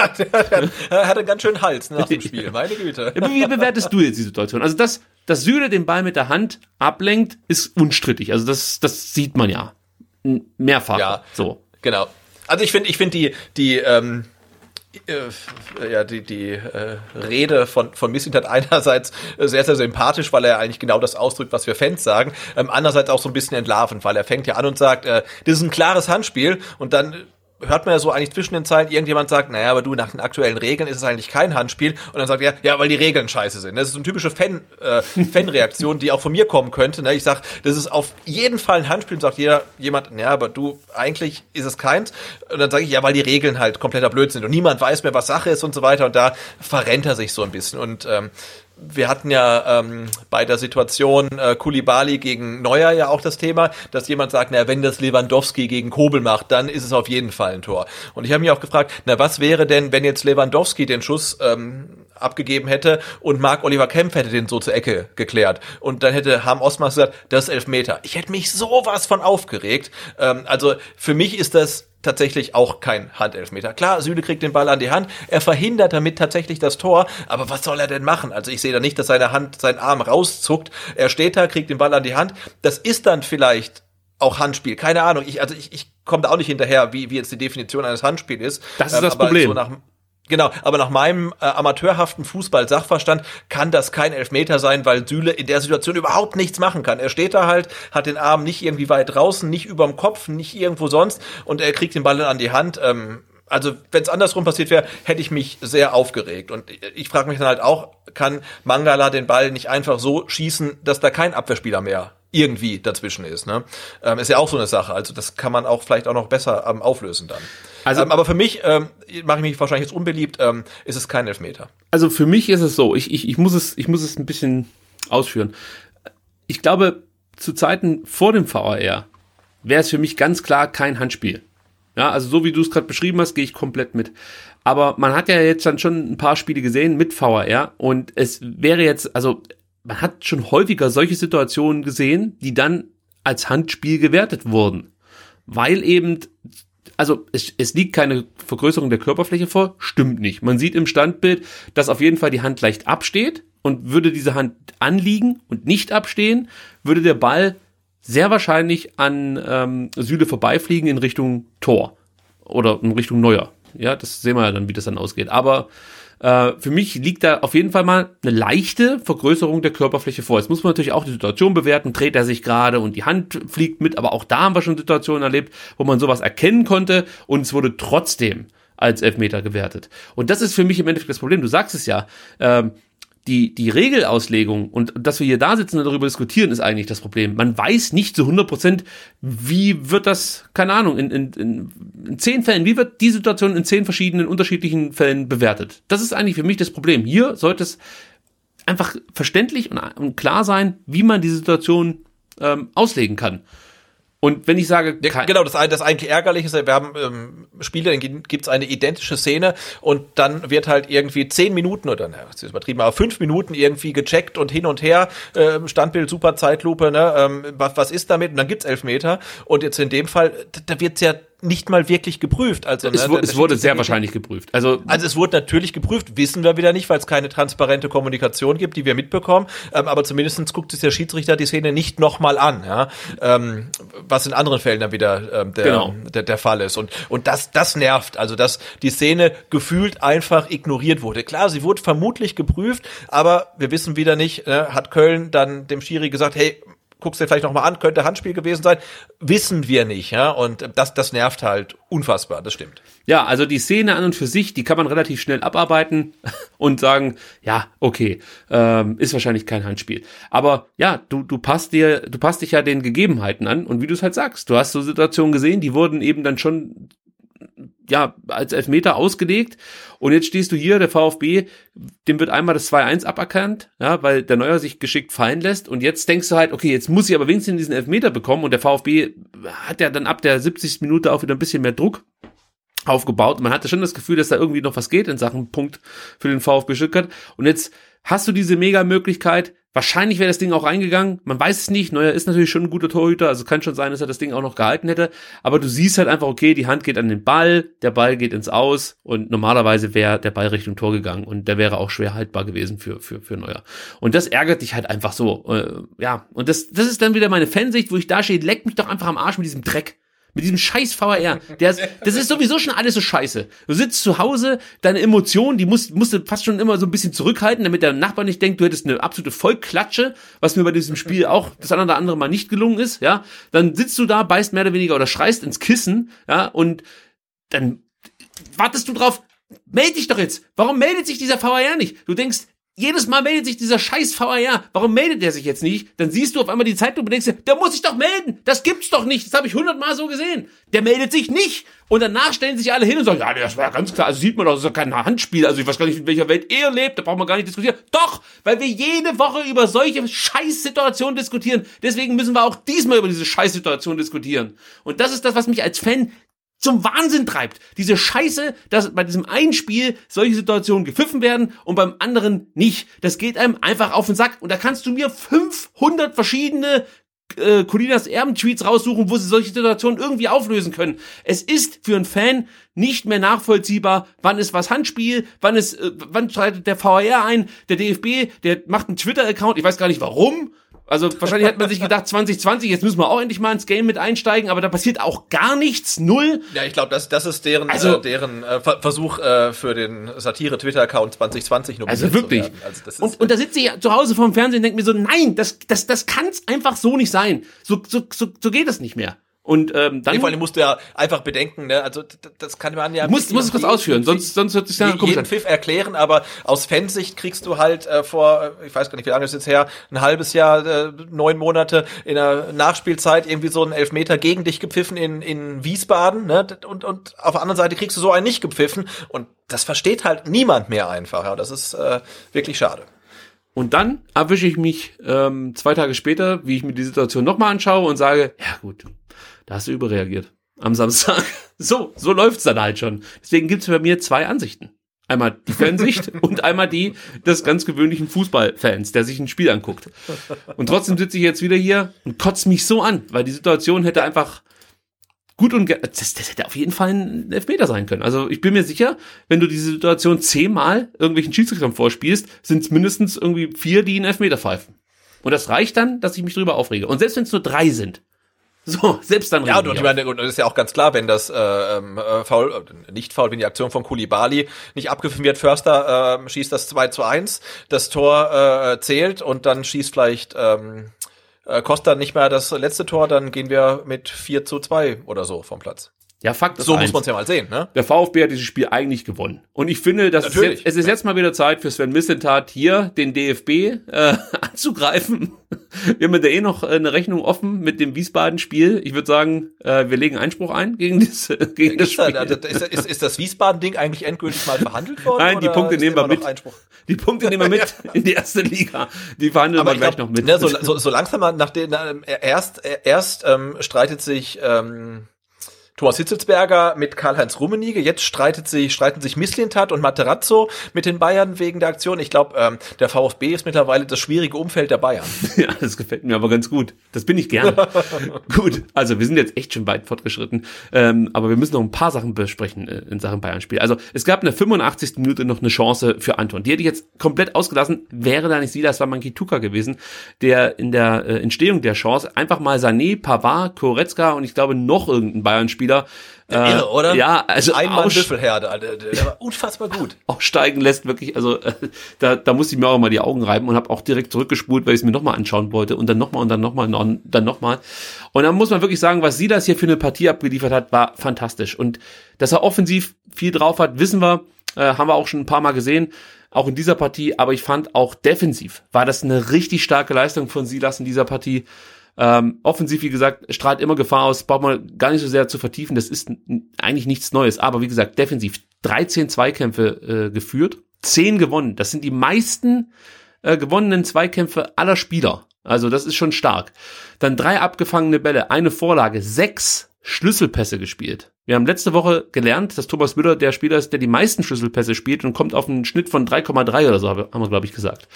hat einen ganz schönen Hals nach dem Spiel, meine Güte. Wie bewertest du jetzt die Situation? Also, dass Süle den Ball mit der Hand ablenkt, ist unstrittig. Also, das sieht man ja mehrfach. Ja, so. Genau. Also, ich finde die Ja, die Rede von Mislintat einerseits sehr, sehr sympathisch, weil er eigentlich genau das ausdrückt, was wir Fans sagen, andererseits auch so ein bisschen entlarvend, weil er fängt ja an und sagt, das ist ein klares Handspiel, und dann hört man ja so eigentlich zwischen den Zeilen, irgendjemand sagt, naja, aber du, nach den aktuellen Regeln ist es eigentlich kein Handspiel, und dann sagt er, ja, weil die Regeln scheiße sind. Das ist so eine typische Fanreaktion, die auch von mir kommen könnte. Ne? Ich sag, das ist auf jeden Fall ein Handspiel, und sagt jemand, naja, aber du, eigentlich ist es keins, und dann sage ich, ja, weil die Regeln halt kompletter Blödsinn sind und niemand weiß mehr, was Sache ist und so weiter, und da verrennt er sich so ein bisschen, und wir hatten ja bei der Situation Coulibaly gegen Neuer ja auch das Thema, dass jemand sagt, na, wenn das Lewandowski gegen Kobel macht, dann ist es auf jeden Fall ein Tor. Und ich habe mich auch gefragt, na, was wäre denn, wenn jetzt Lewandowski den Schuss abgegeben hätte und Marc-Oliver Kempf hätte den so zur Ecke geklärt. Und dann hätte Harm Osmars gesagt, das ist Elfmeter. Ich hätte mich sowas von aufgeregt. Also für mich ist das tatsächlich auch kein Handelfmeter. Klar, Süle kriegt den Ball an die Hand, er verhindert damit tatsächlich das Tor, aber was soll er denn machen? Also ich sehe da nicht, dass seine Hand, sein Arm rauszuckt, er steht da, kriegt den Ball an die Hand, das ist dann vielleicht auch Handspiel, keine Ahnung, ich komme da auch nicht hinterher, wie jetzt die Definition eines Handspiels ist. Das ist das Problem. Aber nach meinem amateurhaften Fußball-Sachverstand kann das kein Elfmeter sein, weil Süle in der Situation überhaupt nichts machen kann. Er steht da halt, hat den Arm nicht irgendwie weit draußen, nicht überm Kopf, nicht irgendwo sonst, und er kriegt den Ball an die Hand. Also wenn es andersrum passiert wäre, hätte ich mich sehr aufgeregt. Und ich frage mich dann halt auch, kann Mangala den Ball nicht einfach so schießen, dass da kein Abwehrspieler mehr irgendwie dazwischen ist, ne? Ist ja auch so eine Sache. Also das kann man auch vielleicht auch noch besser auflösen dann. Also, aber für mich, mache ich mich wahrscheinlich jetzt unbeliebt, ist es kein Elfmeter. Also für mich ist es so, ich muss es ein bisschen ausführen. Ich glaube, zu Zeiten vor dem VAR wäre es für mich ganz klar kein Handspiel. Ja, also so wie du es gerade beschrieben hast, gehe ich komplett mit. Aber man hat ja jetzt dann schon ein paar Spiele gesehen mit VAR, und es wäre jetzt, also man hat schon häufiger solche Situationen gesehen, die dann als Handspiel gewertet wurden. Weil eben, also es liegt keine Vergrößerung der Körperfläche vor, stimmt nicht. Man sieht im Standbild, dass auf jeden Fall die Hand leicht absteht, und würde diese Hand anliegen und nicht abstehen, würde der Ball sehr wahrscheinlich an Süle vorbeifliegen in Richtung Tor oder in Richtung Neuer. Ja, das sehen wir ja dann, wie das dann ausgeht. Aber für mich liegt da auf jeden Fall mal eine leichte Vergrößerung der Körperfläche vor. Jetzt muss man natürlich auch die Situation bewerten. Dreht er sich gerade und die Hand fliegt mit. Aber auch da haben wir schon Situationen erlebt, wo man sowas erkennen konnte, und es wurde trotzdem als Elfmeter gewertet. Und das ist für mich im Endeffekt das Problem. Du sagst es ja, die Regelauslegung und dass wir hier da sitzen und darüber diskutieren, ist eigentlich das Problem. Man weiß nicht zu 100%, wie wird das, keine Ahnung, in 10 Fällen, wie wird die Situation in 10 verschiedenen unterschiedlichen Fällen bewertet? Das ist eigentlich für mich das Problem. Hier sollte es einfach verständlich und klar sein, wie man die Situation auslegen kann. Und wenn ich sage... Ja, genau, das eigentlich Ärgerliche ist, wir haben Spiele, dann gibt's eine identische Szene, und dann wird halt irgendwie 10 Minuten oder, na, das ist übertrieben, aber 5 Minuten irgendwie gecheckt und hin und her, Standbild, super Zeitlupe, ne, was ist damit? Und dann gibt's Elfmeter, und jetzt in dem Fall, da wird's ja nicht mal wirklich geprüft. Also es wurde sehr wahrscheinlich geprüft. Also es wurde natürlich geprüft, wissen wir wieder nicht, weil es keine transparente Kommunikation gibt, die wir mitbekommen. Aber zumindest guckt sich der Schiedsrichter die Szene nicht nochmal an, ja? Was in anderen Fällen dann wieder der Fall ist. Und das nervt. Also dass die Szene gefühlt einfach ignoriert wurde. Klar, sie wurde vermutlich geprüft, aber wir wissen wieder nicht, hat Köln dann dem Schiri gesagt, hey, guckst dir vielleicht nochmal an, könnte Handspiel gewesen sein, wissen wir nicht, ja, und das nervt halt unfassbar, das stimmt. Ja, also die Szene an und für sich, die kann man relativ schnell abarbeiten und sagen, ja, okay, ist wahrscheinlich kein Handspiel. Aber ja, du passt dich ja den Gegebenheiten an, und wie du es halt sagst, du hast so Situationen gesehen, die wurden eben dann schon, ja, als Elfmeter ausgelegt, und jetzt stehst du hier, der VfB, dem wird einmal das 2-1 aberkannt, ja, weil der Neuer sich geschickt fallen lässt, und jetzt denkst du halt, okay, jetzt muss ich aber wenigstens diesen Elfmeter bekommen, und der VfB hat ja dann ab der 70. Minute auch wieder ein bisschen mehr Druck aufgebaut, man hatte schon das Gefühl, dass da irgendwie noch was geht in Sachen Punkt für den VfB Stuttgart, und jetzt hast du diese Mega-Möglichkeit, wahrscheinlich wäre das Ding auch reingegangen, man weiß es nicht, Neuer ist natürlich schon ein guter Torhüter, also kann schon sein, dass er das Ding auch noch gehalten hätte, aber du siehst halt einfach, okay, die Hand geht an den Ball, der Ball geht ins Aus, und normalerweise wäre der Ball Richtung Tor gegangen, und der wäre auch schwer haltbar gewesen für Neuer. Und das ärgert dich halt einfach so, ja, und das ist dann wieder meine Fansicht, wo ich da stehe, leck mich doch einfach am Arsch mit diesem Dreck. Mit diesem scheiß VAR. Das ist sowieso schon alles so scheiße. Du sitzt zu Hause, deine Emotionen, die musst du fast schon immer so ein bisschen zurückhalten, damit der Nachbar nicht denkt, du hättest eine absolute Vollklatsche, was mir bei diesem Spiel auch das eine oder andere Mal nicht gelungen ist, ja. Dann sitzt du da, beißt mehr oder weniger oder schreist ins Kissen, ja, und dann wartest du drauf, meld dich doch jetzt. Warum meldet sich dieser VAR nicht? Du denkst, jedes Mal meldet sich dieser scheiß VAR. Warum meldet der sich jetzt nicht? Dann siehst du auf einmal die Zeitlupe und denkst dir, der muss sich doch melden. Das gibt's doch nicht. Das habe ich 100-mal so gesehen. Der meldet sich nicht. Und danach stellen sich alle hin und sagen, ja, das war ja ganz klar. Also sieht man doch, das ist doch kein Handspiel. Also ich weiß gar nicht, in welcher Welt ihr lebt. Da braucht man gar nicht diskutieren. Doch, weil wir jede Woche über solche Scheißsituationen diskutieren. Deswegen müssen wir auch diesmal über diese Scheißsituation diskutieren. Und das ist das, was mich als Fan zum Wahnsinn treibt. Diese Scheiße, dass bei diesem einen Spiel solche Situationen gepfiffen werden und beim anderen nicht. Das geht einem einfach auf den Sack. Und da kannst du mir 500 verschiedene Colinas Erben-Tweets raussuchen, wo sie solche Situationen irgendwie auflösen können. Es ist für einen Fan nicht mehr nachvollziehbar, wann ist was Handspiel, wann schreitet der VAR ein, der DFB, der macht einen Twitter-Account, ich weiß gar nicht warum. Also wahrscheinlich hat man sich gedacht, 2020, jetzt müssen wir auch endlich mal ins Game mit einsteigen, aber da passiert auch gar nichts, null. Ja, ich glaube, das ist deren Versuch für den Satire-Twitter-Account 2020 nominiert zu werden. Also wirklich. Und da sitze ich zu Hause vorm Fernsehen und denke mir so, nein, das kann's einfach so nicht sein. So geht das nicht mehr. Und dann vor allem musst du ja einfach bedenken, ne, also das kann man ja muss es kurz ausführen, sonst wird es ja komisch jeden Pfiff erklären, aber aus Fansicht kriegst du halt vor, ich weiß gar nicht, wie lange ist jetzt her, ein halbes Jahr, 9 Monate in der Nachspielzeit irgendwie so einen Elfmeter gegen dich gepfiffen in Wiesbaden, ne, und auf der anderen Seite kriegst du so einen nicht gepfiffen und das versteht halt niemand mehr einfach, ja, das ist wirklich schade. Und dann erwische ich mich 2 Tage später, wie ich mir die Situation nochmal anschaue und sage, ja gut, da hast du überreagiert am Samstag. So läuft's dann halt schon. Deswegen gibt's bei mir 2 Ansichten. Einmal die Fansicht und einmal die des ganz gewöhnlichen Fußballfans, der sich ein Spiel anguckt. Und trotzdem sitze ich jetzt wieder hier und kotze mich so an, weil die Situation hätte einfach gut und das hätte auf jeden Fall ein Elfmeter sein können. Also ich bin mir sicher, wenn du diese Situation 10-mal irgendwelchen Schiedsrichtern vorspielst, sind es mindestens irgendwie 4, die einen Elfmeter pfeifen. Und das reicht dann, dass ich mich drüber aufrege. Und selbst wenn es nur 3 sind, so, selbst dann. Ja, und ich meine, und das ist ja auch ganz klar, wenn das wenn die Aktion von Coulibaly nicht abgepfiffen wird, Förster schießt das 2:1, das Tor zählt und dann schießt vielleicht Costa nicht mehr das letzte Tor, dann gehen wir mit 4:2 oder so vom Platz. Ja, Fakt ist, so muss man es ja mal sehen, ne? Der VfB hat dieses Spiel eigentlich gewonnen. Und ich finde, es ist jetzt mal wieder Zeit für Sven Mislintat, hier den DFB anzugreifen. Wir haben ja noch eine Rechnung offen mit dem Wiesbaden-Spiel. Ich würde sagen, wir legen Einspruch ein gegen das Spiel. Ist das Wiesbaden-Ding eigentlich endgültig mal verhandelt worden? Nein, die Punkte nehmen wir mit. Die Punkte nehmen wir mit in die erste Liga. Die verhandeln aber wir gleich noch mit. Ne, so langsam, erst streitet sich Thomas Hitzelsberger mit Karl-Heinz Rummenigge, jetzt streiten sich Mislintat und Matarazzo mit den Bayern wegen der Aktion. Ich glaube, der VfB ist mittlerweile das schwierige Umfeld der Bayern. Ja, das gefällt mir aber ganz gut. Das bin ich gerne. Gut, also wir sind jetzt echt schon weit fortgeschritten, aber wir müssen noch ein paar Sachen besprechen in Sachen Bayern-Spiel. Also es gab in der 85. Minute noch eine Chance für Anton. Die hätte ich jetzt komplett ausgelassen, wäre da nicht Silas Wamangituka gewesen, der in der Entstehung der Chance einfach mal Sané, Pavard, Goretzka und ich glaube noch irgendein Bayern-Spiel irre, oder? Ja, also einmal Büffelherde, Alter, der war unfassbar gut. Aufsteigen lässt wirklich, also da musste ich mir auch mal die Augen reiben und habe auch direkt zurückgespult, weil ich es mir nochmal anschauen wollte und dann nochmal. Und dann muss man wirklich sagen, was sie das hier für eine Partie abgeliefert hat, war fantastisch. Und dass er offensiv viel drauf hat, wissen wir, haben wir auch schon ein paar Mal gesehen, auch in dieser Partie. Aber ich fand auch defensiv war das eine richtig starke Leistung von Silas in dieser Partie. Offensiv, wie gesagt, strahlt immer Gefahr aus, braucht man gar nicht so sehr zu vertiefen, das ist eigentlich nichts Neues, aber wie gesagt, defensiv 13 Zweikämpfe geführt, 10 gewonnen, das sind die meisten gewonnenen Zweikämpfe aller Spieler, also das ist schon stark. Dann 3 abgefangene Bälle, 1 Vorlage, 6 Schlüsselpässe gespielt. Wir haben letzte Woche gelernt, dass Thomas Müller der Spieler ist, der die meisten Schlüsselpässe spielt und kommt auf einen Schnitt von 3,3 oder so, haben wir, glaube ich, gesagt.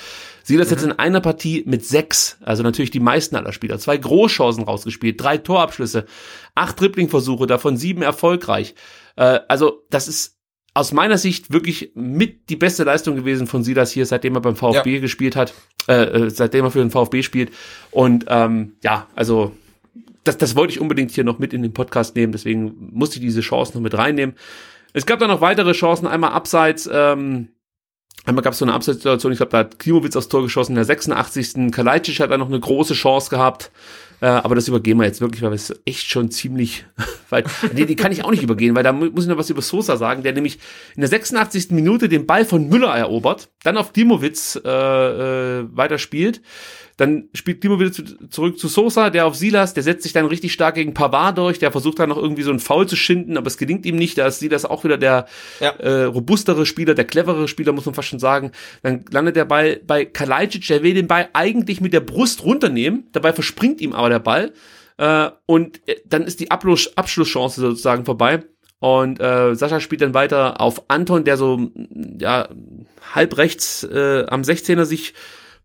Sieht das jetzt in einer Partie mit 6, also natürlich die meisten aller Spieler. 2 Großchancen rausgespielt, 3 Torabschlüsse, 8 Dribbling-Versuche, davon 7 erfolgreich. Also das ist aus meiner Sicht wirklich mit die beste Leistung gewesen von Silas hier, seitdem er beim VfB gespielt hat, seitdem er für den VfB spielt. Und ja, also das wollte ich unbedingt hier noch mit in den Podcast nehmen, deswegen musste ich diese Chance noch mit reinnehmen. Es gab dann noch weitere Chancen, einmal abseits, einmal gab es so eine Abseitssituation, ich glaube, da hat Klimowitz aufs Tor geschossen, in der 86. Kalajdzic hat da noch eine große Chance gehabt, aber das übergehen wir jetzt wirklich, weil es echt schon ziemlich weit, die kann ich auch nicht übergehen, weil da muss ich noch was über Sosa sagen, der nämlich in der 86. Minute den Ball von Müller erobert, dann auf Klimowitz weiterspielt, dann spielt Klimowitz zurück zu Sosa, der auf Silas, der setzt sich dann richtig stark gegen Pavard durch, der versucht dann noch irgendwie so einen Foul zu schinden, aber es gelingt ihm nicht, da ist Silas auch wieder der robustere Spieler, der cleverere Spieler, muss man fast schon sagen. Dann landet der Ball bei Kalajdzic, der will den Ball eigentlich mit der Brust runternehmen, dabei verspringt ihm aber der Ball und dann ist die Abschlusschance sozusagen vorbei. Und Sascha spielt dann weiter auf Anton, der so halb rechts am 16er sich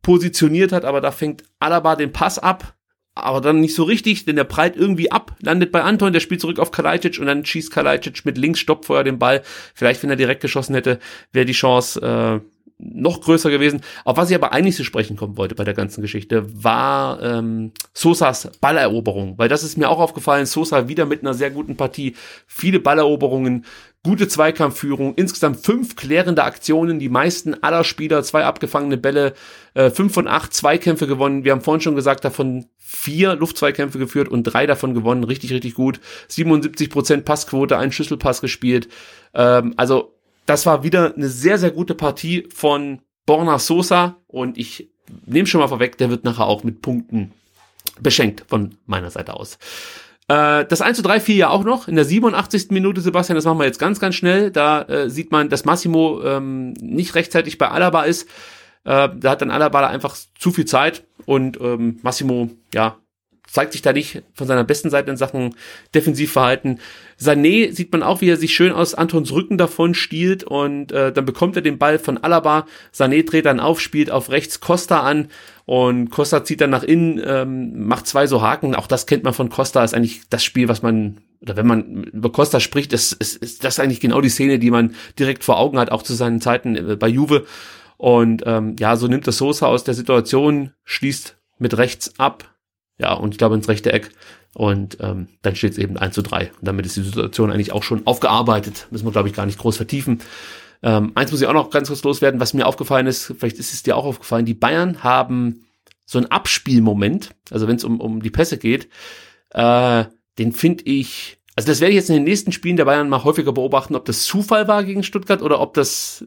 positioniert hat, aber da fängt Alaba den Pass ab, aber dann nicht so richtig, denn der prallt irgendwie ab, landet bei Anton, der spielt zurück auf Kalajdzic und dann schießt Kalajdzic mit links Stoppfeuer den Ball. Vielleicht, wenn er direkt geschossen hätte, wäre die Chance noch größer gewesen. Auf was ich aber eigentlich zu sprechen kommen wollte bei der ganzen Geschichte, war Sosas Balleroberung, weil das ist mir auch aufgefallen, Sosa wieder mit einer sehr guten Partie, viele Balleroberungen, gute Zweikampfführung, insgesamt 5 klärende Aktionen, die meisten aller Spieler, 2 abgefangene Bälle, 5 von 8 Zweikämpfe gewonnen. Wir haben vorhin schon gesagt, davon 4 Luftzweikämpfe geführt und 3 davon gewonnen. Richtig, richtig gut. 77% Passquote, 1 Schlüsselpass gespielt. Also das war wieder eine sehr, sehr gute Partie von Borna Sosa und ich nehme schon mal vorweg, der wird nachher auch mit Punkten beschenkt von meiner Seite aus. Das 1:3 fiel ja auch noch in der 87. Minute, Sebastian, das machen wir jetzt ganz, ganz schnell. Da sieht man, dass Massimo nicht rechtzeitig bei Alaba ist. Da hat dann Alaba einfach zu viel Zeit und Massimo zeigt sich da nicht von seiner besten Seite in Sachen Defensivverhalten. Sané sieht man auch, wie er sich schön aus Antons Rücken davon stiehlt und dann bekommt er den Ball von Alaba. Sané dreht dann auf, spielt auf rechts Costa an. Und Costa zieht dann nach innen, macht 2 so Haken. Auch das kennt man von Costa, ist eigentlich das Spiel, was man, oder wenn man über Costa spricht, ist das eigentlich genau die Szene, die man direkt vor Augen hat, auch zu seinen Zeiten bei Juve. Und so nimmt das Sosa aus der Situation, schließt mit rechts ab, und ich glaube ins rechte Eck. Und dann steht es eben 1:3. Und damit ist die Situation eigentlich auch schon aufgearbeitet. Müssen wir, glaube ich, gar nicht groß vertiefen. Eins muss ich auch noch ganz kurz loswerden, was mir aufgefallen ist, vielleicht ist es dir auch aufgefallen, die Bayern haben so einen Abspielmoment, also wenn es um die Pässe geht, den finde ich, also das werde ich jetzt in den nächsten Spielen der Bayern mal häufiger beobachten, ob das Zufall war gegen Stuttgart oder ob das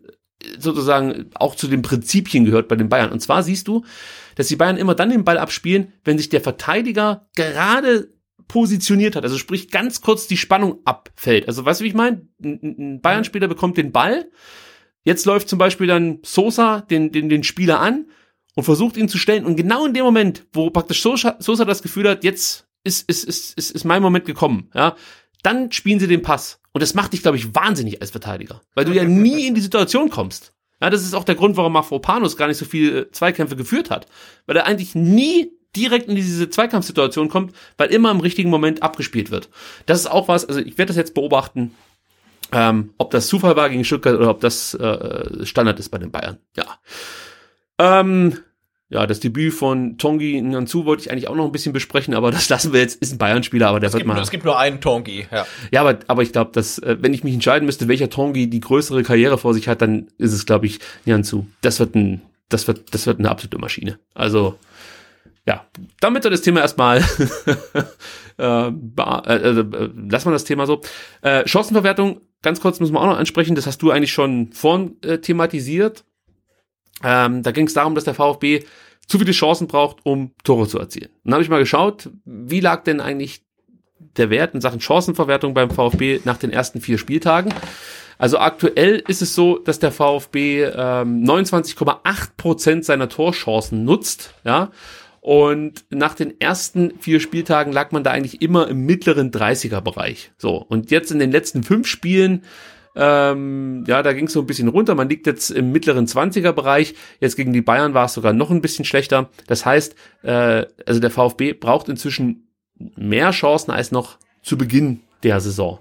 sozusagen auch zu den Prinzipien gehört bei den Bayern. Und zwar siehst du, dass die Bayern immer dann den Ball abspielen, wenn sich der Verteidiger gerade positioniert hat, also sprich ganz kurz die Spannung abfällt. Also weißt du, wie ich meine? Ein Bayern-Spieler bekommt den Ball, jetzt läuft zum Beispiel dann Sosa den Spieler an und versucht ihn zu stellen und genau in dem Moment, wo praktisch Sosa das Gefühl hat, jetzt ist mein Moment gekommen, dann spielen sie den Pass und das macht dich, glaube ich, wahnsinnig als Verteidiger, weil du ja nie in die Situation kommst. Ja, das ist auch der Grund, warum Mavropanos gar nicht so viele Zweikämpfe geführt hat, weil er eigentlich nie direkt in diese Zweikampfsituation kommt, weil immer im richtigen Moment abgespielt wird. Das ist auch was, also ich werde das jetzt beobachten, ob das Zufall war gegen Stuttgart oder ob das Standard ist bei den Bayern. Das Debüt von Tongi Nanzu wollte ich eigentlich auch noch ein bisschen besprechen, aber das lassen wir jetzt, ist ein Bayern-Spieler, aber der wird mal... Es gibt nur einen Tongi, aber ich glaube, dass, wenn ich mich entscheiden müsste, welcher Tongi die größere Karriere vor sich hat, dann ist es, glaube ich, Nanzu. Das wird eine absolute Maschine. Also... damit soll das Thema erstmal lassen wir das Thema so. Chancenverwertung, ganz kurz müssen wir auch noch ansprechen, das hast du eigentlich schon vorhin thematisiert. Da ging es darum, dass der VfB zu viele Chancen braucht, um Tore zu erzielen. Dann habe ich mal geschaut, wie lag denn eigentlich der Wert in Sachen Chancenverwertung beim VfB nach den ersten 4 Spieltagen. Also aktuell ist es so, dass der VfB 29,8% seiner Torchancen nutzt, Und nach den ersten 4 Spieltagen lag man da eigentlich immer im mittleren 30er-Bereich. So, und jetzt in den letzten 5 Spielen, da ging es so ein bisschen runter. Man liegt jetzt im mittleren 20er-Bereich. Jetzt gegen die Bayern war es sogar noch ein bisschen schlechter. Das heißt, der VfB braucht inzwischen mehr Chancen als noch zu Beginn der Saison.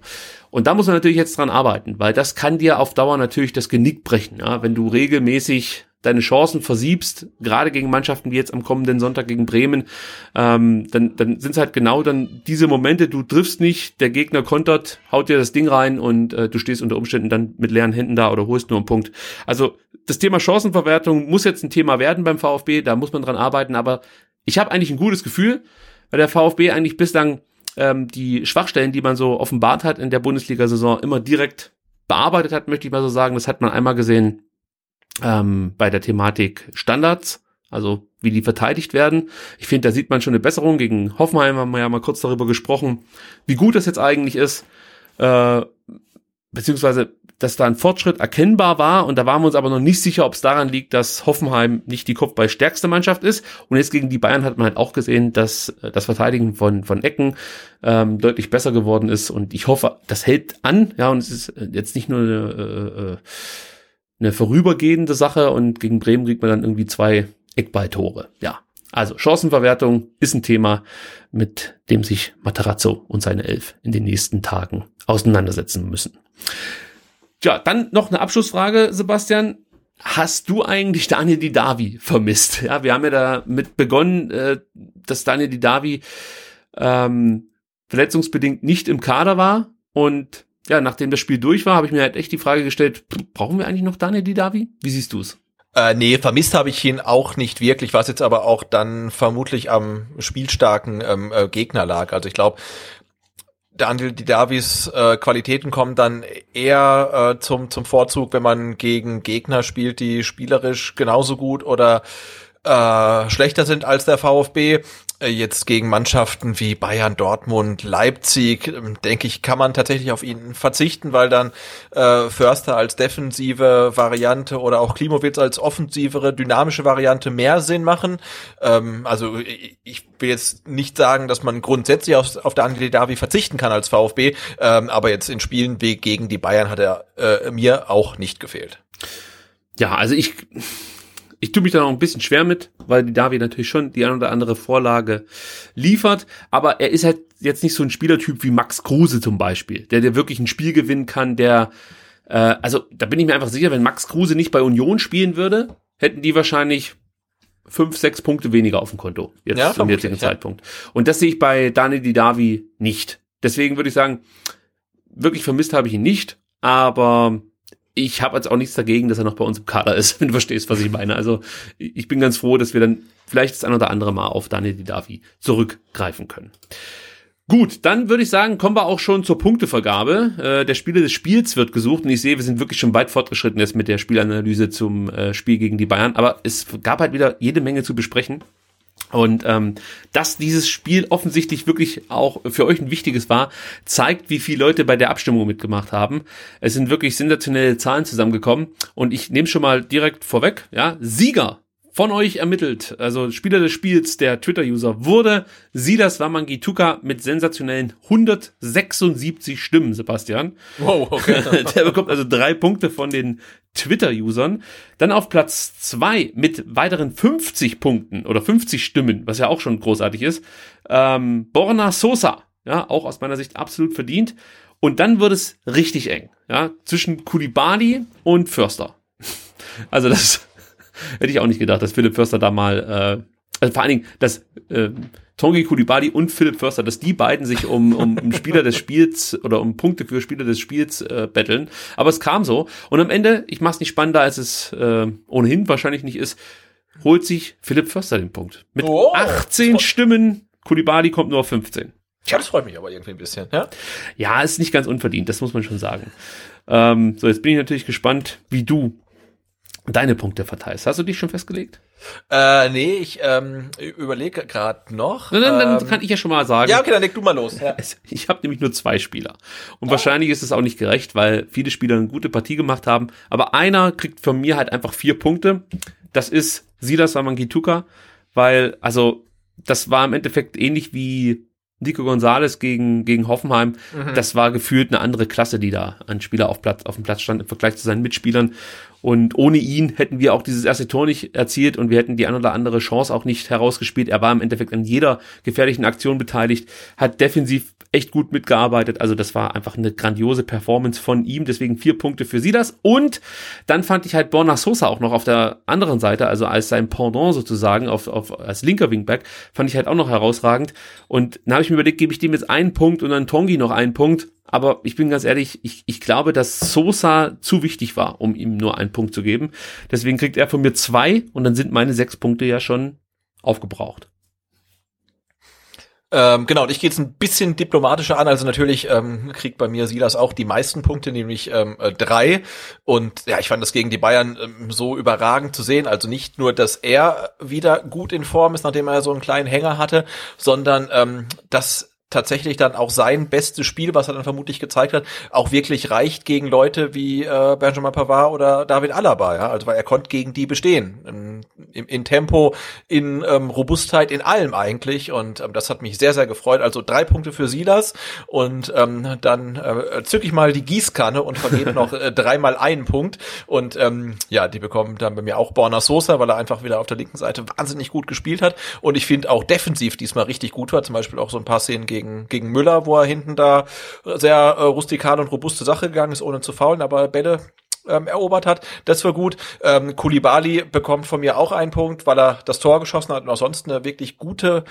Und da muss man natürlich jetzt dran arbeiten, weil das kann dir auf Dauer natürlich das Genick brechen, wenn du regelmäßig deine Chancen versiebst, gerade gegen Mannschaften wie jetzt am kommenden Sonntag gegen Bremen, dann sind es halt genau dann diese Momente, du triffst nicht, der Gegner kontert, haut dir das Ding rein und du stehst unter Umständen dann mit leeren Händen da oder holst nur einen Punkt. Also das Thema Chancenverwertung muss jetzt ein Thema werden beim VfB, da muss man dran arbeiten, aber ich habe eigentlich ein gutes Gefühl, weil der VfB eigentlich bislang die Schwachstellen, die man so offenbart hat in der Bundesliga-Saison, immer direkt bearbeitet hat, möchte ich mal so sagen. Das hat man einmal gesehen bei der Thematik Standards, also wie die verteidigt werden. Ich finde, da sieht man schon eine Besserung. Gegen Hoffenheim haben wir ja mal kurz darüber gesprochen, wie gut das jetzt eigentlich ist, beziehungsweise, dass da ein Fortschritt erkennbar war. Und da waren wir uns aber noch nicht sicher, ob es daran liegt, dass Hoffenheim nicht die kopfballstärkste Mannschaft ist. Und jetzt gegen die Bayern hat man halt auch gesehen, dass das Verteidigen von Ecken deutlich besser geworden ist. Und ich hoffe, das hält an. Ja, und es ist jetzt nicht nur eine vorübergehende Sache, und gegen Bremen kriegt man dann irgendwie 2 Eckballtore. Ja, also Chancenverwertung ist ein Thema, mit dem sich Matarazzo und seine 11 in den nächsten Tagen auseinandersetzen müssen. Ja, dann noch eine Abschlussfrage, Sebastian. Hast du eigentlich Daniel Didavi vermisst? Ja, wir haben ja damit begonnen, dass Daniel Didavi verletzungsbedingt nicht im Kader war, und ja, nachdem das Spiel durch war, habe ich mir halt echt die Frage gestellt, brauchen wir eigentlich noch Daniel Didavi? Wie siehst du es? Nee, vermisst habe ich ihn auch nicht wirklich, was jetzt aber auch dann vermutlich am spielstarken Gegner lag. Also ich glaube, Daniel Didavis Qualitäten kommen dann eher zum Vorzug, wenn man gegen Gegner spielt, die spielerisch genauso gut oder schlechter sind als der VfB. Jetzt gegen Mannschaften wie Bayern, Dortmund, Leipzig, denke ich, kann man tatsächlich auf ihn verzichten, weil dann Förster als defensive Variante oder auch Klimowitz als offensivere, dynamische Variante mehr Sinn machen. Also ich will jetzt nicht sagen, dass man grundsätzlich auf Daniel Didavi verzichten kann als VfB, aber jetzt in Spielen wie gegen die Bayern hat er mir auch nicht gefehlt. Ja, also ich tue mich da noch ein bisschen schwer mit, weil Didavi natürlich schon die ein oder andere Vorlage liefert, aber er ist halt jetzt nicht so ein Spielertyp wie Max Kruse zum Beispiel, der dir wirklich ein Spiel gewinnen kann, also da bin ich mir einfach sicher, wenn Max Kruse nicht bei Union spielen würde, hätten die wahrscheinlich 5-6 Punkte weniger auf dem Konto, jetzt zum jetzigen Zeitpunkt. Und das sehe ich bei Daniel Didavi nicht. Deswegen würde ich sagen, wirklich vermisst habe ich ihn nicht, aber ich habe jetzt auch nichts dagegen, dass er noch bei uns im Kader ist, wenn du verstehst, was ich meine. Also ich bin ganz froh, dass wir dann vielleicht das ein oder andere Mal auf Daniel Didavi zurückgreifen können. Gut, dann würde ich sagen, kommen wir auch schon zur Punktevergabe. Der Spieler des Spiels wird gesucht, und ich sehe, wir sind wirklich schon weit fortgeschritten jetzt mit der Spielanalyse zum Spiel gegen die Bayern. Aber es gab halt wieder jede Menge zu besprechen. Und dass dieses Spiel offensichtlich wirklich auch für euch ein wichtiges war, zeigt, wie viele Leute bei der Abstimmung mitgemacht haben. Es sind wirklich sensationelle Zahlen zusammengekommen, und ich nehme schon mal direkt vorweg, ja, Sieger von euch ermittelt, also Spieler des Spiels, der Twitter-User, wurde Silas Wamangituka mit sensationellen 176 Stimmen, Sebastian. Wow, okay. Der bekommt also 3 Punkte von den Twitter-Usern. Dann auf Platz 2 mit weiteren 50 Punkten oder 50 Stimmen, was ja auch schon großartig ist, Borna Sosa, ja, auch aus meiner Sicht absolut verdient. Und dann wird es richtig eng, ja, zwischen Coulibaly und Förster. Also das hätte ich auch nicht gedacht, dass Philipp Förster da mal, also vor allen Dingen, dass Tongo Coulibaly und Philipp Förster, dass die beiden sich um Spieler des Spiels oder um Punkte für Spieler des Spiels betteln. Aber es kam so. Und am Ende, ich mach's nicht spannender, als es ohnehin wahrscheinlich nicht ist, holt sich Philipp Förster den Punkt. Mit 18 Stimmen, Coulibaly kommt nur auf 15. Ja, das freut mich aber irgendwie ein bisschen. Ja, ist nicht ganz unverdient, das muss man schon sagen. So, jetzt bin ich natürlich gespannt, wie du deine Punkte verteilst. Hast du dich schon festgelegt? Nee, ich überlege gerade noch. Dann kann ich ja schon mal sagen. Ja, okay, dann leg du mal los. Ja. Ich habe nämlich nur 2 Spieler. Und wahrscheinlich ist es auch nicht gerecht, weil viele Spieler eine gute Partie gemacht haben. Aber einer kriegt von mir halt einfach 4 Punkte. Das ist Silas Wamangituka, weil, also, das war im Endeffekt ähnlich wie Nico González gegen Hoffenheim. Mhm. Das war gefühlt eine andere Klasse, die da an Spieler auf dem Platz stand im Vergleich zu seinen Mitspielern. Und ohne ihn hätten wir auch dieses erste Tor nicht erzielt und wir hätten die ein oder andere Chance auch nicht herausgespielt. Er war im Endeffekt an jeder gefährlichen Aktion beteiligt, hat defensiv echt gut mitgearbeitet. Also das war einfach eine grandiose Performance von ihm. Deswegen 4 Punkte für Silas. Und dann fand ich halt Borna Sosa auch noch auf der anderen Seite, also als sein Pendant sozusagen, als linker Wingback, fand ich halt auch noch herausragend. Und dann habe ich mir überlegt, gebe ich dem jetzt 1 Punkt und dann Tongi noch 1 Punkt. Aber ich bin ganz ehrlich, ich glaube, dass Sosa zu wichtig war, um ihm nur 1 Punkt zu geben. Deswegen kriegt er von mir 2 und dann sind meine 6 Punkte ja schon aufgebraucht. Genau, ich gehe jetzt ein bisschen diplomatischer an. Also natürlich kriegt bei mir Silas auch die meisten Punkte, nämlich 3. Und ja, ich fand das gegen die Bayern so überragend zu sehen. Also nicht nur, dass er wieder gut in Form ist, nachdem er so einen kleinen Hänger hatte, sondern dass tatsächlich dann auch sein bestes Spiel, was er dann vermutlich gezeigt hat, auch wirklich reicht gegen Leute wie Benjamin Pavard oder David Alaba, ja, also weil er konnte gegen die bestehen, in Tempo, in Robustheit, in allem eigentlich, und das hat mich sehr, sehr gefreut, also 3 Punkte für Silas und dann zücke ich mal die Gießkanne und vergebe noch 3 mal 1 Punkt und ja, die bekommen dann bei mir auch Borna Sosa, weil er einfach wieder auf der linken Seite wahnsinnig gut gespielt hat und ich finde auch defensiv diesmal richtig gut war, zum Beispiel auch so ein paar Szenen gegen Müller, wo er hinten da sehr rustikal und robust zur Sache gegangen ist, ohne zu faulen, aber Bälle erobert hat. Das war gut. Coulibaly bekommt von mir auch 1 Punkt, weil er das Tor geschossen hat und auch sonst eine wirklich gute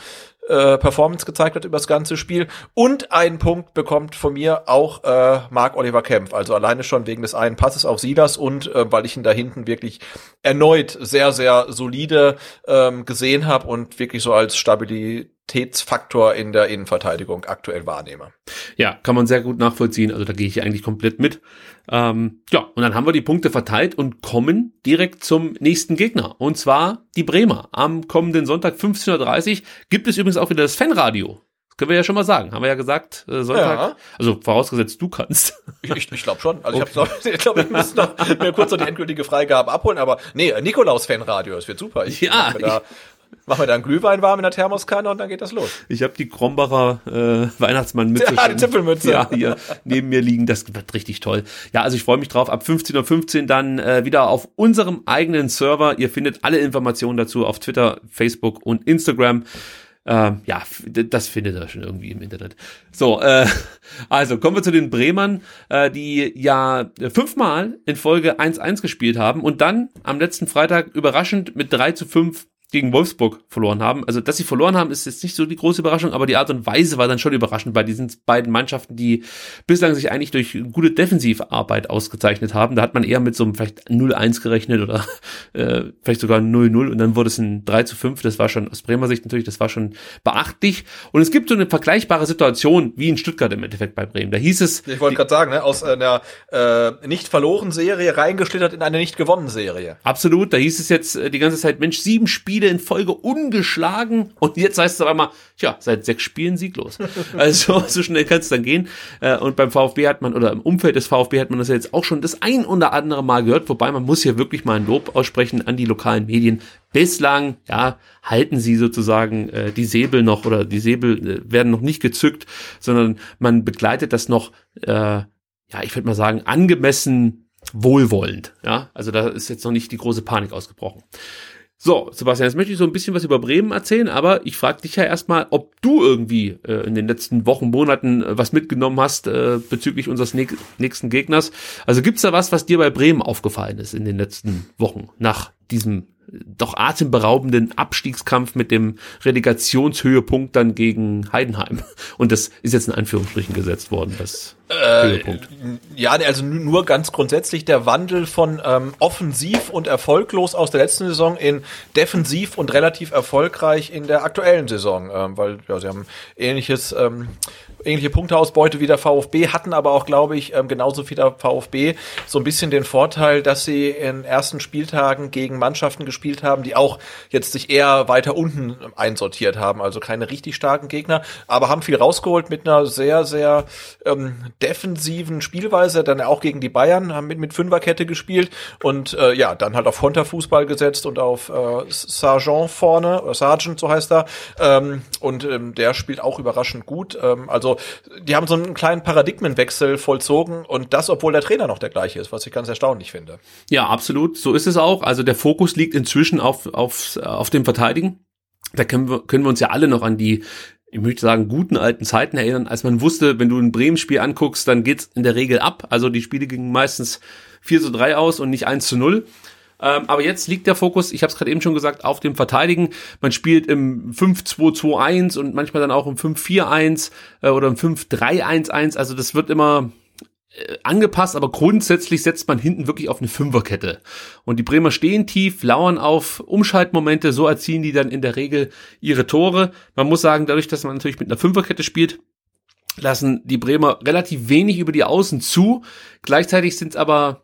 Performance gezeigt hat über das ganze Spiel. Und 1 Punkt bekommt von mir auch Marc-Oliver Kempf. Also alleine schon wegen des einen Passes auf Silas und weil ich ihn da hinten wirklich erneut sehr, sehr solide gesehen habe und wirklich so als Stabilitätsfaktor in der Innenverteidigung aktuell wahrnehme. Ja, kann man sehr gut nachvollziehen. Also da gehe ich eigentlich komplett mit. Ja, und dann haben wir die Punkte verteilt und kommen direkt zum nächsten Gegner. Und zwar die Bremer. Am kommenden Sonntag 15.30 Uhr gibt es übrigens auch wieder das Fanradio. Das können wir ja schon mal sagen. Haben wir ja gesagt, Sonntag. Ja. Also vorausgesetzt, du kannst. Ich glaube schon. Also ich glaube, wir müssen noch kurz noch die endgültige Freigabe abholen. Aber nee, Nikolaus-Fanradio, das wird super. Machen wir da einen Glühwein warm in der Thermoskanne und dann geht das los. Ich habe die Krombacher Weihnachtsmannmütze. Ja, die Zipfelmütze. Ja, hier neben mir liegen. Das wird richtig toll. Ja, also ich freue mich drauf. Ab 15.15 Uhr dann wieder auf unserem eigenen Server. Ihr findet alle Informationen dazu auf Twitter, Facebook und Instagram. Ja, das findet ihr schon irgendwie im Internet. So, also kommen wir zu den Bremern, die ja 5-mal in Folge 1-1 gespielt haben und dann am letzten Freitag überraschend mit 3-5 gegen Wolfsburg verloren haben. Also, dass sie verloren haben, ist jetzt nicht so die große Überraschung, aber die Art und Weise war dann schon überraschend bei diesen beiden Mannschaften, die bislang sich eigentlich durch gute Defensivarbeit ausgezeichnet haben. Da hat man eher mit so einem vielleicht 0-1 gerechnet oder vielleicht sogar 0-0 und dann wurde es ein 3-5. Das war schon aus Bremer Sicht natürlich, das war schon beachtlich. Und es gibt so eine vergleichbare Situation wie in Stuttgart im Endeffekt bei Bremen. Da hieß es... Ich wollte gerade sagen, ne, aus einer Nicht-Verloren-Serie reingeschlittert in eine Nicht-Gewonnen-Serie. Absolut, da hieß es jetzt die ganze Zeit, Mensch, 7 Spiele in Folge ungeschlagen und jetzt heißt es auf einmal, tja, seit 6 Spielen sieglos. Also so schnell kann es dann gehen. Und beim VfB hat man, oder im Umfeld des VfB hat man das ja jetzt auch schon das ein oder andere Mal gehört, wobei man muss hier wirklich mal ein Lob aussprechen an die lokalen Medien. Bislang, ja, halten sie sozusagen die Säbel werden noch nicht gezückt, sondern man begleitet das noch, ja, ich würde mal sagen, angemessen wohlwollend. Ja, also da ist jetzt noch nicht die große Panik ausgebrochen. So, Sebastian, jetzt möchte ich so ein bisschen was über Bremen erzählen, aber ich frage dich ja erstmal, ob du irgendwie in den letzten Wochen, Monaten was mitgenommen hast bezüglich unseres nächsten Gegners. Also gibt's da was dir bei Bremen aufgefallen ist in den letzten Wochen nach diesem doch atemberaubenden Abstiegskampf mit dem Relegationshöhepunkt dann gegen Heidenheim? Und das ist jetzt in Anführungsstrichen gesetzt worden, das Höhepunkt. Ja, also nur ganz grundsätzlich der Wandel von offensiv und erfolglos aus der letzten Saison in defensiv und relativ erfolgreich in der aktuellen Saison, weil ja, sie haben ähnliche Punkteausbeute wie der VfB, hatten aber auch, glaube ich, genauso wie der VfB so ein bisschen den Vorteil, dass sie in ersten Spieltagen gegen Mannschaften gespielt haben, die auch jetzt sich eher weiter unten einsortiert haben, also keine richtig starken Gegner, aber haben viel rausgeholt mit einer sehr, sehr defensiven Spielweise, dann auch gegen die Bayern, haben mit Fünferkette gespielt und ja, dann halt auf Konterfußball gesetzt und auf Sargent vorne, oder Sargent, so heißt er, und der spielt auch überraschend gut, also Also die haben so einen kleinen Paradigmenwechsel vollzogen und das, obwohl der Trainer noch der gleiche ist, was ich ganz erstaunlich finde. Ja, absolut. So ist es auch. Also der Fokus liegt inzwischen auf dem Verteidigen. Da können wir uns ja alle noch an die, ich möchte sagen, guten alten Zeiten erinnern, als man wusste, wenn du ein Bremen-Spiel anguckst, dann geht's in der Regel ab. Also die Spiele gingen meistens 4:3 aus und nicht 1:0. Aber jetzt liegt der Fokus, ich habe es gerade eben schon gesagt, auf dem Verteidigen. Man spielt im 5-2-2-1 und manchmal dann auch im 5-4-1 oder im 5-3-1-1. Also das wird immer angepasst, aber grundsätzlich setzt man hinten wirklich auf eine Fünferkette. Und die Bremer stehen tief, lauern auf Umschaltmomente, so erzielen die dann in der Regel ihre Tore. Man muss sagen, dadurch, dass man natürlich mit einer Fünferkette spielt, lassen die Bremer relativ wenig über die Außen zu. Gleichzeitig sind es aber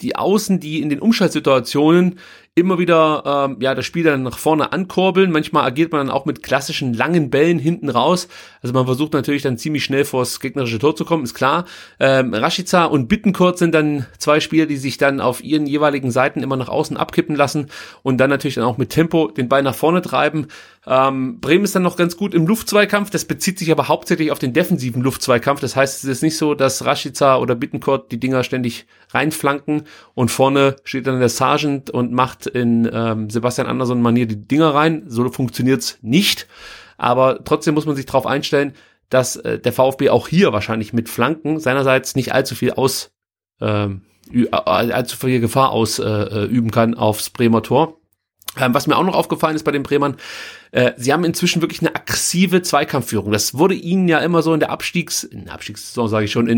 die Außen, die in den Umschaltsituationen immer wieder das Spiel dann nach vorne ankurbeln. Manchmal agiert man dann auch mit klassischen langen Bällen hinten raus. Also man versucht natürlich dann ziemlich schnell vors gegnerische Tor zu kommen, ist klar. Rashica und Bittencourt sind dann zwei Spieler, die sich dann auf ihren jeweiligen Seiten immer nach außen abkippen lassen und dann natürlich dann auch mit Tempo den Ball nach vorne treiben. Bremen ist dann noch ganz gut im Luftzweikampf. Das bezieht sich aber hauptsächlich auf den defensiven Luftzweikampf. Das heißt, es ist nicht so, dass Rashica oder Bittencourt die Dinger ständig reinflanken und vorne steht dann der Sergeant und macht in Sebastian Andersson-Manier die Dinger rein. So funktioniert's nicht. Aber trotzdem muss man sich darauf einstellen, dass der VfB auch hier wahrscheinlich mit Flanken seinerseits nicht allzu viel Gefahr ausüben kann aufs Bremer Tor. Was mir auch noch aufgefallen ist bei den Bremern, sie haben inzwischen wirklich eine aggressive Zweikampfführung. Das wurde ihnen ja immer so in der vergangenen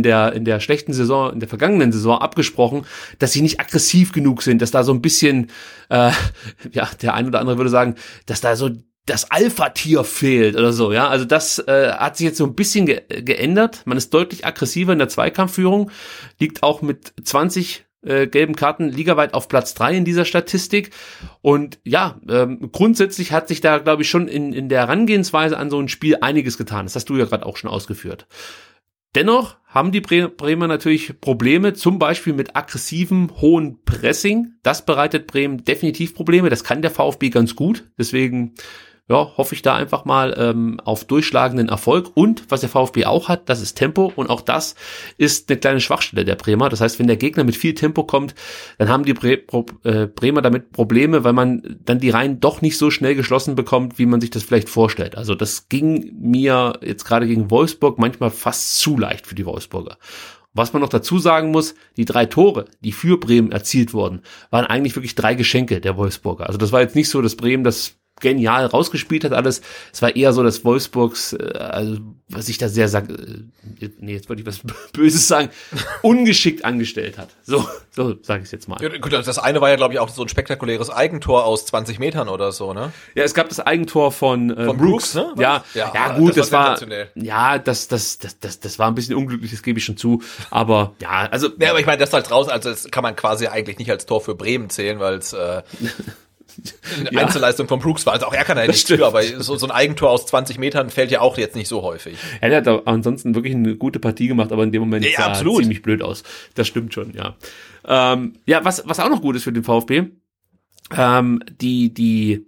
Saison abgesprochen, dass sie nicht aggressiv genug sind, dass da so ein bisschen, der ein oder andere würde sagen, dass da so das Alpha-Tier fehlt oder so, ja. Also das hat sich jetzt so ein bisschen geändert. Man ist deutlich aggressiver in der Zweikampfführung, liegt auch mit 20 gelben Karten ligaweit auf Platz 3 in dieser Statistik. Und ja, grundsätzlich hat sich da, glaube ich, schon in der Herangehensweise an so ein Spiel einiges getan. Das hast du ja gerade auch schon ausgeführt. Dennoch haben die Bremer natürlich Probleme, zum Beispiel mit aggressivem, hohen Pressing. Das bereitet Bremen definitiv Probleme. Das kann der VfB ganz gut. Deswegen hoffe ich da einfach mal auf durchschlagenden Erfolg. Und was der VfB auch hat, das ist Tempo. Und auch das ist eine kleine Schwachstelle der Bremer. Das heißt, wenn der Gegner mit viel Tempo kommt, dann haben die Bremer damit Probleme, weil man dann die Reihen doch nicht so schnell geschlossen bekommt, wie man sich das vielleicht vorstellt. Also das ging mir jetzt gerade gegen Wolfsburg manchmal fast zu leicht für die Wolfsburger. Was man noch dazu sagen muss, die 3 Tore, die für Bremen erzielt wurden, waren eigentlich wirklich 3 Geschenke der Wolfsburger. Also das war jetzt nicht so, dass Bremen das genial rausgespielt hat alles. Es war eher so, dass Wolfsburgs, jetzt wollte ich was Böses sagen, ungeschickt angestellt hat. So sage ich es jetzt mal. Ja, gut, das eine war ja, glaube ich, auch so ein spektakuläres Eigentor aus 20 Metern oder so, ne? Ja, es gab das Eigentor von Brooks, ne? Das war ein bisschen unglücklich, das gebe ich schon zu, aber ja, also. Ja, aber ich meine, das halt raus, also das kann man quasi eigentlich nicht als Tor für Bremen zählen, weil es Einzelleistung von Brooks war, also auch er kann ja nichts für, aber so ein Eigentor aus 20 Metern fällt ja auch jetzt nicht so häufig. Er hat ansonsten wirklich eine gute Partie gemacht, aber in dem Moment sah er ziemlich blöd aus. Das stimmt schon, ja. Was auch noch gut ist für den VfB, die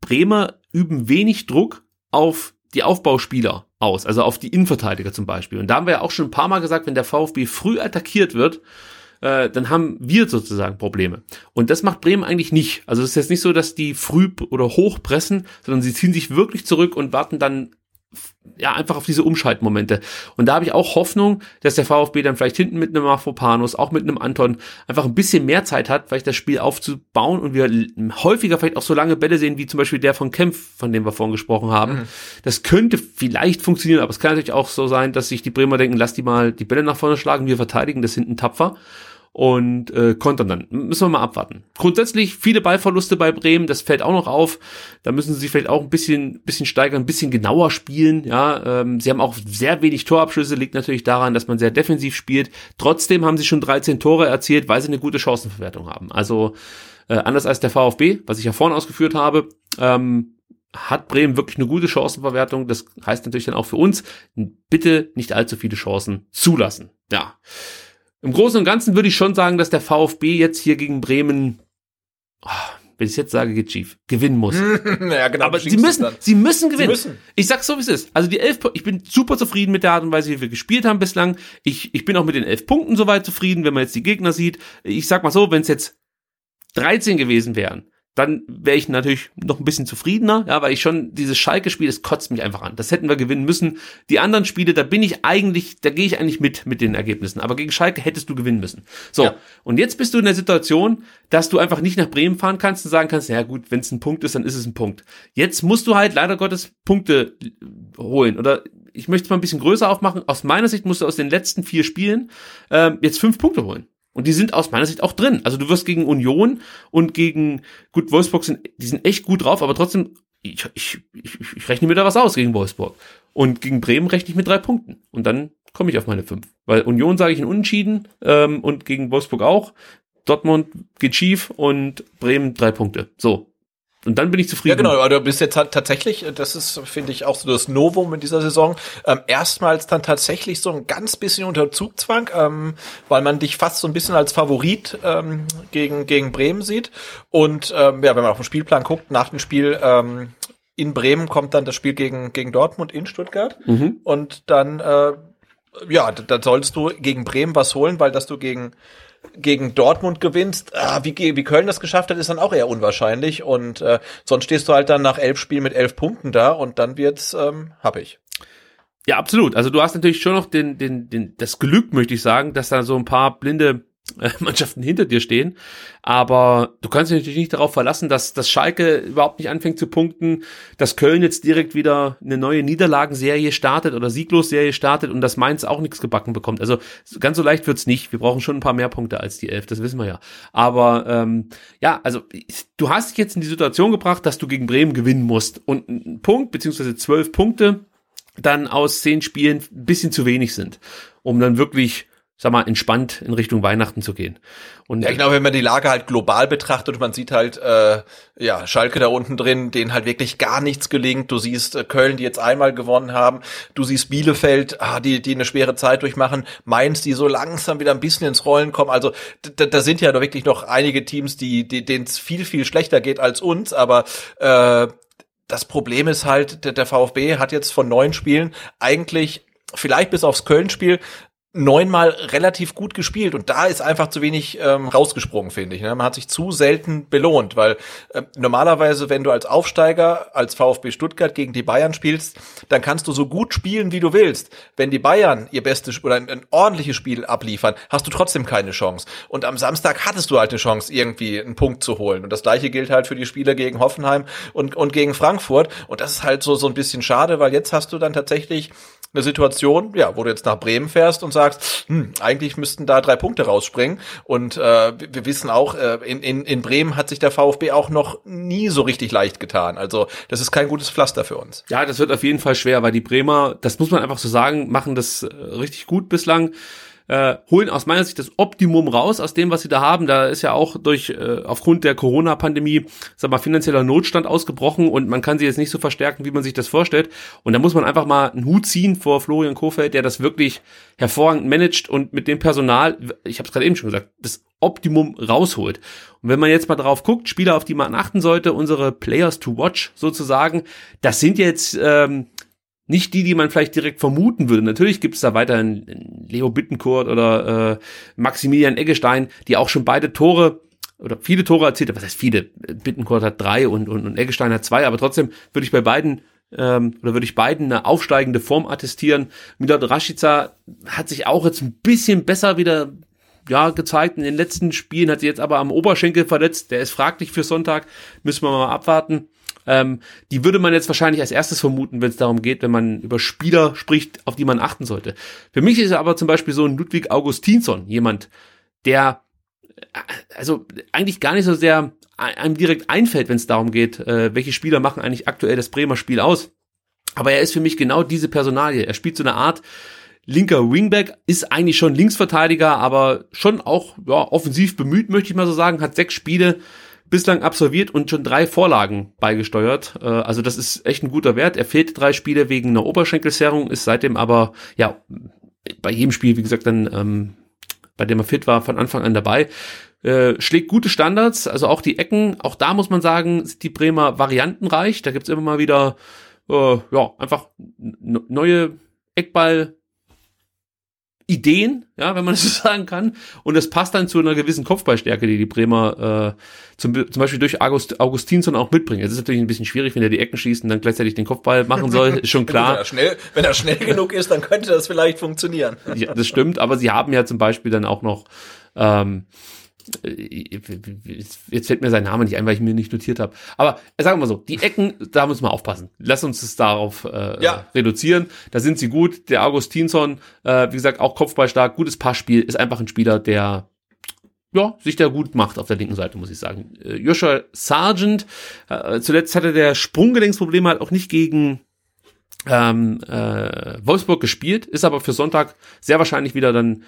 Bremer üben wenig Druck auf die Aufbauspieler aus, also auf die Innenverteidiger zum Beispiel. Und da haben wir ja auch schon ein paar Mal gesagt, wenn der VfB früh attackiert wird, dann haben wir sozusagen Probleme. Und das macht Bremen eigentlich nicht. Also es ist jetzt nicht so, dass die früh oder hoch pressen, sondern sie ziehen sich wirklich zurück und warten dann einfach auf diese Umschaltmomente. Und da habe ich auch Hoffnung, dass der VfB dann vielleicht hinten mit einem Mavropanos, auch mit einem Anton, einfach ein bisschen mehr Zeit hat, vielleicht das Spiel aufzubauen und wir häufiger vielleicht auch so lange Bälle sehen, wie zum Beispiel der von Kempf, von dem wir vorhin gesprochen haben. Mhm. Das könnte vielleicht funktionieren, aber es kann natürlich auch so sein, dass sich die Bremer denken, lass die mal die Bälle nach vorne schlagen, wir verteidigen das hinten tapfer und kontern dann. Müssen wir mal abwarten. Grundsätzlich viele Ballverluste bei Bremen, das fällt auch noch auf. Da müssen sie sich vielleicht auch ein bisschen steigern, ein bisschen genauer spielen. Ja, sie haben auch sehr wenig Torabschlüsse, liegt natürlich daran, dass man sehr defensiv spielt. Trotzdem haben sie schon 13 Tore erzielt, weil sie eine gute Chancenverwertung haben. Also anders als der VfB, was ich ja vorhin ausgeführt habe, hat Bremen wirklich eine gute Chancenverwertung. Das heißt natürlich dann auch für uns, bitte nicht allzu viele Chancen zulassen. Ja. Im Großen und Ganzen würde ich schon sagen, dass der VfB jetzt hier gegen Bremen wenn ich jetzt sage, geht schief, gewinnen muss. Ja, genau. Aber sie müssen gewinnen. Sie müssen. Ich sag's so, wie es ist. Also die 11, ich bin super zufrieden mit der Art und Weise, wie wir gespielt haben bislang. Ich bin auch mit den 11 Punkten soweit zufrieden, wenn man jetzt die Gegner sieht. Ich sag mal so, wenn es jetzt 13 gewesen wären, dann wäre ich natürlich noch ein bisschen zufriedener, ja, weil ich schon, dieses Schalke-Spiel, das kotzt mich einfach an. Das hätten wir gewinnen müssen. Die anderen Spiele, da gehe ich eigentlich mit den Ergebnissen. Aber gegen Schalke hättest du gewinnen müssen. So, ja. Und jetzt bist du in der Situation, dass du einfach nicht nach Bremen fahren kannst und sagen kannst, ja gut, wenn es ein Punkt ist, dann ist es ein Punkt. Jetzt musst du halt leider Gottes Punkte holen. Oder ich möchte es mal ein bisschen größer aufmachen. Aus meiner Sicht musst du aus den letzten 4 Spielen jetzt 5 Punkte holen. Und die sind aus meiner Sicht auch drin. Also du wirst gegen Union und gegen, gut, Wolfsburg die sind echt gut drauf, aber trotzdem, ich rechne mir da was aus gegen Wolfsburg. Und gegen Bremen rechne ich mit 3 Punkten. Und dann komme ich auf meine 5. Weil Union sage ich in Unentschieden, und gegen Wolfsburg auch. Dortmund geht schief und Bremen 3 Punkte. So. Und dann bin ich zufrieden. Ja, genau, aber du bist jetzt tatsächlich, das ist, finde ich, auch so das Novum in dieser Saison, erstmals dann tatsächlich so ein ganz bisschen unter Zugzwang, weil man dich fast so ein bisschen als Favorit gegen Bremen sieht. Und ja, wenn man auf den Spielplan guckt, nach dem Spiel in Bremen kommt dann das Spiel gegen Dortmund in Stuttgart. Mhm. Und dann, ja, da solltest du gegen Bremen was holen, weil dass du gegen Dortmund gewinnst, wie Köln das geschafft hat, ist dann auch eher unwahrscheinlich. Und sonst stehst du halt dann nach 11 Spielen mit 11 Punkten da und dann wird's happig. Ja, absolut. Also du hast natürlich schon noch das Glück, möchte ich sagen, dass da so ein paar blinde Mannschaften hinter dir stehen, aber du kannst dich natürlich nicht darauf verlassen, dass Schalke überhaupt nicht anfängt zu punkten, dass Köln jetzt direkt wieder eine neue Niederlagenserie startet oder Sieglosserie startet und dass Mainz auch nichts gebacken bekommt. Also ganz so leicht wird's nicht. Wir brauchen schon ein paar mehr Punkte als die 11, das wissen wir ja. Aber ja, also du hast dich jetzt in die Situation gebracht, dass du gegen Bremen gewinnen musst und ein Punkt beziehungsweise 12 Punkte dann aus 10 Spielen ein bisschen zu wenig sind, um dann wirklich, sag mal, entspannt in Richtung Weihnachten zu gehen. Und ja, genau, wenn man die Lage halt global betrachtet, man sieht halt, ja, Schalke da unten drin, denen halt wirklich gar nichts gelingt. Du siehst Köln, die jetzt einmal gewonnen haben. Du siehst Bielefeld, die eine schwere Zeit durchmachen. Mainz, die so langsam wieder ein bisschen ins Rollen kommen. Also da sind ja doch wirklich noch einige Teams, die denen es viel, viel schlechter geht als uns. Aber das Problem ist halt, der VfB hat jetzt von 9 Spielen eigentlich, vielleicht bis aufs Köln-Spiel, 9-mal relativ gut gespielt und da ist einfach zu wenig rausgesprungen, finde ich. Ne? Man hat sich zu selten belohnt, weil normalerweise, wenn du als Aufsteiger, als VfB Stuttgart gegen die Bayern spielst, dann kannst du so gut spielen, wie du willst. Wenn die Bayern ihr bestes oder ein ordentliches Spiel abliefern, hast du trotzdem keine Chance. Und am Samstag hattest du halt eine Chance, irgendwie einen Punkt zu holen. Und das Gleiche gilt halt für die Spiele gegen Hoffenheim und gegen Frankfurt. Und das ist halt so ein bisschen schade, weil jetzt hast du dann tatsächlich eine Situation, ja, wo du jetzt nach Bremen fährst und sagst, eigentlich müssten da 3 Punkte rausspringen. Und wir wissen auch, in Bremen hat sich der VfB auch noch nie so richtig leicht getan. Also das ist kein gutes Pflaster für uns. Ja, das wird auf jeden Fall schwer, weil die Bremer, das muss man einfach so sagen, machen das richtig gut bislang. Holen aus meiner Sicht das Optimum raus aus dem, was sie da haben. Da ist ja auch durch aufgrund der Corona-Pandemie, sag mal, finanzieller Notstand ausgebrochen und man kann sie jetzt nicht so verstärken, wie man sich das vorstellt. Und da muss man einfach mal einen Hut ziehen vor Florian Kohfeldt, der das wirklich hervorragend managt und mit dem Personal, ich habe es gerade eben schon gesagt, das Optimum rausholt. Und wenn man jetzt mal drauf guckt, Spieler, auf die man achten sollte, unsere Players to Watch sozusagen, das sind jetzt nicht die man vielleicht direkt vermuten würde. Natürlich gibt es da weiterhin Leo Bittencourt oder Maximilian Eggestein, die auch schon beide Tore oder viele Tore erzielt haben. Was heißt viele? Bittencourt hat 3 und Eggestein hat 2, aber trotzdem würde ich bei beiden eine aufsteigende Form attestieren. Milot Rashica hat sich auch jetzt ein bisschen besser wieder gezeigt. In den letzten Spielen hat sie jetzt aber am Oberschenkel verletzt. Der ist fraglich für Sonntag. Müssen wir mal abwarten. Die würde man jetzt wahrscheinlich als erstes vermuten, wenn es darum geht, wenn man über Spieler spricht, auf die man achten sollte. Für mich ist aber zum Beispiel so ein Ludwig Augustinsson jemand, der also eigentlich gar nicht so sehr einem direkt einfällt, wenn es darum geht, welche Spieler machen eigentlich aktuell das Bremer Spiel aus. Aber er ist für mich genau diese Personalie. Er spielt so eine Art linker Wingback, ist eigentlich schon Linksverteidiger, aber schon auch offensiv bemüht, möchte ich mal so sagen, hat 6 Spiele bislang absolviert und schon 3 Vorlagen beigesteuert. Also das ist echt ein guter Wert. Er fehlte 3 Spiele wegen einer Oberschenkelzerrung, ist seitdem aber bei jedem Spiel, wie gesagt, dann bei dem er fit war, von Anfang an dabei. schlägt gute Standards, also auch die Ecken, auch da muss man sagen, sind die Bremer variantenreich, da gibt's immer mal wieder einfach neue Eckball-Ideen, ja, wenn man das so sagen kann, und das passt dann zu einer gewissen Kopfballstärke, die die Bremer zum Beispiel durch Augustinsson auch mitbringen. Es ist natürlich ein bisschen schwierig, wenn er die Ecken schießt und dann gleichzeitig den Kopfball machen soll, ist schon klar. Wenn er schnell genug ist, dann könnte das vielleicht funktionieren. Ja, das stimmt, aber sie haben ja zum Beispiel dann auch noch jetzt fällt mir sein Name nicht ein, weil ich mir nicht notiert habe. Aber sagen wir mal so, die Ecken, da müssen wir aufpassen. Lass uns das darauf reduzieren. Da sind sie gut. Der Augustinsson, wie gesagt, auch kopfballstark, gutes Passspiel, ist einfach ein Spieler, der sich da gut macht auf der linken Seite, muss ich sagen. Joshua Sargent, zuletzt hatte der Sprunggelenksprobleme halt auch nicht gegen Wolfsburg gespielt, ist aber für Sonntag sehr wahrscheinlich wieder dann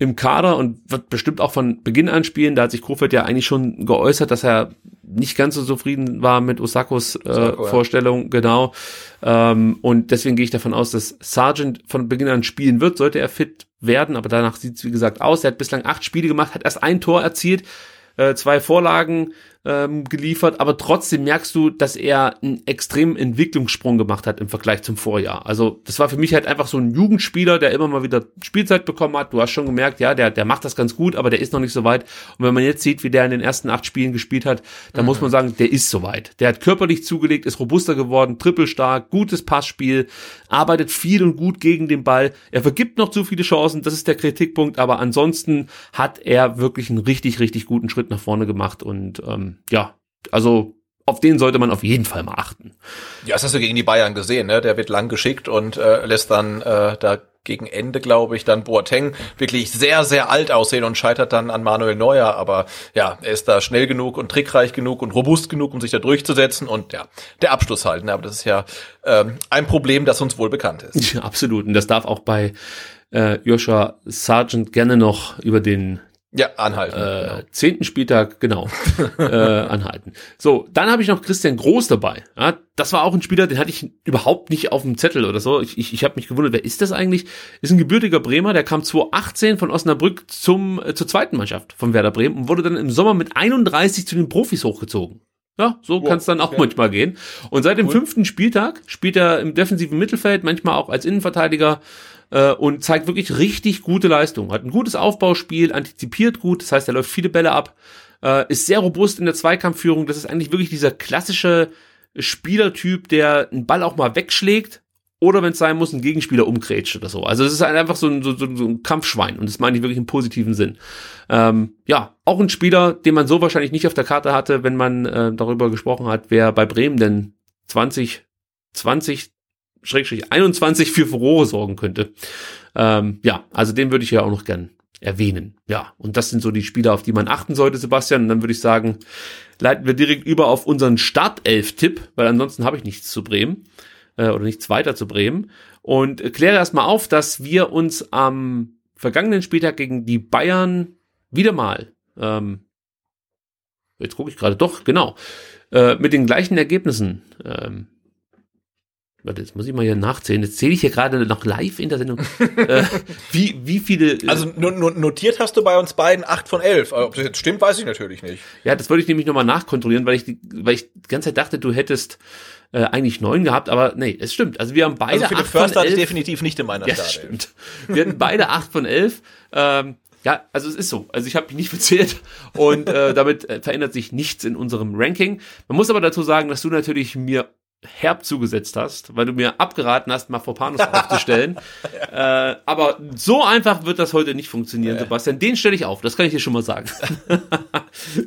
im Kader und wird bestimmt auch von Beginn an spielen. Da hat sich Kofeld ja eigentlich schon geäußert, dass er nicht ganz so zufrieden war mit Osakos Vorstellung, genau. Und deswegen gehe ich davon aus, dass Sargent von Beginn an spielen wird, sollte er fit werden. Aber danach sieht es, wie gesagt, aus. Er hat bislang 8 Spiele gemacht, hat erst ein Tor erzielt, 2 Vorlagen geliefert, aber trotzdem merkst du, dass er einen extremen Entwicklungssprung gemacht hat im Vergleich zum Vorjahr. Also das war für mich halt einfach so ein Jugendspieler, der immer mal wieder Spielzeit bekommen hat. Du hast schon gemerkt, ja, der macht das ganz gut, aber der ist noch nicht so weit. Und wenn man jetzt sieht, wie der in den ersten 8 Spielen gespielt hat, dann muss man sagen, der ist soweit. Der hat körperlich zugelegt, ist robuster geworden, trippelstark, gutes Passspiel, arbeitet viel und gut gegen den Ball. Er vergibt noch zu viele Chancen, das ist der Kritikpunkt, aber ansonsten hat er wirklich einen richtig, richtig guten Schritt nach vorne gemacht und also auf den sollte man auf jeden Fall mal achten. Ja, das hast du gegen die Bayern gesehen, ne? Der wird lang geschickt und lässt dann da gegen Ende, glaube ich, dann Boateng wirklich sehr, sehr alt aussehen und scheitert dann an Manuel Neuer. Aber ja, er ist da schnell genug und trickreich genug und robust genug, um sich da durchzusetzen und ja, der Abschluss halt. Ne? Aber das ist ja ein Problem, das uns wohl bekannt ist. Ja, absolut. Und das darf auch bei Joshua Sargent gerne noch über den anhalten. 10. Spieltag, genau, anhalten. So, dann habe ich noch Christian Groß dabei. Ja, das war auch ein Spieler, den hatte ich überhaupt nicht auf dem Zettel oder so. Ich habe mich gewundert, wer ist das eigentlich? Ist ein gebürtiger Bremer, der kam 2018 von Osnabrück zur zweiten Mannschaft von Werder Bremen und wurde dann im Sommer mit 31 zu den Profis hochgezogen. Ja, so kann es dann auch manchmal gehen. Und seit dem 5. Spieltag spielt er im defensiven Mittelfeld, manchmal auch als Innenverteidiger, und zeigt wirklich richtig gute Leistung. Hat ein gutes Aufbauspiel, antizipiert gut, das heißt, er läuft viele Bälle ab, ist sehr robust in der Zweikampfführung. Das ist eigentlich wirklich dieser klassische Spielertyp, der einen Ball auch mal wegschlägt oder, wenn es sein muss, einen Gegenspieler umgrätscht oder so. Also das ist einfach so ein Kampfschwein und das meine ich wirklich im positiven Sinn. Auch ein Spieler, den man so wahrscheinlich nicht auf der Karte hatte, wenn man darüber gesprochen hat, wer bei Bremen denn 2020/21 für Furore sorgen könnte. Also den würde ich ja auch noch gern erwähnen. Ja, und das sind so die Spieler, auf die man achten sollte, Sebastian. Und dann würde ich sagen, leiten wir direkt über auf unseren Startelf-Tipp, weil ansonsten habe ich nichts zu Bremen oder nichts weiter zu Bremen. Und kläre erstmal auf, dass wir uns am vergangenen Spieltag gegen die Bayern wieder mal, jetzt gucke ich gerade, doch, genau, mit den gleichen Ergebnissen warte, jetzt muss ich mal hier nachzählen. Jetzt zähle ich hier gerade noch live in der Sendung. Wie viele... Also notiert hast du bei uns beiden 8 von 11. Ob das jetzt stimmt, weiß ich natürlich nicht. Ja, das wollte ich nämlich nochmal nachkontrollieren, weil ich die ganze Zeit dachte, du hättest eigentlich 9 gehabt, aber nee, es stimmt. Also wir haben beide 8 von 11. Also Philipp Förster ist definitiv nicht in meiner Stadt. Ja, das stimmt. Wir hatten beide 8 von 11. Ja, also es ist so. Also ich habe mich nicht verzählt und damit verändert sich nichts in unserem Ranking. Man muss aber dazu sagen, dass du natürlich mir herb zugesetzt hast, weil du mir abgeraten hast, Mavropanos aufzustellen. Aber so einfach wird das heute nicht funktionieren, Sebastian. Den stelle ich auf, das kann ich dir schon mal sagen.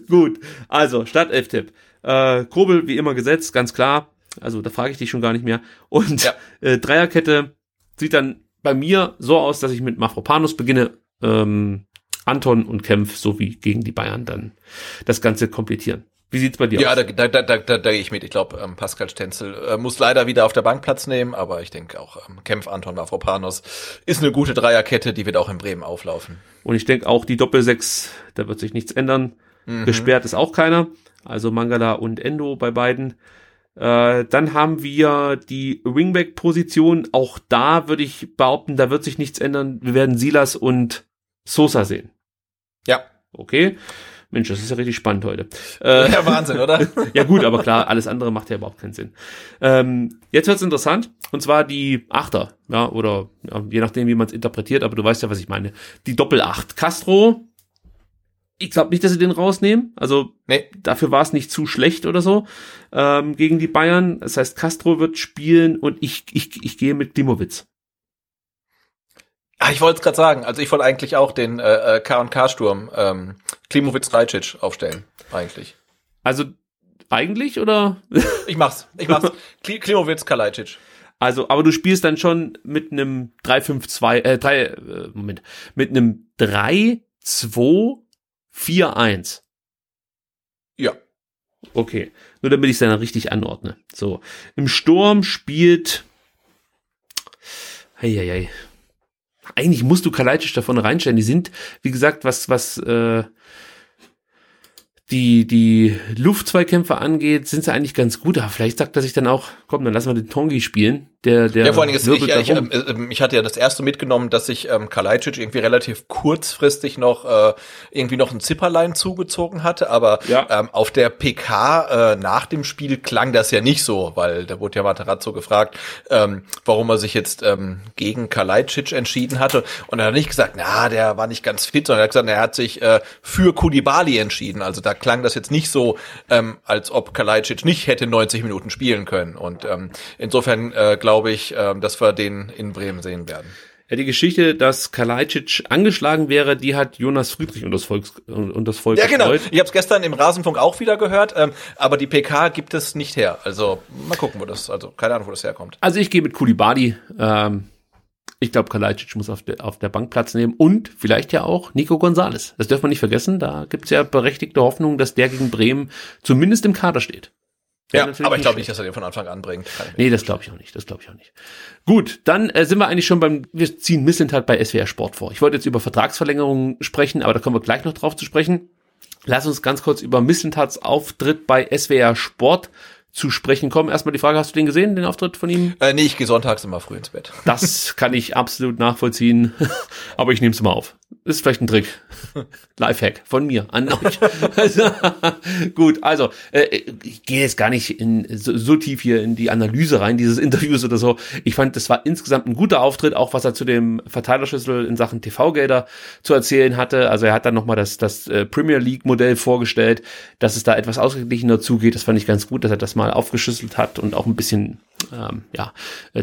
Gut, also Startelf-Tipp. Kobel, wie immer gesetzt, ganz klar. Also da frage ich dich schon gar nicht mehr. Und Dreierkette sieht dann bei mir so aus, dass ich mit Mavropanos beginne, Anton und Kempf sowie gegen die Bayern dann das Ganze komplettieren. Wie sieht's bei dir aus? Ja, da gehe ich mit. Ich glaube, Pascal Stenzel muss leider wieder auf der Bank Platz nehmen, aber ich denke auch, Kempf, Anton, Mavropanos ist eine gute Dreierkette, die wird auch in Bremen auflaufen. Und ich denke auch die Doppel-6, da wird sich nichts ändern. Gesperrt ist auch keiner. Also Mangala und Endo bei beiden. Dann haben wir die Wingback-Position. Auch da würde ich behaupten, da wird sich nichts ändern. Wir werden Silas und Sosa sehen. Ja. Okay. Mensch, das ist ja richtig spannend heute. Ja, Wahnsinn, oder? Ja gut, aber klar, alles andere macht ja überhaupt keinen Sinn. Jetzt wird's interessant, und zwar die Achter, ja, oder ja, je nachdem, wie man es interpretiert, aber du weißt ja, was ich meine. Die Doppelacht. Castro, ich glaube nicht, dass sie den rausnehmen. Also nee, dafür war es nicht zu schlecht oder so gegen die Bayern. Das heißt, Castro wird spielen und ich gehe mit Klimowitz. Ich wollte es gerade sagen. Also ich wollte eigentlich auch den K&K-Sturm Klimowitz-Rajcic aufstellen. Eigentlich. Also eigentlich oder? Ich mach's. Klimowitz, Kalajdzic. Also, aber du spielst dann schon mit einem 3-5-2, mit einem 3-2-4-1. Ja. Okay. Nur damit ich es dann richtig anordne. So. Im Sturm spielt eigentlich musst du Kalajdzic davon reinstellen. Die sind, wie gesagt, was die Luftzweikämpfe angeht, sind sie eigentlich ganz gut. Aber vielleicht sagt er sich dann auch, komm, dann lassen wir den Tongi spielen. Der vor allen Dingen ich hatte ja das erste mitgenommen, dass sich Kalajdzic irgendwie relativ kurzfristig noch irgendwie noch ein Zipperlein zugezogen hatte. Aber ja, auf der PK nach dem Spiel klang das ja nicht so, weil da wurde ja Matarazzo gefragt, warum er sich jetzt gegen Kalajdzic entschieden hatte. Und er hat nicht gesagt, na, der war nicht ganz fit, sondern er hat gesagt, er hat sich für Coulibaly entschieden. Also da klang das jetzt nicht so, als ob Kalajdzic nicht hätte 90 Minuten spielen können. Und insofern glaube ich, dass wir den in Bremen sehen werden. Ja, die Geschichte, dass Kalajdzic angeschlagen wäre, die hat Jonas Friedrich und das Volk ja, genau. Gefreut. Ich habe es gestern im Rasenfunk auch wieder gehört, aber die PK gibt es nicht her. Also mal gucken, keine Ahnung, wo das herkommt. Also ich gehe mit Coulibaly. Ich glaube, Kalajdzic muss auf der Bank Platz nehmen und vielleicht ja auch Nico González. Das dürfen wir nicht vergessen. Da gibt es ja berechtigte Hoffnung, dass der gegen Bremen zumindest im Kader steht. Ja, aber ich glaube nicht, dass er den von Anfang an bringt. Nee, das glaube ich auch nicht. Gut, dann sind wir eigentlich schon wir ziehen Mislintat bei SWR Sport vor. Ich wollte jetzt über Vertragsverlängerungen sprechen, aber da kommen wir gleich noch drauf zu sprechen. Lass uns ganz kurz über Mislintats Auftritt bei SWR Sport zu sprechen kommen. Erstmal die Frage, hast du den gesehen, den Auftritt von ihm? Nee, ich gehe sonntags immer früh ins Bett. Das kann ich absolut nachvollziehen, aber ich nehme es mal auf. Ist vielleicht ein Trick. Lifehack von mir an euch. Gut, ich gehe jetzt gar nicht so tief hier in die Analyse rein, dieses Interviews oder so. Ich fand, das war insgesamt ein guter Auftritt, auch was er zu dem Verteilerschlüssel in Sachen TV-Gelder zu erzählen hatte. Also er hat dann nochmal das Premier League-Modell vorgestellt, dass es da etwas ausgeglichener zugeht. Das fand ich ganz gut, dass er das mal aufgeschlüsselt hat und auch ein bisschen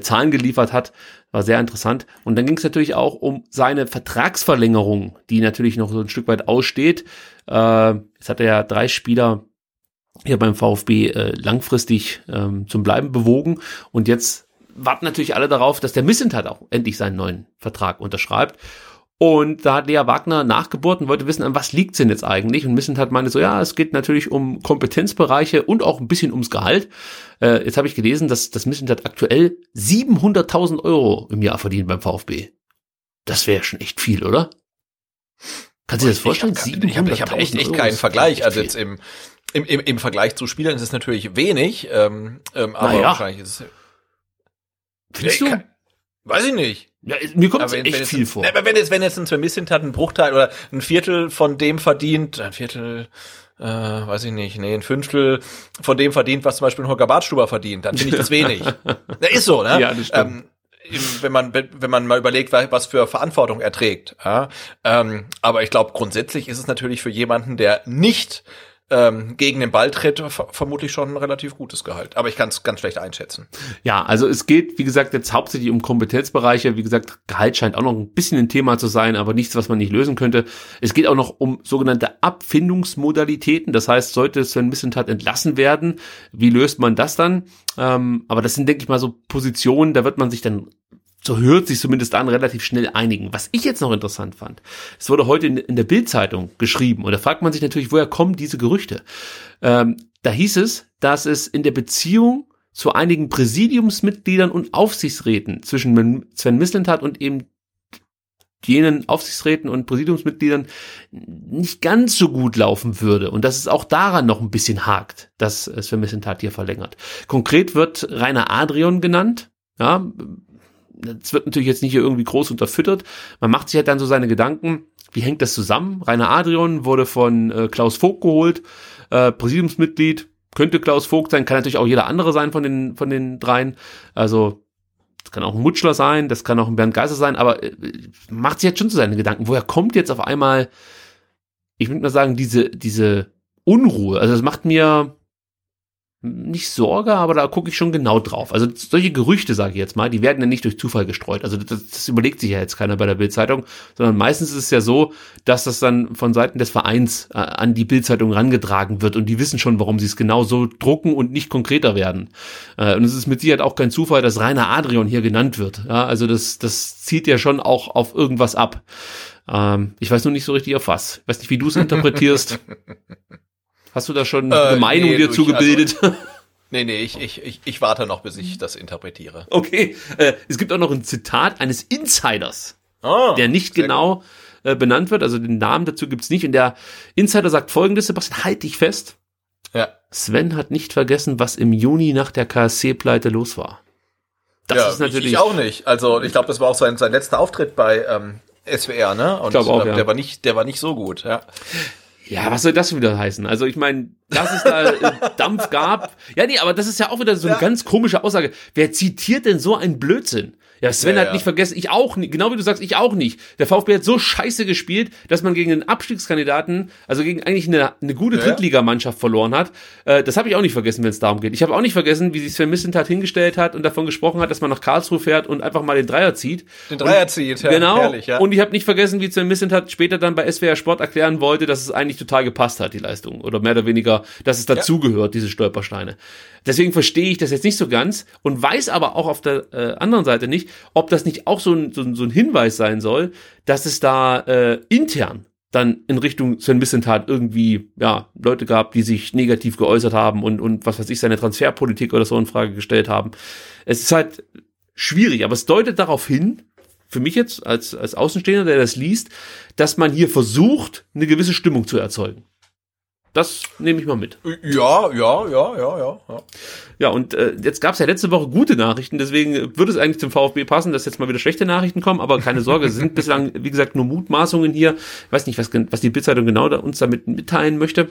Zahlen geliefert hat. War sehr interessant. Und dann ging es natürlich auch um seine Vertragsverlängerung, die natürlich noch so ein Stück weit aussteht. Jetzt hat er ja 3 Spieler hier beim VfB langfristig zum Bleiben bewogen. Und jetzt warten natürlich alle darauf, dass der Mislintat auch endlich seinen neuen Vertrag unterschreibt. Und da hat Lea Wagner nachgebohrt und wollte wissen, an was liegt's denn jetzt eigentlich? Und Mislintat meinte so, ja, es geht natürlich um Kompetenzbereiche und auch ein bisschen ums Gehalt. Jetzt habe ich gelesen, dass das Mislintat aktuell 700.000 Euro im Jahr verdient beim VfB. Das wäre schon echt viel, oder? Kannst du dir das vorstellen? Ich hab echt keinen Vergleich. Also jetzt im Vergleich zu Spielern ist es natürlich wenig, aber naja, wahrscheinlich ist es... Findest du? Weiß ich nicht. Ja, mir kommt echt viel vor. Aber wenn jetzt ein Mislintat einen Bruchteil oder ein Viertel von dem verdient, ein Fünftel von dem verdient, was zum Beispiel ein Holger Badstuber verdient, dann finde ich das wenig. Das ist so, ne? Ja, das stimmt. Wenn man mal überlegt, was für Verantwortung er trägt. Ja? Aber ich glaube, grundsätzlich ist es natürlich für jemanden, der nicht gegen den Ball tritt, vermutlich schon ein relativ gutes Gehalt. Aber ich kann es ganz schlecht einschätzen. Ja, also es geht, wie gesagt, jetzt hauptsächlich um Kompetenzbereiche. Wie gesagt, Gehalt scheint auch noch ein bisschen ein Thema zu sein, aber nichts, was man nicht lösen könnte. Es geht auch noch um sogenannte Abfindungsmodalitäten. Das heißt, sollte Sven Mislintat entlassen werden, wie löst man das dann? Aber das sind, denke ich mal, so Positionen, da wird man sich dann, so hört sich zumindest an, relativ schnell einigen. Was ich jetzt noch interessant fand, es wurde heute in der Bild-Zeitung geschrieben und da fragt man sich natürlich, woher kommen diese Gerüchte? Da hieß es, dass es in der Beziehung zu einigen Präsidiumsmitgliedern und Aufsichtsräten zwischen Sven Mislintat und eben jenen Aufsichtsräten und Präsidiumsmitgliedern nicht ganz so gut laufen würde und dass es auch daran noch ein bisschen hakt, dass Sven Mislintat hier verlängert. Konkret wird Rainer Adrian genannt, ja, das wird natürlich jetzt nicht hier irgendwie groß unterfüttert. Man macht sich halt dann so seine Gedanken, wie hängt das zusammen? Rainer Adrian wurde von Klaus Vogt geholt, Präsidiumsmitglied, könnte Klaus Vogt sein, kann natürlich auch jeder andere sein von den dreien. Also das kann auch ein Mutschler sein, das kann auch ein Bernd Geißer sein, aber macht sich jetzt schon so seine Gedanken. Woher kommt jetzt auf einmal, ich würde mal sagen, diese Unruhe? Also das macht mir nicht Sorge, aber da gucke ich schon genau drauf. Also solche Gerüchte, sage ich jetzt mal, die werden ja nicht durch Zufall gestreut. Also das überlegt sich ja jetzt keiner bei der Bild-Zeitung, sondern meistens ist es ja so, dass das dann von Seiten des Vereins an die Bild-Zeitung rangetragen wird und die wissen schon, warum sie es genau so drucken und nicht konkreter werden. Und es ist mit Sicherheit auch kein Zufall, dass Rainer Adrian hier genannt wird. Ja, also das zieht ja schon auch auf irgendwas ab. Ich weiß nur nicht so richtig auf was. Ich weiß nicht, wie du es interpretierst. Hast du da schon eine Meinung dir zugebildet? Also, ich warte noch, bis ich das interpretiere. Okay, es gibt auch noch ein Zitat eines Insiders, der nicht genau benannt wird, also den Namen dazu gibt's nicht. Und der Insider sagt Folgendes, Sebastian, halt dich fest. Ja. Sven hat nicht vergessen, was im Juni nach der KSC-Pleite los war. Das ist natürlich... Ich auch nicht. Also ich glaube, das war auch sein letzter Auftritt bei SWR, ne? Und ich glaube auch, der war nicht so gut, ja. Ja, was soll das wieder heißen? Also ich meine, dass es da Dampf gab. Ja, nee, aber das ist ja auch wieder so eine ganz komische Aussage. Wer zitiert denn so einen Blödsinn? Ja, Sven hat nicht vergessen, ich auch nicht, genau wie du sagst, ich auch nicht. Der VfB hat so scheiße gespielt, dass man gegen einen Abstiegskandidaten, also gegen eigentlich eine gute Drittligamannschaft verloren hat. Das habe ich auch nicht vergessen, wenn es darum geht. Ich habe auch nicht vergessen, wie sich Sven Mislintat hingestellt hat und davon gesprochen hat, dass man nach Karlsruhe fährt und einfach mal den Dreier zieht. Genau. Herrlich, ja. Und ich habe nicht vergessen, wie Sven Mislintat später dann bei SWR Sport erklären wollte, dass es eigentlich total gepasst hat, die Leistung. Oder mehr oder weniger, dass es dazugehört, diese Stolpersteine. Deswegen verstehe ich das jetzt nicht so ganz und weiß aber auch auf der anderen Seite nicht, ob das nicht auch so ein Hinweis sein soll, dass es da intern dann in Richtung Sven Mislintat irgendwie Leute gab, die sich negativ geäußert haben und was weiß ich, seine Transferpolitik oder so in Frage gestellt haben. Es ist halt schwierig, aber es deutet darauf hin, für mich jetzt als Außenstehender, der das liest, dass man hier versucht, eine gewisse Stimmung zu erzeugen. Das nehme ich mal mit. Ja. Ja, und jetzt gab es ja letzte Woche gute Nachrichten, deswegen würde es eigentlich zum VfB passen, dass jetzt mal wieder schlechte Nachrichten kommen, aber keine Sorge, es sind bislang, wie gesagt, nur Mutmaßungen hier. Ich weiß nicht, was die Bild-Zeitung genau uns damit mitteilen möchte,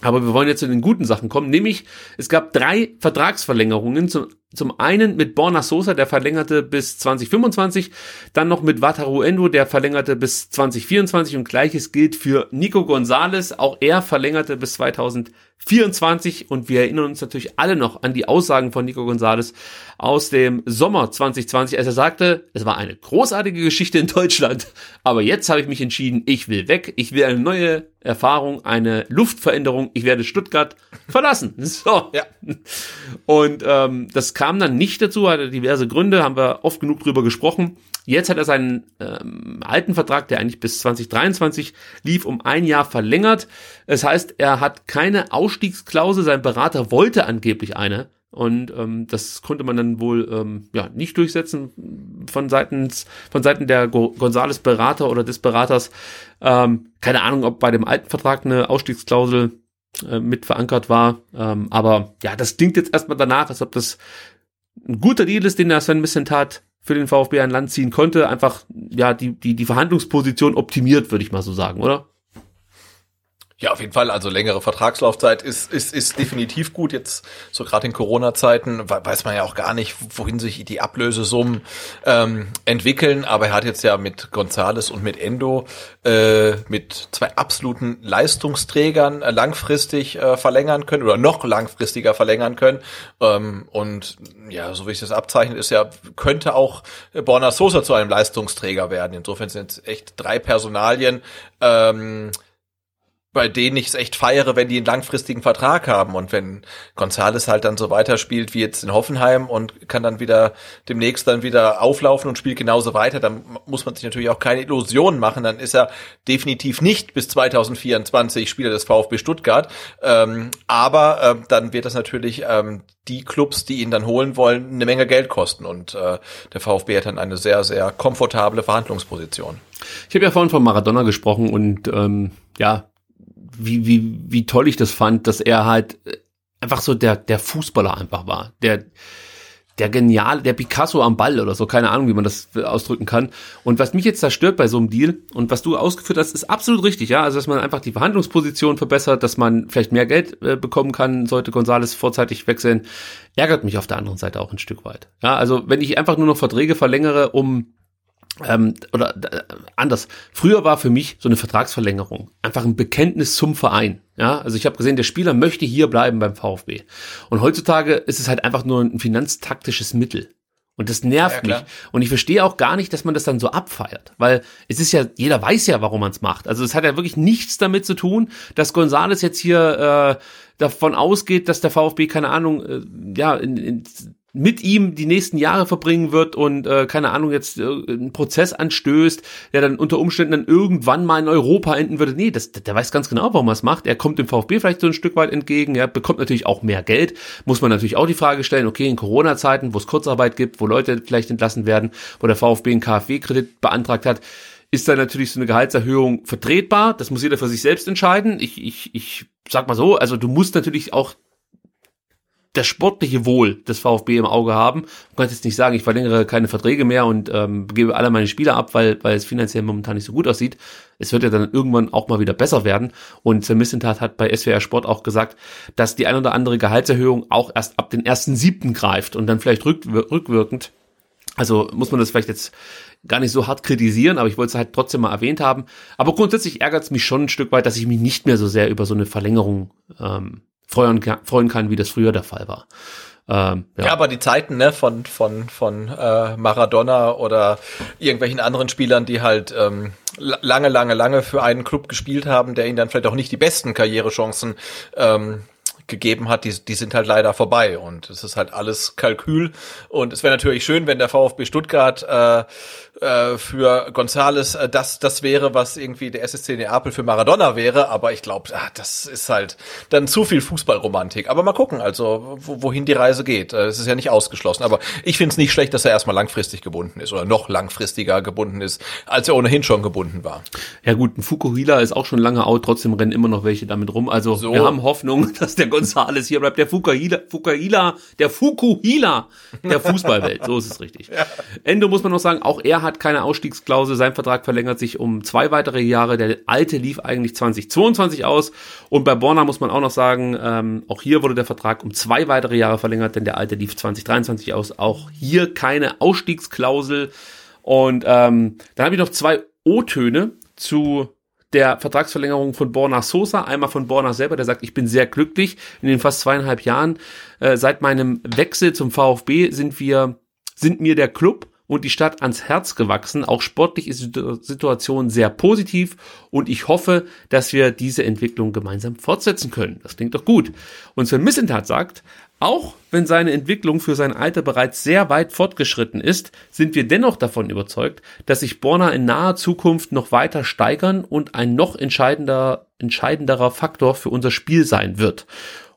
aber wir wollen jetzt zu den guten Sachen kommen, nämlich es gab 3 Vertragsverlängerungen, zum einen mit Borna Sosa, der verlängerte bis 2025, dann noch mit Wataru Endo, der verlängerte bis 2024 und gleiches gilt für Nico González, auch er verlängerte bis 2024 und wir erinnern uns natürlich alle noch an die Aussagen von Nico González aus dem Sommer 2020, als er sagte, es war eine großartige Geschichte in Deutschland, aber jetzt habe ich mich entschieden, ich will weg, ich will eine neue Erfahrung, eine Luftveränderung, ich werde Stuttgart verlassen. So. Ja. Und das kam dann nicht dazu, hatte diverse Gründe, haben wir oft genug drüber gesprochen. Jetzt hat er seinen alten Vertrag, der eigentlich bis 2023 lief, um ein Jahr verlängert. Das heißt, er hat keine Ausstiegsklausel, sein Berater wollte angeblich eine und das konnte man dann wohl nicht durchsetzen von Seiten der González-Berater oder des Beraters. Keine Ahnung, ob bei dem alten Vertrag eine Ausstiegsklausel mit verankert war, aber ja, das klingt jetzt erstmal danach, als ob das ein guter Deal ist, den der Sven Mislintat für den VfB an Land ziehen konnte, einfach ja die Verhandlungsposition optimiert, würde ich mal so sagen, oder? Ja, auf jeden Fall, also längere Vertragslaufzeit ist definitiv gut, jetzt so gerade in Corona-Zeiten weiß man ja auch gar nicht, wohin sich die Ablösesummen entwickeln, aber er hat jetzt ja mit González und mit Endo mit 2 absoluten Leistungsträgern langfristig verlängern können oder noch langfristiger verlängern können und ja, so wie ich das abzeichne, ist ja, könnte auch Borna Sosa zu einem Leistungsträger werden, insofern sind es echt 3 Personalien, bei denen ich es echt feiere, wenn die einen langfristigen Vertrag haben und wenn González halt dann so weiterspielt wie jetzt in Hoffenheim und kann dann wieder demnächst dann wieder auflaufen und spielt genauso weiter, dann muss man sich natürlich auch keine Illusionen machen, dann ist er definitiv nicht bis 2024 Spieler des VfB Stuttgart, aber dann wird das natürlich die Clubs, die ihn dann holen wollen, eine Menge Geld kosten und der VfB hat dann eine sehr, sehr komfortable Verhandlungsposition. Ich habe ja vorhin von Maradona gesprochen und wie toll ich das fand, dass er halt einfach so der Fußballer einfach war, der der geniale, der Picasso am Ball oder so, keine Ahnung, wie man das ausdrücken kann. Und was mich jetzt zerstört bei so einem Deal und was du ausgeführt hast, ist absolut richtig, ja, also dass man einfach die Verhandlungsposition verbessert, dass man vielleicht mehr Geld bekommen kann, sollte González vorzeitig wechseln, ärgert mich auf der anderen Seite auch ein Stück weit. Ja, also wenn ich einfach nur noch Verträge verlängere, um früher war für mich so eine Vertragsverlängerung einfach ein Bekenntnis zum Verein. Ja, also ich habe gesehen, der Spieler möchte hier bleiben beim VfB. Und heutzutage ist es halt einfach nur ein finanztaktisches Mittel. Und das nervt mich. Und ich verstehe auch gar nicht, dass man das dann so abfeiert. Weil es ist ja, jeder weiß ja, warum man es macht. Also es hat ja wirklich nichts damit zu tun, dass González jetzt hier davon ausgeht, dass der VfB, keine Ahnung, mit ihm die nächsten Jahre verbringen wird und einen Prozess anstößt, der dann unter Umständen dann irgendwann mal in Europa enden würde. Nee, der weiß ganz genau, warum er es macht. Er kommt dem VfB vielleicht so ein Stück weit entgegen, er bekommt natürlich auch mehr Geld. Muss man natürlich auch die Frage stellen, okay, in Corona-Zeiten, wo es Kurzarbeit gibt, wo Leute vielleicht entlassen werden, wo der VfB einen KfW-Kredit beantragt hat, ist da natürlich so eine Gehaltserhöhung vertretbar. Das muss jeder für sich selbst entscheiden. Ich sag mal so, also du musst natürlich auch das sportliche Wohl des VfB im Auge haben. Du kannst jetzt nicht sagen, ich verlängere keine Verträge mehr und gebe alle meine Spieler ab, weil es finanziell momentan nicht so gut aussieht. Es wird ja dann irgendwann auch mal wieder besser werden. Und Sven Mislintat hat bei SWR Sport auch gesagt, dass die ein oder andere Gehaltserhöhung auch erst ab den 1.7. greift und dann vielleicht rückwirkend. Also muss man das vielleicht jetzt gar nicht so hart kritisieren, aber ich wollte es halt trotzdem mal erwähnt haben. Aber grundsätzlich ärgert es mich schon ein Stück weit, dass ich mich nicht mehr so sehr über so eine Verlängerung freuen kann, wie das früher der Fall war. Ja, aber die Zeiten von Maradona oder irgendwelchen anderen Spielern, die halt lange für einen Club gespielt haben, der ihnen dann vielleicht auch nicht die besten Karrierechancen gegeben hat, die sind halt leider vorbei und es ist halt alles Kalkül und es wäre natürlich schön, wenn der VfB Stuttgart für González das wäre, was irgendwie der SSC Neapel für Maradona wäre, aber ich glaube, das ist halt dann zu viel Fußballromantik, aber mal gucken, also wohin die Reise geht, es ist ja nicht ausgeschlossen, aber ich finde es nicht schlecht, dass er erstmal langfristig gebunden ist oder noch langfristiger gebunden ist, als er ohnehin schon gebunden war. Ja gut, ein Fukuhila ist auch schon lange out, trotzdem rennen immer noch welche damit rum, also so. Wir haben Hoffnung, dass der González hier bleibt, der Fukuhila der Fußballwelt, so ist es richtig. Ja. Endo muss man noch sagen, auch er hat keine Ausstiegsklausel, sein Vertrag verlängert sich um 2 weitere Jahre, der alte lief eigentlich 2022 aus und bei Borna muss man auch noch sagen, auch hier wurde der Vertrag um 2 weitere Jahre verlängert, denn der alte lief 2023 aus, auch hier keine Ausstiegsklausel und dann habe ich noch 2 O-Töne zu der Vertragsverlängerung von Borna Sosa, einmal von Borna selber, der sagt, ich bin sehr glücklich, in den fast 2,5 Jahren seit meinem Wechsel zum VfB sind mir der Club und die Stadt ans Herz gewachsen, auch sportlich ist die Situation sehr positiv und ich hoffe, dass wir diese Entwicklung gemeinsam fortsetzen können. Das klingt doch gut. Und Sven Mislintat sagt, auch wenn seine Entwicklung für sein Alter bereits sehr weit fortgeschritten ist, sind wir dennoch davon überzeugt, dass sich Borna in naher Zukunft noch weiter steigern und ein noch entscheidenderer Faktor für unser Spiel sein wird.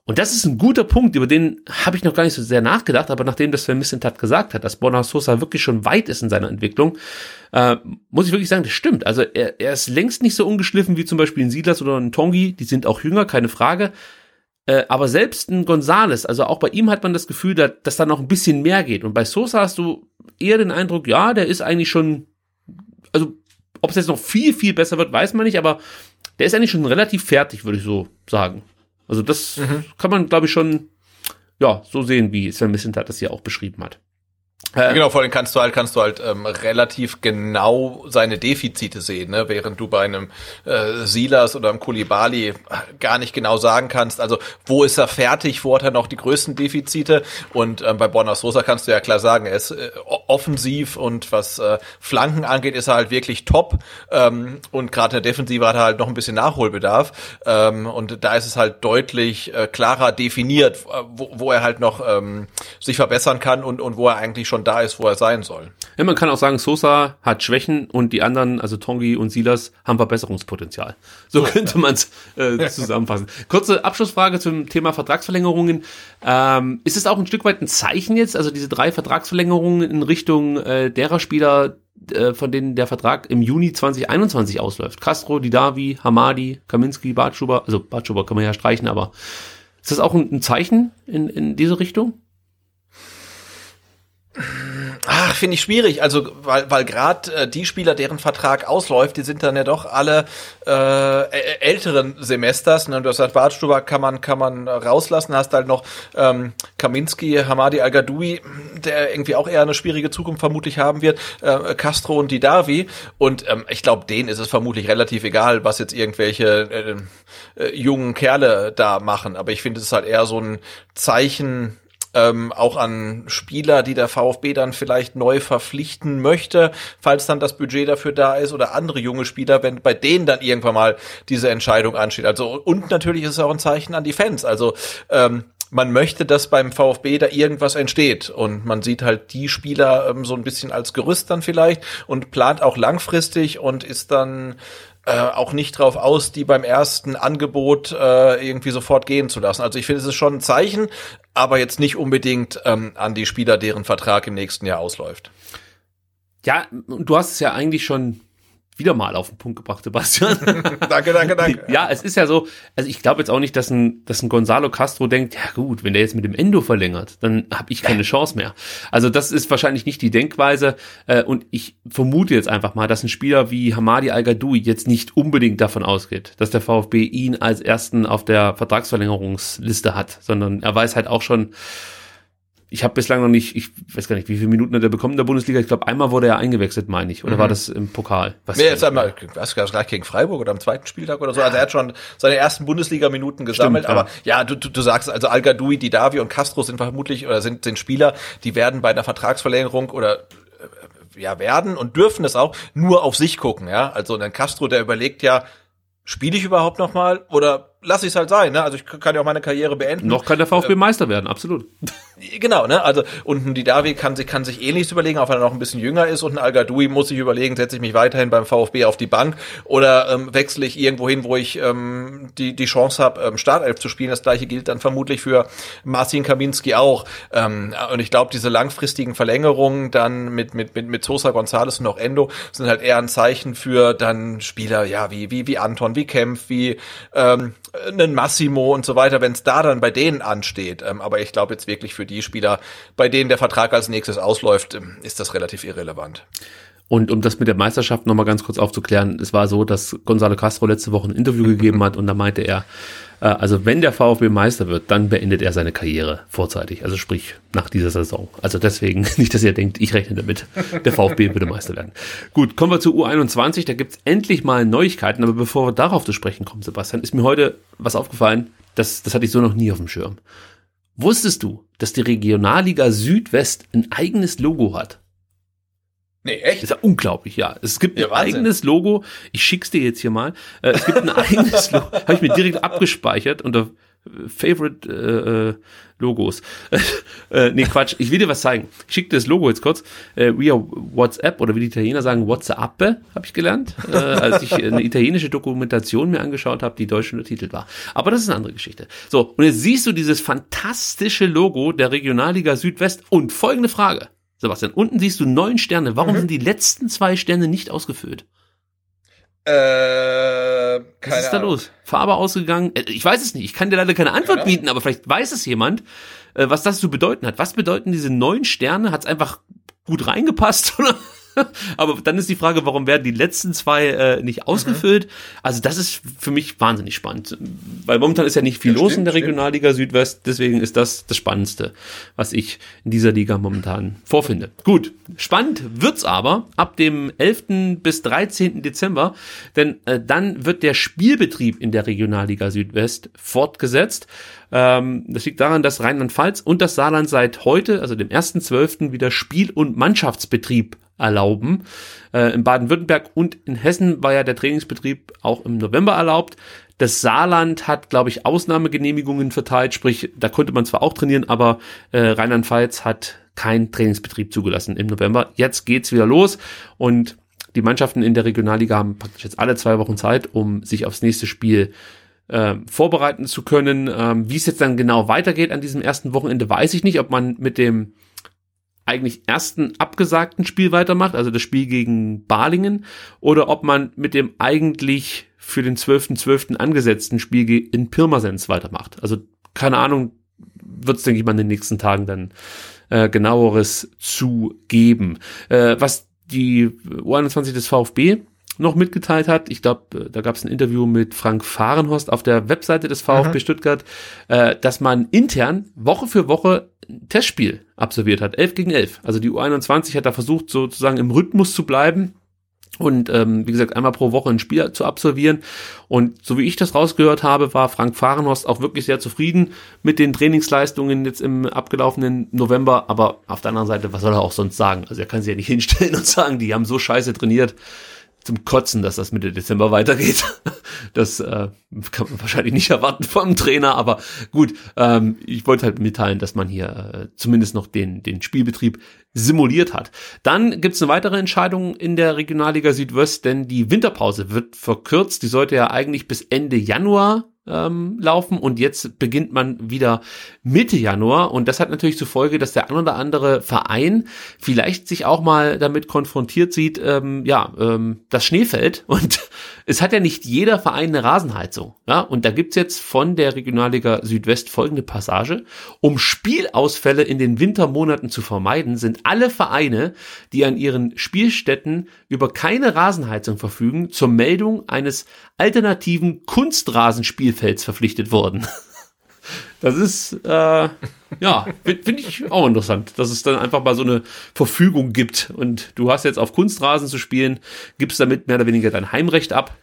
Und das ist ein guter Punkt, über den habe ich noch gar nicht so sehr nachgedacht, aber nachdem das Sven Mislintat gesagt hat, dass Borna Sosa wirklich schon weit ist in seiner Entwicklung, muss ich wirklich sagen, das stimmt. Also er ist längst nicht so ungeschliffen wie zum Beispiel ein Silas oder ein Tongi, die sind auch jünger, keine Frage. Aber selbst ein González, also auch bei ihm hat man das Gefühl, dass da noch ein bisschen mehr geht. Und bei Sosa hast du eher den Eindruck, ja, der ist eigentlich schon, also ob es jetzt noch viel, viel besser wird, weiß man nicht, aber der ist eigentlich schon relativ fertig, würde ich so sagen. Also das kann man, glaube ich, schon so sehen, wie Sven Mislintat das hier auch beschrieben hat. Genau, vor allem kannst du halt relativ genau seine Defizite sehen, ne? Während du bei einem Silas oder einem Coulibaly gar nicht genau sagen kannst, also wo ist er fertig, wo hat er noch die größten Defizite und bei Borna Sosa kannst du ja klar sagen, er ist offensiv und was Flanken angeht, ist er halt wirklich top und gerade in der Defensive hat er halt noch ein bisschen Nachholbedarf und da ist es halt deutlich klarer definiert, wo er halt noch sich verbessern kann und wo er eigentlich schon da ist, wo er sein soll. Ja, man kann auch sagen, Sosa hat Schwächen und die anderen, also Tongi und Silas, haben Verbesserungspotenzial. So könnte man es zusammenfassen. Kurze Abschlussfrage zum Thema Vertragsverlängerungen. Ist es auch ein Stück weit ein Zeichen jetzt, also diese 3 Vertragsverlängerungen in Richtung derer Spieler, von denen der Vertrag im Juni 2021 ausläuft? Castro, Didavi, Hamadi, Kaminski, Bartschuber, also Bartschuber kann man ja streichen, aber ist das auch ein Zeichen in diese Richtung? Ach, finde ich schwierig. Also, weil gerade die Spieler, deren Vertrag ausläuft, die sind dann ja doch alle älteren Semesters. Ne? Du hast halt Badstuber, kann man rauslassen. Hast halt noch Kaminski, Hamadi Al-Gadoui, der irgendwie auch eher eine schwierige Zukunft vermutlich haben wird, Castro und Didavi. Und ich glaube, denen ist es vermutlich relativ egal, was jetzt irgendwelche jungen Kerle da machen. Aber ich finde, es ist halt eher so ein Zeichen, auch an Spieler, die der VfB dann vielleicht neu verpflichten möchte, falls dann das Budget dafür da ist, oder andere junge Spieler, wenn bei denen dann irgendwann mal diese Entscheidung ansteht. Also, und natürlich ist es auch ein Zeichen an die Fans. Also, man möchte, dass beim VfB da irgendwas entsteht, und man sieht halt die Spieler so ein bisschen als Gerüst dann vielleicht und plant auch langfristig und ist dann auch nicht drauf aus, die beim ersten Angebot irgendwie sofort gehen zu lassen. Also ich finde, es ist schon ein Zeichen, aber jetzt nicht unbedingt an die Spieler, deren Vertrag im nächsten Jahr ausläuft. Ja, du hast es ja eigentlich schon wieder mal auf den Punkt gebracht, Sebastian. Danke. Ja, es ist ja so, also ich glaube jetzt auch nicht, dass ein Gonzalo Castro denkt, ja gut, wenn der jetzt mit dem Endo verlängert, dann habe ich keine Chance mehr. Also das ist wahrscheinlich nicht die Denkweise, und ich vermute jetzt einfach mal, dass ein Spieler wie Hamadi Al-Gadoui jetzt nicht unbedingt davon ausgeht, dass der VfB ihn als ersten auf der Vertragsverlängerungsliste hat, sondern er weiß halt auch schon, ich habe bislang noch nicht, ich weiß gar nicht, wie viele Minuten hat er bekommen in der Bundesliga. Ich glaube, einmal wurde er eingewechselt, meine ich. Oder war das im Pokal? Nee, jetzt einmal, was gleich gegen Freiburg oder am zweiten Spieltag oder so. Also er hat schon seine ersten Bundesliga-Minuten gesammelt. Stimmt, aber ja, du sagst, also Al-Gadoui, Didavi und Castro sind vermutlich, oder sind Spieler, die werden bei einer Vertragsverlängerung oder ja, werden und dürfen es auch nur auf sich gucken. Ja, also dann Castro, der überlegt ja, spiele ich überhaupt noch mal oder lasse ich es halt sein, ne? Also ich kann ja auch meine Karriere beenden. Noch kann der VfB Meister werden, absolut. Genau, ne? Also und ein Didavi kann sich ähnliches überlegen, auch wenn er noch ein bisschen jünger ist, und ein Al-Gadoui muss sich überlegen, setze ich mich weiterhin beim VfB auf die Bank oder wechsle ich irgendwo hin, wo ich die Chance habe, Startelf zu spielen. Das gleiche gilt dann vermutlich für Marcin Kaminski auch. Und ich glaube, diese langfristigen Verlängerungen dann mit Sosa, González und auch Endo sind halt eher ein Zeichen für dann Spieler, ja, wie Anton, wie Kempf, wie einen Massimo und so weiter, wenn es da dann bei denen ansteht. Aber ich glaube jetzt wirklich für die Spieler, bei denen der Vertrag als nächstes ausläuft, ist das relativ irrelevant. Und um das mit der Meisterschaft nochmal ganz kurz aufzuklären, es war so, dass Gonzalo Castro letzte Woche ein Interview gegeben hat und da meinte er, also wenn der VfB Meister wird, dann beendet er seine Karriere vorzeitig, also sprich nach dieser Saison. Also deswegen, nicht, dass ihr denkt, ich rechne damit, der VfB würde Meister werden. Gut, kommen wir zu U21, da gibt's endlich mal Neuigkeiten, aber bevor wir darauf zu sprechen kommen, Sebastian, ist mir heute was aufgefallen, das hatte ich so noch nie auf dem Schirm. Wusstest du, dass die Regionalliga Südwest ein eigenes Logo hat? Nee, echt? Das ist ja unglaublich, ja. Es gibt ein eigenes Logo. Ich schick's dir jetzt hier mal. Es gibt ein eigenes Logo. Habe ich mir direkt abgespeichert unter Favorite Logos. Nee, Quatsch. Ich will dir was zeigen. Ich schicke dir das Logo jetzt kurz. Via WhatsApp, oder wie die Italiener sagen, WhatsApp, habe ich gelernt, als ich eine italienische Dokumentation mir angeschaut habe, die deutsch untertitelt war. Aber das ist eine andere Geschichte. So, und jetzt siehst du dieses fantastische Logo der Regionalliga Südwest. Und folgende Frage, Sebastian, unten siehst du 9 Sterne. Warum sind die letzten 2 Sterne nicht ausgefüllt? Keine Ahnung. Was ist da los? Farbe ausgegangen? Ich weiß es nicht. Ich kann dir leider keine Antwort bieten, aber vielleicht weiß es jemand, was das zu bedeuten hat. Was bedeuten diese 9 Sterne? Hat's einfach gut reingepasst, oder? Aber dann ist die Frage, warum werden die letzten 2 nicht ausgefüllt? Also das ist für mich wahnsinnig spannend, weil momentan ist ja nicht viel los in der Regionalliga Südwest, deswegen ist das das Spannendste, was ich in dieser Liga momentan vorfinde. Gut, spannend wird's aber ab dem 11. bis 13. Dezember, denn dann wird der Spielbetrieb in der Regionalliga Südwest fortgesetzt. Das liegt daran, dass Rheinland-Pfalz und das Saarland seit heute, also dem 1.12. wieder Spiel- und Mannschaftsbetrieb erlauben. In Baden-Württemberg und in Hessen war ja der Trainingsbetrieb auch im November erlaubt. Das Saarland hat, glaube ich, Ausnahmegenehmigungen verteilt, sprich, da konnte man zwar auch trainieren, aber Rheinland-Pfalz hat keinen Trainingsbetrieb zugelassen im November. Jetzt geht's wieder los und die Mannschaften in der Regionalliga haben praktisch jetzt alle 2 Wochen Zeit, um sich aufs nächste Spiel vorbereiten zu können. Wie es jetzt dann genau weitergeht an diesem ersten Wochenende, weiß ich nicht, ob man mit dem eigentlich ersten abgesagten Spiel weitermacht, also das Spiel gegen Balingen, oder ob man mit dem eigentlich für den 12.12. angesetzten Spiel in Pirmasens weitermacht. Also keine Ahnung, wird's, denke ich mal, in den nächsten Tagen dann Genaueres zu geben. Was die U21 des VfB noch mitgeteilt hat. Ich glaube, da gab es ein Interview mit Frank Fahrenhorst auf der Webseite des VfB Stuttgart, dass man intern Woche für Woche ein Testspiel absolviert hat, 11 gegen 11. Also die U21 hat da versucht, sozusagen im Rhythmus zu bleiben und wie gesagt, einmal pro Woche ein Spiel zu absolvieren. Und so wie ich das rausgehört habe, war Frank Fahrenhorst auch wirklich sehr zufrieden mit den Trainingsleistungen jetzt im abgelaufenen November. Aber auf der anderen Seite, was soll er auch sonst sagen? Also er kann sich ja nicht hinstellen und sagen, die haben so scheiße trainiert, zum Kotzen, dass das Mitte Dezember weitergeht. Das kann man wahrscheinlich nicht erwarten vom Trainer, aber gut, ich wollte halt mitteilen, dass man hier zumindest noch den Spielbetrieb simuliert hat. Dann gibt's eine weitere Entscheidung in der Regionalliga Südwest, denn die Winterpause wird verkürzt. Die sollte ja eigentlich bis Ende Januar laufen und jetzt beginnt man wieder Mitte Januar und das hat natürlich zur Folge, dass der ein oder andere Verein vielleicht sich auch mal damit konfrontiert sieht, das Schnee fällt und es hat ja nicht jeder Verein eine Rasenheizung, ja, und da gibt's jetzt von der Regionalliga Südwest folgende Passage: Um Spielausfälle in den Wintermonaten zu vermeiden, sind alle Vereine, die an ihren Spielstätten über keine Rasenheizung verfügen, zur Meldung eines alternativen Kunstrasenspiels verpflichtet worden. Das ist, finde ich auch interessant, dass es dann einfach mal so eine Verfügung gibt und du hast jetzt auf Kunstrasen zu spielen, gibst damit mehr oder weniger dein Heimrecht ab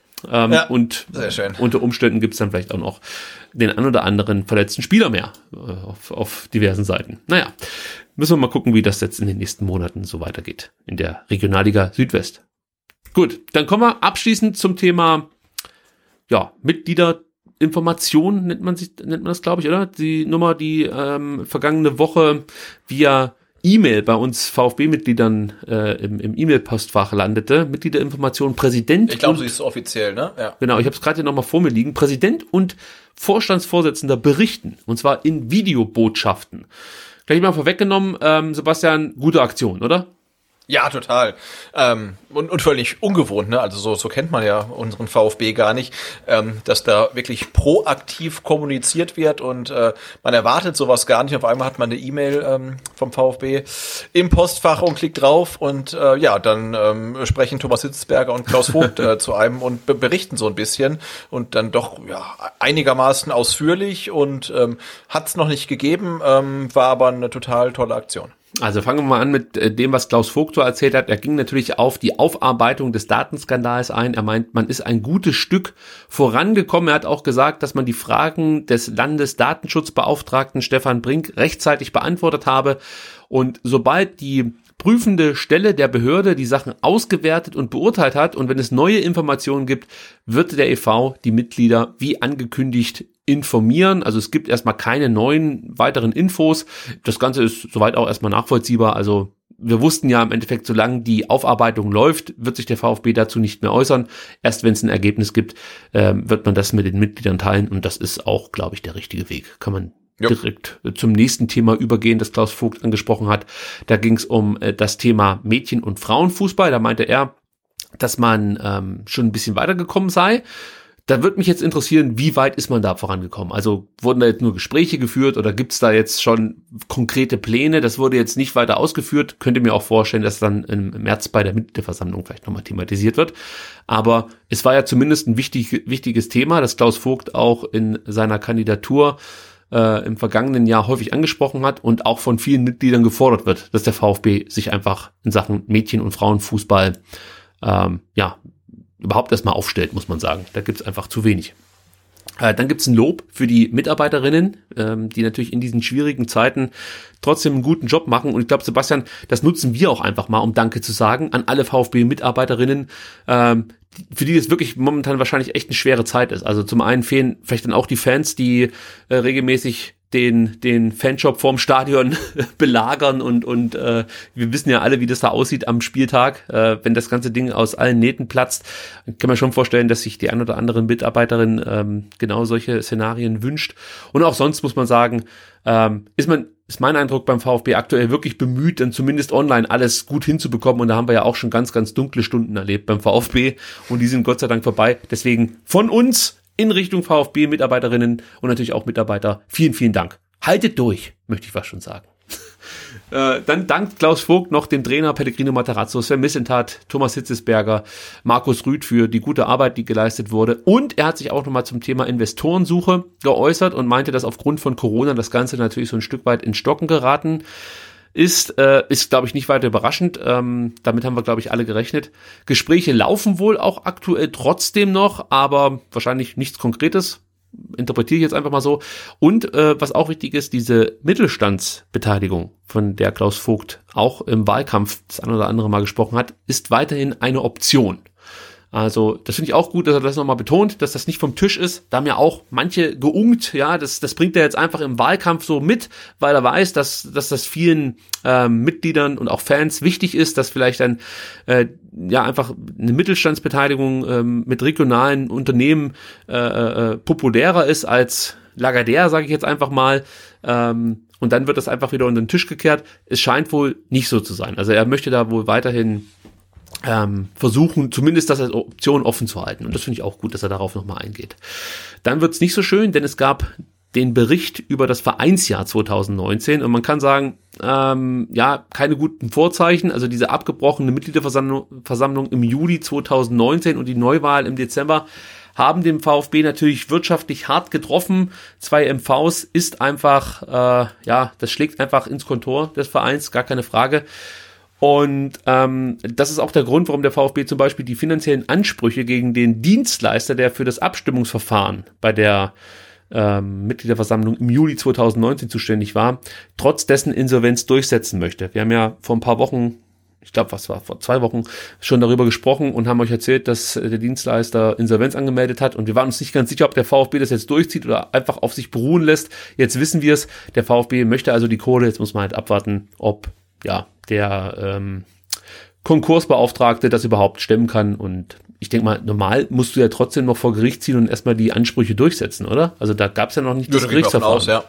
und sehr schön. Unter Umständen gibt es dann vielleicht auch noch den ein oder anderen verletzten Spieler mehr auf diversen Seiten. Naja, müssen wir mal gucken, wie das jetzt in den nächsten Monaten so weitergeht in der Regionalliga Südwest. Gut, dann kommen wir abschließend zum Thema Mitglieder Informationen nennt man das, glaube ich, oder? Die Nummer, die vergangene Woche via E-Mail bei uns VfB-Mitgliedern im E-Mail-Postfach landete. Mitgliederinformationen, Präsident. Ich glaube, sie ist offiziell, ne? Ja. Genau, ich habe es gerade hier nochmal vor mir liegen. Präsident und Vorstandsvorsitzender berichten, und zwar in Videobotschaften. Gleich mal vorweggenommen, Sebastian, gute Aktion, oder? Ja, total. Und völlig ungewohnt, ne? Also so kennt man ja unseren VfB gar nicht, dass da wirklich proaktiv kommuniziert wird und man erwartet sowas gar nicht. Auf einmal hat man eine E-Mail vom VfB im Postfach und klickt drauf und dann sprechen Thomas Hitzberger und Klaus Vogt zu einem und berichten so ein bisschen und dann doch einigermaßen ausführlich und hat's noch nicht gegeben, war aber eine total tolle Aktion. Also fangen wir mal an mit dem, was Klaus Vogt so erzählt hat. Er ging natürlich auf die Aufarbeitung des Datenskandals ein. Er meint, man ist ein gutes Stück vorangekommen. Er hat auch gesagt, dass man die Fragen des Landesdatenschutzbeauftragten Stefan Brink rechtzeitig beantwortet habe. Und sobald die prüfende Stelle der Behörde die Sachen ausgewertet und beurteilt hat und wenn es neue Informationen gibt, wird der e.V. die Mitglieder wie angekündigt informieren. Also es gibt erstmal keine neuen weiteren Infos. Das Ganze ist soweit auch erstmal nachvollziehbar. Also wir wussten ja im Endeffekt, solange die Aufarbeitung läuft, wird sich der VfB dazu nicht mehr äußern. Erst wenn es ein Ergebnis gibt, wird man das mit den Mitgliedern teilen und das ist auch, glaube ich, der richtige Weg. Kann man direkt zum nächsten Thema übergehen, das Klaus Vogt angesprochen hat. Da ging es um das Thema Mädchen- und Frauenfußball. Da meinte er, dass man schon ein bisschen weitergekommen sei. Da würde mich jetzt interessieren, wie weit ist man da vorangekommen? Also wurden da jetzt nur Gespräche geführt oder gibt's da jetzt schon konkrete Pläne? Das wurde jetzt nicht weiter ausgeführt. Könnt ihr mir auch vorstellen, dass dann im März bei der Mitgliederversammlung vielleicht nochmal thematisiert wird. Aber es war ja zumindest ein wichtiges Thema, das Klaus Vogt auch in seiner Kandidatur im vergangenen Jahr häufig angesprochen hat und auch von vielen Mitgliedern gefordert wird, dass der VfB sich einfach in Sachen Mädchen- und Frauenfußball überhaupt erstmal aufstellt, muss man sagen. Da gibt's einfach zu wenig. Dann gibt's ein Lob für die Mitarbeiterinnen, die natürlich in diesen schwierigen Zeiten trotzdem einen guten Job machen. Und ich glaube, Sebastian, das nutzen wir auch einfach mal, um Danke zu sagen an alle VfB-Mitarbeiterinnen, für die das wirklich momentan wahrscheinlich echt eine schwere Zeit ist. Also zum einen fehlen vielleicht dann auch die Fans, die regelmäßig den Fanshop vorm Stadion belagern und wir wissen ja alle, wie das da aussieht am Spieltag, wenn das ganze Ding aus allen Nähten platzt. Kann man schon vorstellen, dass sich die ein oder andere Mitarbeiterin genau solche Szenarien wünscht. Und auch sonst muss man sagen, ist mein Eindruck beim VfB aktuell wirklich bemüht, dann zumindest online alles gut hinzubekommen. Und da haben wir ja auch schon ganz, ganz dunkle Stunden erlebt beim VfB. Und die sind Gott sei Dank vorbei. Deswegen von uns in Richtung VfB-Mitarbeiterinnen und natürlich auch Mitarbeiter, vielen, vielen Dank. Haltet durch, möchte ich was schon sagen. Dann dankt Klaus Vogt noch dem Trainer Pellegrino Matarazzo, Sven Mislintat, Thomas Hitzesberger, Markus Rüth für die gute Arbeit, die geleistet wurde. Und er hat sich auch nochmal zum Thema Investorensuche geäußert und meinte, dass aufgrund von Corona das Ganze natürlich so ein Stück weit in Stocken geraten ist. Ist, glaube ich, nicht weiter überraschend. Damit haben wir, glaube ich, alle gerechnet. Gespräche laufen wohl auch aktuell trotzdem noch, aber wahrscheinlich nichts Konkretes. Interpretiere ich jetzt einfach mal so. Und was auch wichtig ist, diese Mittelstandsbeteiligung, von der Klaus Vogt auch im Wahlkampf das ein oder andere Mal gesprochen hat, ist weiterhin eine Option. Also das finde ich auch gut, dass er das nochmal betont, dass das nicht vom Tisch ist. Da haben ja auch manche geunkt, ja, das bringt er jetzt einfach im Wahlkampf so mit, weil er weiß, dass das vielen Mitgliedern und auch Fans wichtig ist, dass vielleicht dann einfach eine Mittelstandsbeteiligung mit regionalen Unternehmen populärer ist als Lagardère, sage ich jetzt einfach mal. Und dann wird das einfach wieder unter den Tisch gekehrt. Es scheint wohl nicht so zu sein. Also er möchte da wohl weiterhin versuchen, zumindest das als Option offen zu halten. Und das finde ich auch gut, dass er darauf nochmal eingeht. Dann wird's nicht so schön, denn es gab den Bericht über das Vereinsjahr 2019. Und man kann sagen, keine guten Vorzeichen. Also diese abgebrochene Mitgliederversammlung im Juli 2019 und die Neuwahl im Dezember haben den VfB natürlich wirtschaftlich hart getroffen. 2 MVs ist einfach, das schlägt einfach ins Kontor des Vereins, gar keine Frage. Und das ist auch der Grund, warum der VfB zum Beispiel die finanziellen Ansprüche gegen den Dienstleister, der für das Abstimmungsverfahren bei der Mitgliederversammlung im Juli 2019 zuständig war, trotz dessen Insolvenz durchsetzen möchte. Wir haben ja vor ein paar Wochen, ich glaube, vor 2 Wochen schon darüber gesprochen und haben euch erzählt, dass der Dienstleister Insolvenz angemeldet hat, und wir waren uns nicht ganz sicher, ob der VfB das jetzt durchzieht oder einfach auf sich beruhen lässt. Jetzt wissen wir es, der VfB möchte also die Kohle, jetzt muss man halt abwarten, ob der Konkursbeauftragte das überhaupt stemmen kann. Und ich denke mal, normal musst du ja trotzdem noch vor Gericht ziehen und erstmal die Ansprüche durchsetzen, oder? Also da gab es ja noch nicht das Gerichtsverfahren. Aus, ja.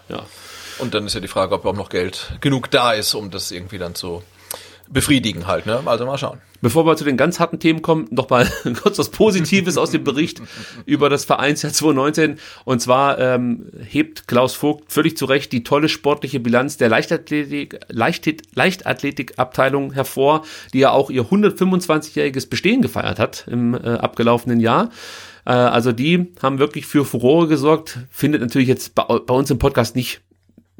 Und dann ist ja die Frage, ob überhaupt noch Geld genug da ist, um das irgendwie dann zu befriedigen halt, ne? Also mal schauen. Bevor wir zu den ganz harten Themen kommen, nochmal kurz was Positives aus dem Bericht über das Vereinsjahr 2019. Und zwar hebt Klaus Vogt völlig zu Recht die tolle sportliche Bilanz der Leichtathletikabteilung hervor, die ja auch ihr 125-jähriges Bestehen gefeiert hat im abgelaufenen Jahr. Also die haben wirklich für Furore gesorgt. Findet natürlich jetzt bei uns im Podcast nicht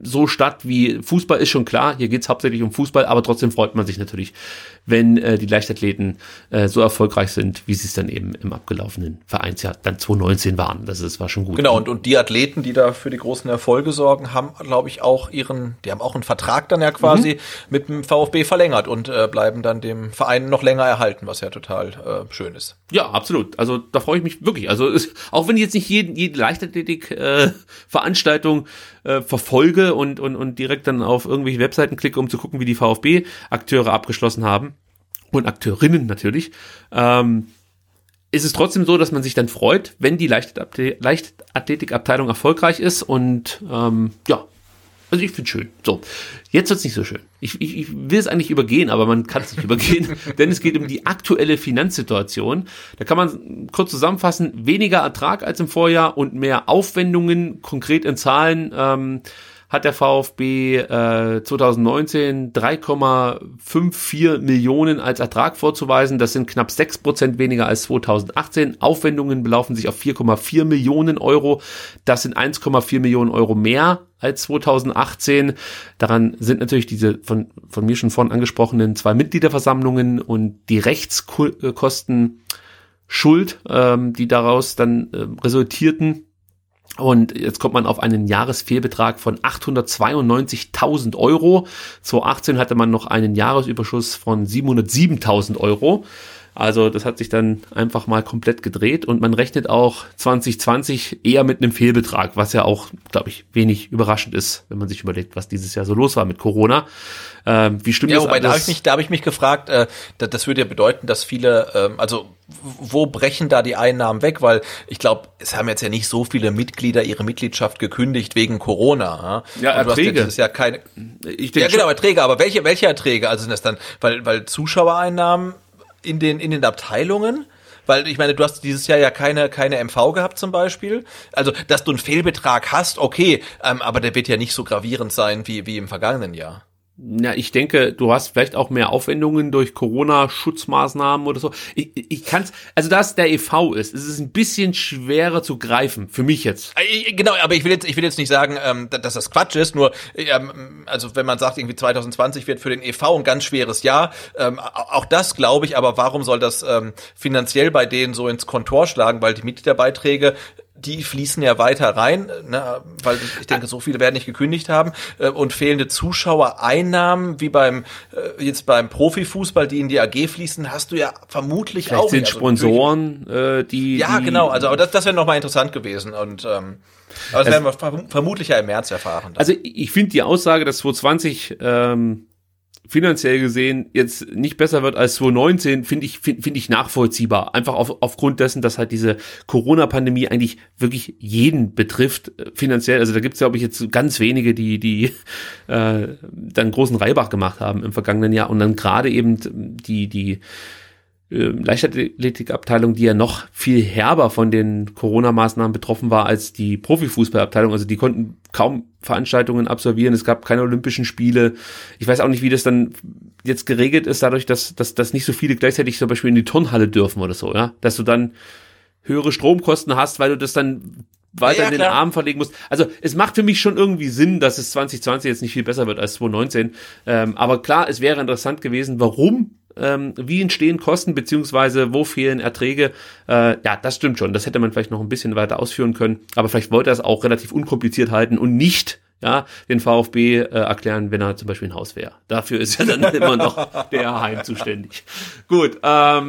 so statt wie Fußball, ist schon klar, hier geht's hauptsächlich um Fußball, aber trotzdem freut man sich natürlich, wenn die Leichtathleten so erfolgreich sind, wie sie es dann eben im abgelaufenen Vereinsjahr dann 2019 waren. Das war schon gut. Genau, und die Athleten, die da für die großen Erfolge sorgen, haben, glaube ich, auch die haben auch einen Vertrag dann ja quasi mit dem VfB verlängert und bleiben dann dem Verein noch länger erhalten, was ja total schön ist. Ja, absolut. Also da freue ich mich wirklich. Also auch wenn ich jetzt nicht jede Leichtathletik-Veranstaltung verfolge, und direkt dann auf irgendwelche Webseiten klicke, um zu gucken, wie die VfB-Akteure abgeschlossen haben und Akteurinnen natürlich, ist es trotzdem so, dass man sich dann freut, wenn die Leichtathletikabteilung erfolgreich ist, und also ich find's schön. So, jetzt wird's nicht so schön. Ich will es eigentlich übergehen, aber man kann es nicht übergehen, denn es geht um die aktuelle Finanzsituation. Da kann man kurz zusammenfassen: weniger Ertrag als im Vorjahr und mehr Aufwendungen, konkret in Zahlen. Hat der VfB 2019 3,54 Millionen als Ertrag vorzuweisen. Das sind knapp 6% weniger als 2018. Aufwendungen belaufen sich auf 4,4 Millionen Euro. Das sind 1,4 Millionen Euro mehr als 2018. Daran sind natürlich diese von mir schon vorhin angesprochenen 2 Mitgliederversammlungen und die Rechtskosten schuld, die daraus dann resultierten. Und jetzt kommt man auf einen Jahresfehlbetrag von 892.000 Euro. 2018 hatte man noch einen Jahresüberschuss von 707.000 Euro. Also das hat sich dann einfach mal komplett gedreht. Und man rechnet auch 2020 eher mit einem Fehlbetrag, was ja auch, glaube ich, wenig überraschend ist, wenn man sich überlegt, was dieses Jahr so los war mit Corona. Wie stimmt das alles? Da habe ich mich gefragt, das würde ja bedeuten, dass viele, wo brechen da die Einnahmen weg? Weil ich glaube, es haben jetzt ja nicht so viele Mitglieder ihre Mitgliedschaft gekündigt wegen Corona. Ja, Erträge. Du hast ja keine, ich denke, ja, genau, Erträge. Aber welche Erträge? Also sind das dann, weil Zuschauereinnahmen in den Abteilungen, weil ich meine, du hast dieses Jahr ja keine MV gehabt zum Beispiel. Also, dass du einen Fehlbetrag hast, okay, aber der wird ja nicht so gravierend sein wie im vergangenen Jahr. Na, ich denke, du hast vielleicht auch mehr Aufwendungen durch Corona-Schutzmaßnahmen oder so. Ich kann's, also da es der e.V. ist, es ist ein bisschen schwerer zu greifen, für mich jetzt. Genau, aber ich will jetzt nicht sagen, dass das Quatsch ist, nur, also wenn man sagt, irgendwie 2020 wird für den e.V. ein ganz schweres Jahr, auch das glaube ich, aber warum soll das finanziell bei denen so ins Kontor schlagen, weil die Mitgliederbeiträge, die fließen ja weiter rein, ne, weil ich denke, so viele werden nicht gekündigt haben, und fehlende Zuschauereinnahmen, wie beim Profifußball, die in die AG fließen, hast du ja vermutlich vielleicht auch. Vielleicht sind also Sponsoren, die... Ja, genau, also aber das wäre nochmal interessant gewesen und aber das werden wir vermutlich ja im März erfahren. Dann. Also ich finde die Aussage, dass 2020 finanziell gesehen jetzt nicht besser wird als 2019, finde ich nachvollziehbar. Einfach aufgrund dessen, dass halt diese Corona-Pandemie eigentlich wirklich jeden betrifft, finanziell. Also da gibt's, glaube ich, jetzt ganz wenige, die dann großen Reibach gemacht haben im vergangenen Jahr. Und dann gerade eben die Leichtathletikabteilung, die ja noch viel herber von den Corona-Maßnahmen betroffen war als die Profifußballabteilung. Also die konnten kaum Veranstaltungen absolvieren. Es gab keine Olympischen Spiele. Ich weiß auch nicht, wie das dann jetzt geregelt ist, dadurch, dass nicht so viele gleichzeitig zum Beispiel in die Turnhalle dürfen oder so, ja, dass du dann höhere Stromkosten hast, weil du das dann weiter in den Arm verlegen musst. Also es macht für mich schon irgendwie Sinn, dass es 2020 jetzt nicht viel besser wird als 2019. Aber klar, es wäre interessant gewesen, warum, wie entstehen Kosten, beziehungsweise wo fehlen Erträge, ja, das stimmt schon, das hätte man vielleicht noch ein bisschen weiter ausführen können, aber vielleicht wollte er es auch relativ unkompliziert halten und nicht, ja, den VfB erklären, wenn er zum Beispiel ein Haus wäre. Dafür ist ja dann immer noch der Heim zuständig. Gut, was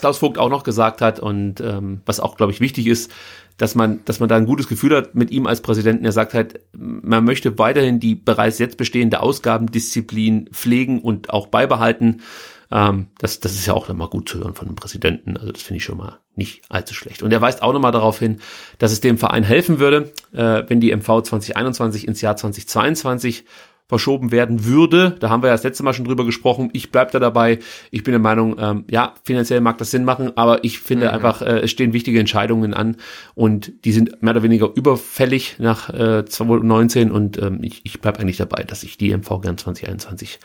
Klaus Vogt auch noch gesagt hat und was auch, glaube ich, wichtig ist, dass man da ein gutes Gefühl hat mit ihm als Präsidenten. Er sagt halt, man möchte weiterhin die bereits jetzt bestehende Ausgabendisziplin pflegen und auch beibehalten. Das ist ja auch immer gut zu hören von einem Präsidenten. Also das finde ich schon mal nicht allzu schlecht. Und er weist auch nochmal darauf hin, dass es dem Verein helfen würde, wenn die MV 2021 ins Jahr 2022 verschoben werden würde. Da haben wir ja das letzte Mal schon drüber gesprochen. Ich bleib da dabei. Ich bin der Meinung, ja, finanziell mag das Sinn machen, aber ich finde einfach, es stehen wichtige Entscheidungen an und die sind mehr oder weniger überfällig nach 2019 und ich bleib eigentlich dabei, dass ich die MV gern 2021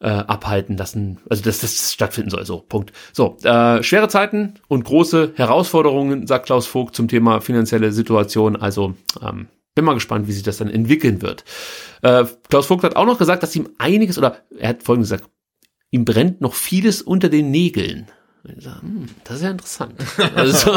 abhalten lassen, also dass das stattfinden soll, so, Punkt. So, schwere Zeiten und große Herausforderungen, sagt Klaus Vogt zum Thema finanzielle Situation, also bin mal gespannt, wie sich das dann entwickeln wird. Klaus Vogt hat auch noch gesagt, dass ihm einiges, oder er hat Folgendes gesagt, ihm brennt noch vieles unter den Nägeln. Das ist ja interessant. Also,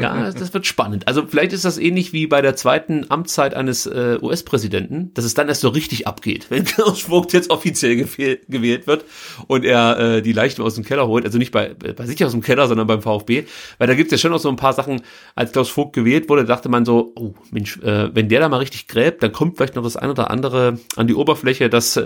ja, das wird spannend. Also vielleicht ist das ähnlich wie bei der zweiten Amtszeit eines US-Präsidenten, dass es dann erst so richtig abgeht, wenn Klaus Vogt jetzt offiziell gewählt wird und er die Leichen aus dem Keller holt. Also nicht bei sich aus dem Keller, sondern beim VfB. Weil da gibt es ja schon noch so ein paar Sachen, als Klaus Vogt gewählt wurde, dachte man so, oh Mensch, wenn der da mal richtig gräbt, dann kommt vielleicht noch das ein oder andere an die Oberfläche, dass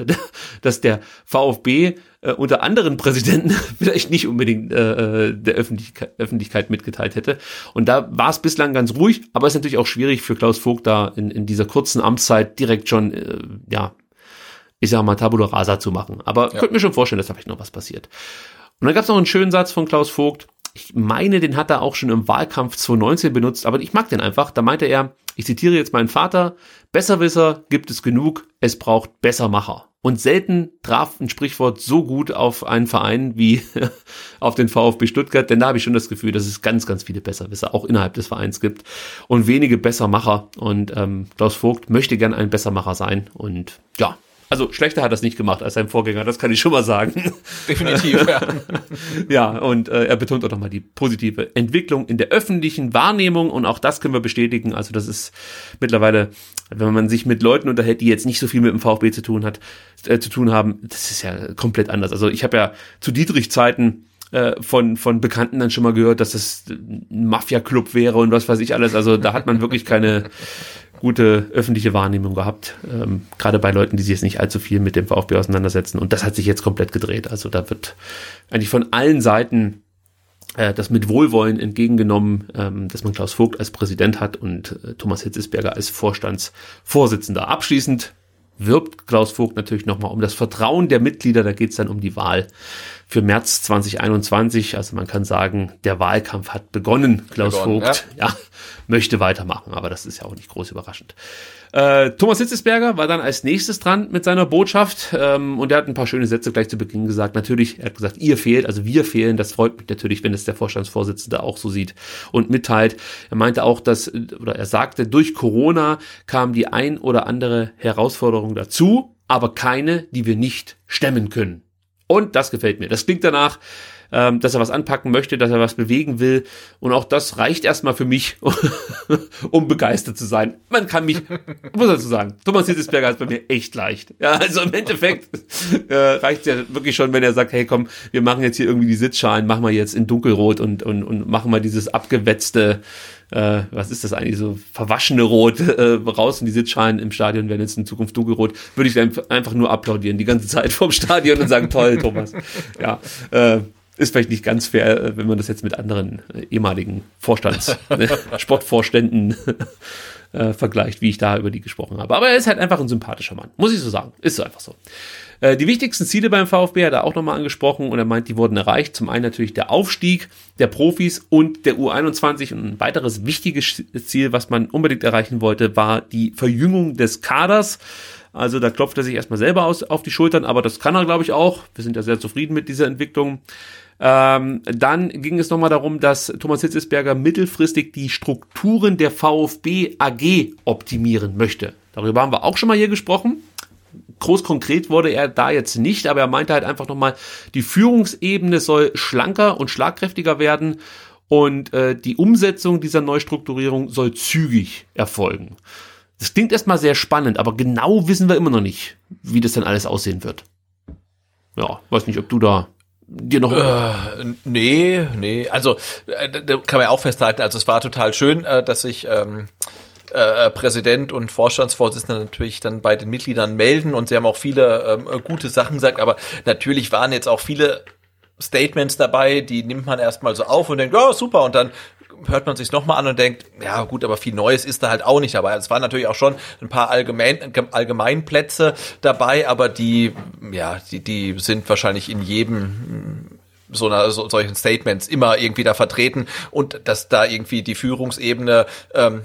der VfB unter anderen Präsidenten vielleicht nicht unbedingt der Öffentlichkeit mitgeteilt hätte. Und da war es bislang ganz ruhig, aber es ist natürlich auch schwierig für Klaus Vogt da in dieser kurzen Amtszeit direkt schon, ja, ich sag mal, Tabula Rasa zu machen. Aber ja, Könnte mir schon vorstellen, dass da vielleicht noch was passiert. Und dann gab es noch einen schönen Satz von Klaus Vogt. Ich meine, den hat er auch schon im Wahlkampf 2019 benutzt, aber ich mag den einfach. Da meinte er, ich zitiere jetzt meinen Vater, Besserwisser gibt es genug, es braucht Bessermacher. Und selten traf ein Sprichwort so gut auf einen Verein wie auf den VfB Stuttgart, denn da habe ich schon das Gefühl, dass es ganz, ganz viele Besserwisser auch innerhalb des Vereins gibt und wenige Bessermacher. Und Klaus Vogt möchte gern ein Bessermacher sein und ja, also schlechter hat er es nicht gemacht als sein Vorgänger, das kann ich schon mal sagen. Definitiv, ja. Ja, und er betont auch nochmal die positive Entwicklung in der öffentlichen Wahrnehmung und auch das können wir bestätigen. Also das ist mittlerweile, wenn man sich mit Leuten unterhält, die jetzt nicht so viel mit dem VfB zu tun haben, das ist ja komplett anders. Also ich habe ja zu Dietrich-Zeiten von Bekannten dann schon mal gehört, dass das ein Mafia-Club wäre und was weiß ich alles. Also da hat man wirklich keine gute öffentliche Wahrnehmung gehabt, gerade bei Leuten, die sich jetzt nicht allzu viel mit dem VfB auseinandersetzen und das hat sich jetzt komplett gedreht, also da wird eigentlich von allen Seiten das mit Wohlwollen entgegengenommen, dass man Klaus Vogt als Präsident hat und Thomas Hitzesberger als Vorstandsvorsitzender. Abschließend wirbt Klaus Vogt natürlich nochmal um das Vertrauen der Mitglieder, da geht's dann um die Wahl für März 2021. Also man kann sagen, der Wahlkampf hat begonnen. Klaus Vogt möchte weitermachen, aber das ist ja auch nicht groß überraschend. Thomas Hitzelsberger war dann als nächstes dran mit seiner Botschaft, und er hat ein paar schöne Sätze gleich zu Beginn gesagt. Natürlich, er hat gesagt, ihr fehlt, also wir fehlen. Das freut mich natürlich, wenn es der Vorstandsvorsitzende auch so sieht und mitteilt. Er meinte auch, er sagte, durch Corona kam die ein oder andere Herausforderung dazu, aber keine, die wir nicht stemmen können. Und das gefällt mir. Das klingt danach, dass er was anpacken möchte, dass er was bewegen will. Und auch das reicht erstmal für mich, um begeistert zu sein. Man kann mich, muss dazu sagen, Thomas Hitzelsberger ist bei mir echt leicht. Ja, also im Endeffekt reicht es ja wirklich schon, wenn er sagt, hey komm, wir machen jetzt hier irgendwie die Sitzschalen, machen wir jetzt in dunkelrot und machen mal dieses abgewetzte, was ist das eigentlich, so verwaschene Rot raus, und die Sitzschalen im Stadion werden jetzt in Zukunft dunkelrot, würde ich einfach nur applaudieren die ganze Zeit vorm Stadion und sagen, toll, Thomas. Ja, ist vielleicht nicht ganz fair, wenn man das jetzt mit anderen ehemaligen Sportvorständen vergleicht, wie ich da über die gesprochen habe. Aber er ist halt einfach ein sympathischer Mann, muss ich so sagen. Ist so einfach so. Die wichtigsten Ziele beim VfB hat er auch nochmal angesprochen, und er meint, die wurden erreicht. Zum einen natürlich der Aufstieg der Profis und der U21. Und ein weiteres wichtiges Ziel, was man unbedingt erreichen wollte, war die Verjüngung des Kaders. Also da klopft er sich erstmal selber auf die Schultern, aber das kann er, glaube ich, auch. Wir sind ja sehr zufrieden mit dieser Entwicklung. Dann ging es nochmal darum, dass Thomas Hitzelsberger mittelfristig die Strukturen der VfB AG optimieren möchte. Darüber haben wir auch schon mal hier gesprochen. Groß konkret wurde er da jetzt nicht, aber er meinte halt einfach nochmal, die Führungsebene soll schlanker und schlagkräftiger werden, und die Umsetzung dieser Neustrukturierung soll zügig erfolgen. Das klingt erstmal sehr spannend, aber genau wissen wir immer noch nicht, wie das dann alles aussehen wird. Ja, weiß nicht, ob du da dir noch... Nee. Also, da kann man ja auch festhalten, also es war total schön, dass sich Präsident und Vorstandsvorsitzender natürlich dann bei den Mitgliedern melden, und sie haben auch viele gute Sachen gesagt, aber natürlich waren jetzt auch viele Statements dabei, die nimmt man erstmal so auf und denkt, ja, super, und dann hört man sich's nochmal an und denkt, ja gut, aber viel Neues ist da halt auch nicht dabei. Es waren natürlich auch schon ein paar Allgemeinplätze dabei, aber die sind wahrscheinlich in jedem solchen Statements immer irgendwie da vertreten, und dass da irgendwie die Führungsebene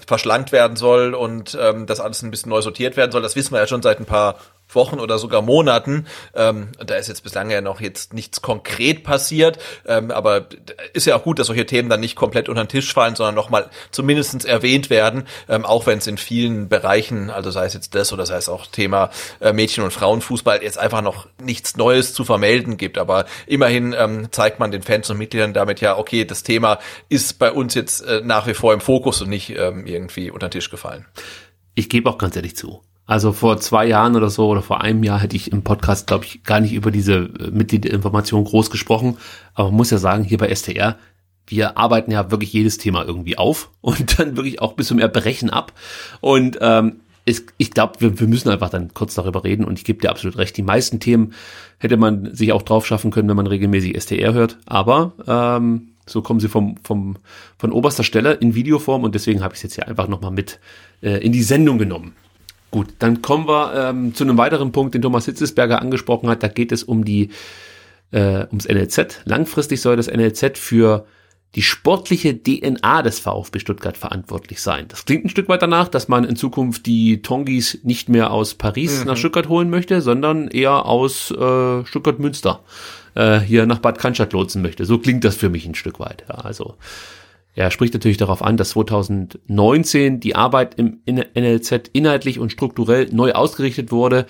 verschlankt werden soll und dass alles ein bisschen neu sortiert werden soll, das wissen wir ja schon seit ein paar Wochen oder sogar Monaten. Da ist jetzt bislang ja noch jetzt nichts konkret passiert, aber ist ja auch gut, dass solche Themen dann nicht komplett unter den Tisch fallen, sondern nochmal zumindest erwähnt werden, auch wenn es in vielen Bereichen, also sei es jetzt das oder sei es auch Thema Mädchen- und Frauenfußball, jetzt einfach noch nichts Neues zu vermelden gibt, aber immerhin zeigt man den Fans und Mitgliedern damit ja, okay, das Thema ist bei uns jetzt nach wie vor im Fokus und nicht irgendwie unter den Tisch gefallen. Ich gebe auch ganz ehrlich zu, also vor 2 Jahren oder so oder vor einem Jahr hätte ich im Podcast, glaube ich, gar nicht über diese Mitgliederinformation groß gesprochen. Aber man muss ja sagen, hier bei STR, wir arbeiten ja wirklich jedes Thema irgendwie auf und dann wirklich auch bis zum Erbrechen ab. Und ich glaube, wir müssen einfach dann kurz darüber reden, und ich gebe dir absolut recht. Die meisten Themen hätte man sich auch drauf schaffen können, wenn man regelmäßig STR hört. Aber so kommen sie von oberster Stelle in Videoform, und deswegen habe ich es jetzt hier einfach nochmal mit in die Sendung genommen. Gut, dann kommen wir zu einem weiteren Punkt, den Thomas Hitzelsberger angesprochen hat. Da geht es um ums NLZ. Langfristig soll das NLZ für die sportliche DNA des VfB Stuttgart verantwortlich sein. Das klingt ein Stück weit danach, dass man in Zukunft die Tongis nicht mehr aus Paris nach Stuttgart holen möchte, sondern eher aus Stuttgart-Münster hier nach Bad Cannstatt lotsen möchte. So klingt das für mich ein Stück weit. Ja, also er spricht natürlich darauf an, dass 2019 die Arbeit im NLZ inhaltlich und strukturell neu ausgerichtet wurde.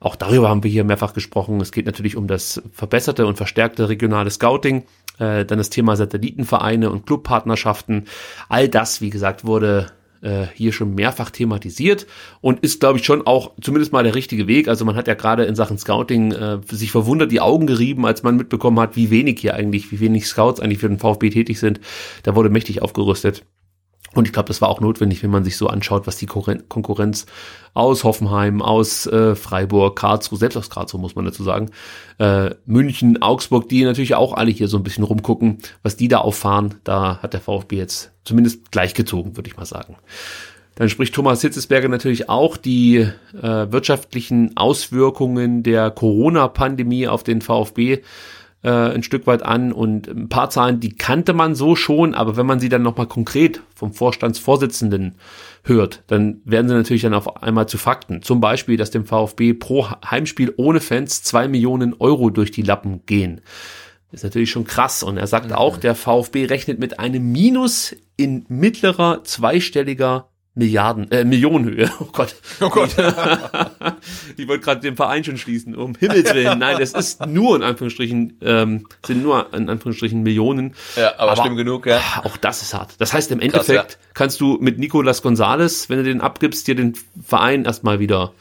Auch darüber haben wir hier mehrfach gesprochen. Es geht natürlich um das verbesserte und verstärkte regionale Scouting, dann das Thema Satellitenvereine und Clubpartnerschaften. All das, wie gesagt, wurde hier schon mehrfach thematisiert und ist, glaube ich, schon auch zumindest mal der richtige Weg. Also man hat ja gerade in Sachen Scouting sich verwundert die Augen gerieben, als man mitbekommen hat, wie wenig Scouts eigentlich für den VfB tätig sind. Da wurde mächtig aufgerüstet. Und ich glaube, das war auch notwendig, wenn man sich so anschaut, was die Konkurrenz aus Hoffenheim, aus Freiburg, Karlsruhe, selbst aus Karlsruhe muss man dazu sagen, München, Augsburg, die natürlich auch alle hier so ein bisschen rumgucken, was die da auffahren. Da hat der VfB jetzt zumindest gleichgezogen, würde ich mal sagen. Dann spricht Thomas Hitzelsberger natürlich auch die wirtschaftlichen Auswirkungen der Corona-Pandemie auf den VfB ein Stück weit an, und ein paar Zahlen, die kannte man so schon, aber wenn man sie dann nochmal konkret vom Vorstandsvorsitzenden hört, dann werden sie natürlich dann auf einmal zu Fakten. Zum Beispiel, dass dem VfB pro Heimspiel ohne Fans 2 Millionen Euro durch die Lappen gehen. Ist natürlich schon krass. Und er sagt auch, der VfB rechnet mit einem Minus in mittlerer zweistelliger Millionenhöhe. Oh Gott. Oh Gott. Ich wollte gerade den Verein schon schließen. Um Himmels Willen. Nein, das ist nur in Anführungsstrichen, sind nur in Anführungsstrichen Millionen. Ja, aber schlimm genug, ja. Auch das ist hart. Das heißt, im Endeffekt kannst du mit Nicolas González, wenn du den abgibst, dir den Verein erstmal wieder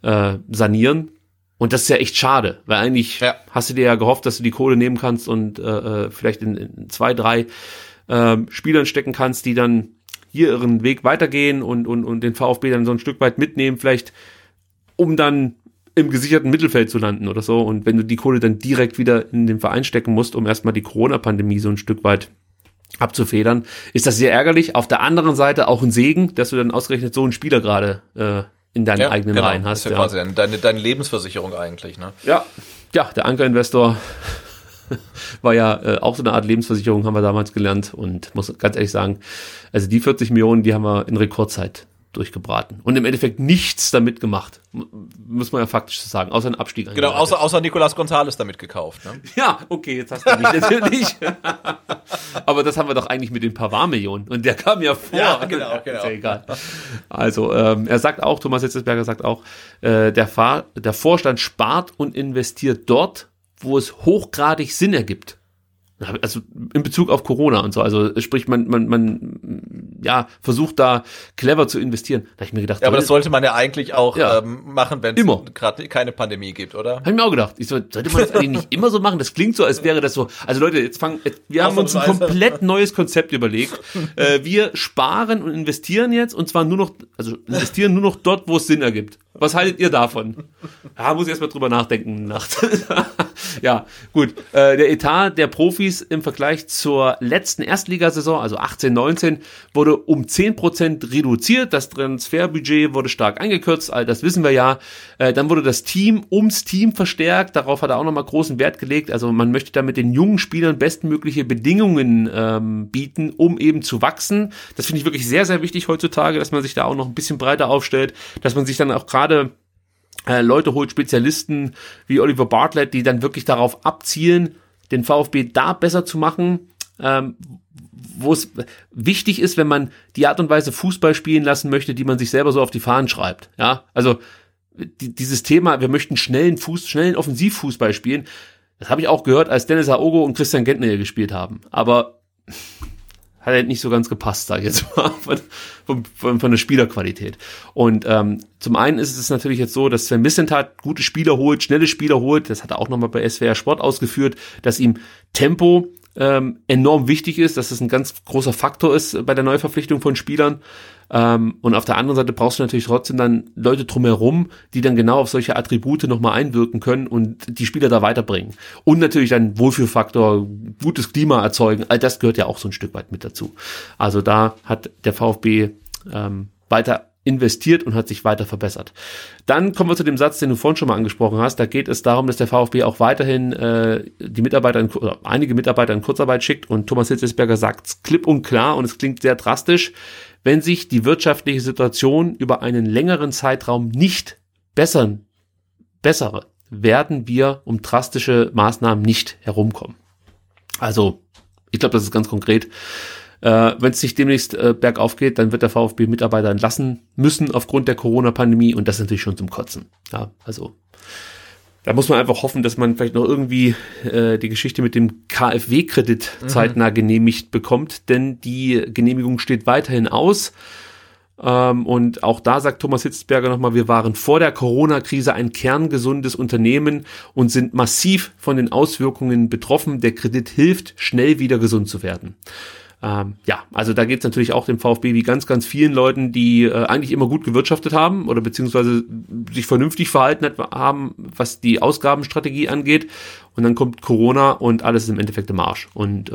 sanieren. Und das ist ja echt schade, weil eigentlich hast du dir ja gehofft, dass du die Kohle nehmen kannst und vielleicht in 2, 3 Spielern stecken kannst, die dann hier ihren Weg weitergehen und den VfB dann so ein Stück weit mitnehmen, vielleicht um dann im gesicherten Mittelfeld zu landen oder so. Und wenn du die Kohle dann direkt wieder in den Verein stecken musst, um erstmal die Corona-Pandemie so ein Stück weit abzufedern, ist das sehr ärgerlich. Auf der anderen Seite auch ein Segen, dass du dann ausgerechnet so einen Spieler gerade in deinen eigenen Reihen hast. Das ist quasi deine Lebensversicherung eigentlich, ne? Ja, der Anker-Investor war ja auch so eine Art Lebensversicherung, haben wir damals gelernt, und muss ganz ehrlich sagen, also die 40 Millionen, die haben wir in Rekordzeit durchgebraten und im Endeffekt nichts damit gemacht, muss man ja faktisch so sagen, außer einen Abstieg. Genau, außer Nicolas González damit gekauft. Ne? Ja, okay, jetzt hast du mich natürlich. Aber das haben wir doch eigentlich mit den Pavard-Millionen, und der kam ja vor. Ja, genau. Ist ja egal. Also, er sagt auch, Thomas Hitzelsberger sagt auch, der Vorstand spart und investiert dort, wo es hochgradig Sinn ergibt. Also in Bezug auf Corona und so. Also sprich, man versucht da clever zu investieren. Da hab ich mir gedacht, aber das sollte man ja eigentlich auch machen, wenn es gerade keine Pandemie gibt, oder? Habe ich mir auch gedacht. Ich so, sollte man das eigentlich nicht immer so machen? Das klingt so, als wäre das so. Also Leute, wir haben uns ein komplett neues Konzept überlegt. Wir sparen und investieren jetzt, und zwar nur noch dort, wo es Sinn ergibt. Was haltet ihr davon? Ja, muss ich erstmal drüber nachdenken. Ja, gut. Der Etat der Profis im Vergleich zur letzten Erstligasaison, also 18/19, wurde um 10% reduziert. Das Transferbudget wurde stark eingekürzt, all das wissen wir ja. Dann wurde das Team ums Team verstärkt. Darauf hat er auch nochmal großen Wert gelegt. Also man möchte damit den jungen Spielern bestmögliche Bedingungen bieten, um eben zu wachsen. Das finde ich wirklich sehr, sehr wichtig heutzutage, dass man sich da auch noch ein bisschen breiter aufstellt, dass man sich dann auch gerade Leute holt, Spezialisten wie Oliver Bartlett, die dann wirklich darauf abzielen, den VfB da besser zu machen, wo es wichtig ist, wenn man die Art und Weise Fußball spielen lassen möchte, die man sich selber so auf die Fahnen schreibt. Ja, also dieses Thema, wir möchten schnellen Offensivfußball spielen, das habe ich auch gehört, als Dennis Aogo und Christian Gentner hier gespielt haben. Aber hat halt nicht so ganz gepasst, sag ich jetzt mal, von der Spielerqualität. Und zum einen ist es natürlich jetzt so, dass Sven Mislintat gute Spieler holt, schnelle Spieler holt. Das hat er auch nochmal bei SWR Sport ausgeführt, dass ihm Tempo enorm wichtig ist, dass das ein ganz großer Faktor ist bei der Neuverpflichtung von Spielern. Und auf der anderen Seite brauchst du natürlich trotzdem dann Leute drumherum, die dann genau auf solche Attribute nochmal einwirken können und die Spieler da weiterbringen. Und natürlich dann Wohlfühlfaktor, gutes Klima erzeugen, all das gehört ja auch so ein Stück weit mit dazu. Also da hat der VfB weiter investiert und hat sich weiter verbessert. Dann kommen wir zu dem Satz, den du vorhin schon mal angesprochen hast. Da geht es darum, dass der VfB auch weiterhin die Mitarbeiter oder einige Mitarbeiter in Kurzarbeit schickt, und Thomas Hitzelsberger sagt's klipp und klar, und es klingt sehr drastisch: Wenn sich die wirtschaftliche Situation über einen längeren Zeitraum nicht bessere, werden wir um drastische Maßnahmen nicht herumkommen. Also, ich glaube, das ist ganz konkret. Wenn es nicht demnächst bergauf geht, dann wird der VfB Mitarbeiter entlassen müssen aufgrund der Corona-Pandemie, und das natürlich schon zum Kotzen. Ja, also da muss man einfach hoffen, dass man vielleicht noch irgendwie die Geschichte mit dem KfW-Kredit zeitnah genehmigt bekommt, denn die Genehmigung steht weiterhin aus. Und auch da sagt Thomas Hitzelsberger nochmal, wir waren vor der Corona-Krise ein kerngesundes Unternehmen und sind massiv von den Auswirkungen betroffen. Der Kredit hilft, schnell wieder gesund zu werden. Ja, also da geht es natürlich auch dem VfB wie ganz, ganz vielen Leuten, die eigentlich immer gut gewirtschaftet haben oder beziehungsweise sich vernünftig verhalten haben, was die Ausgabenstrategie angeht. Und dann kommt Corona und alles ist im Endeffekt im Arsch. Und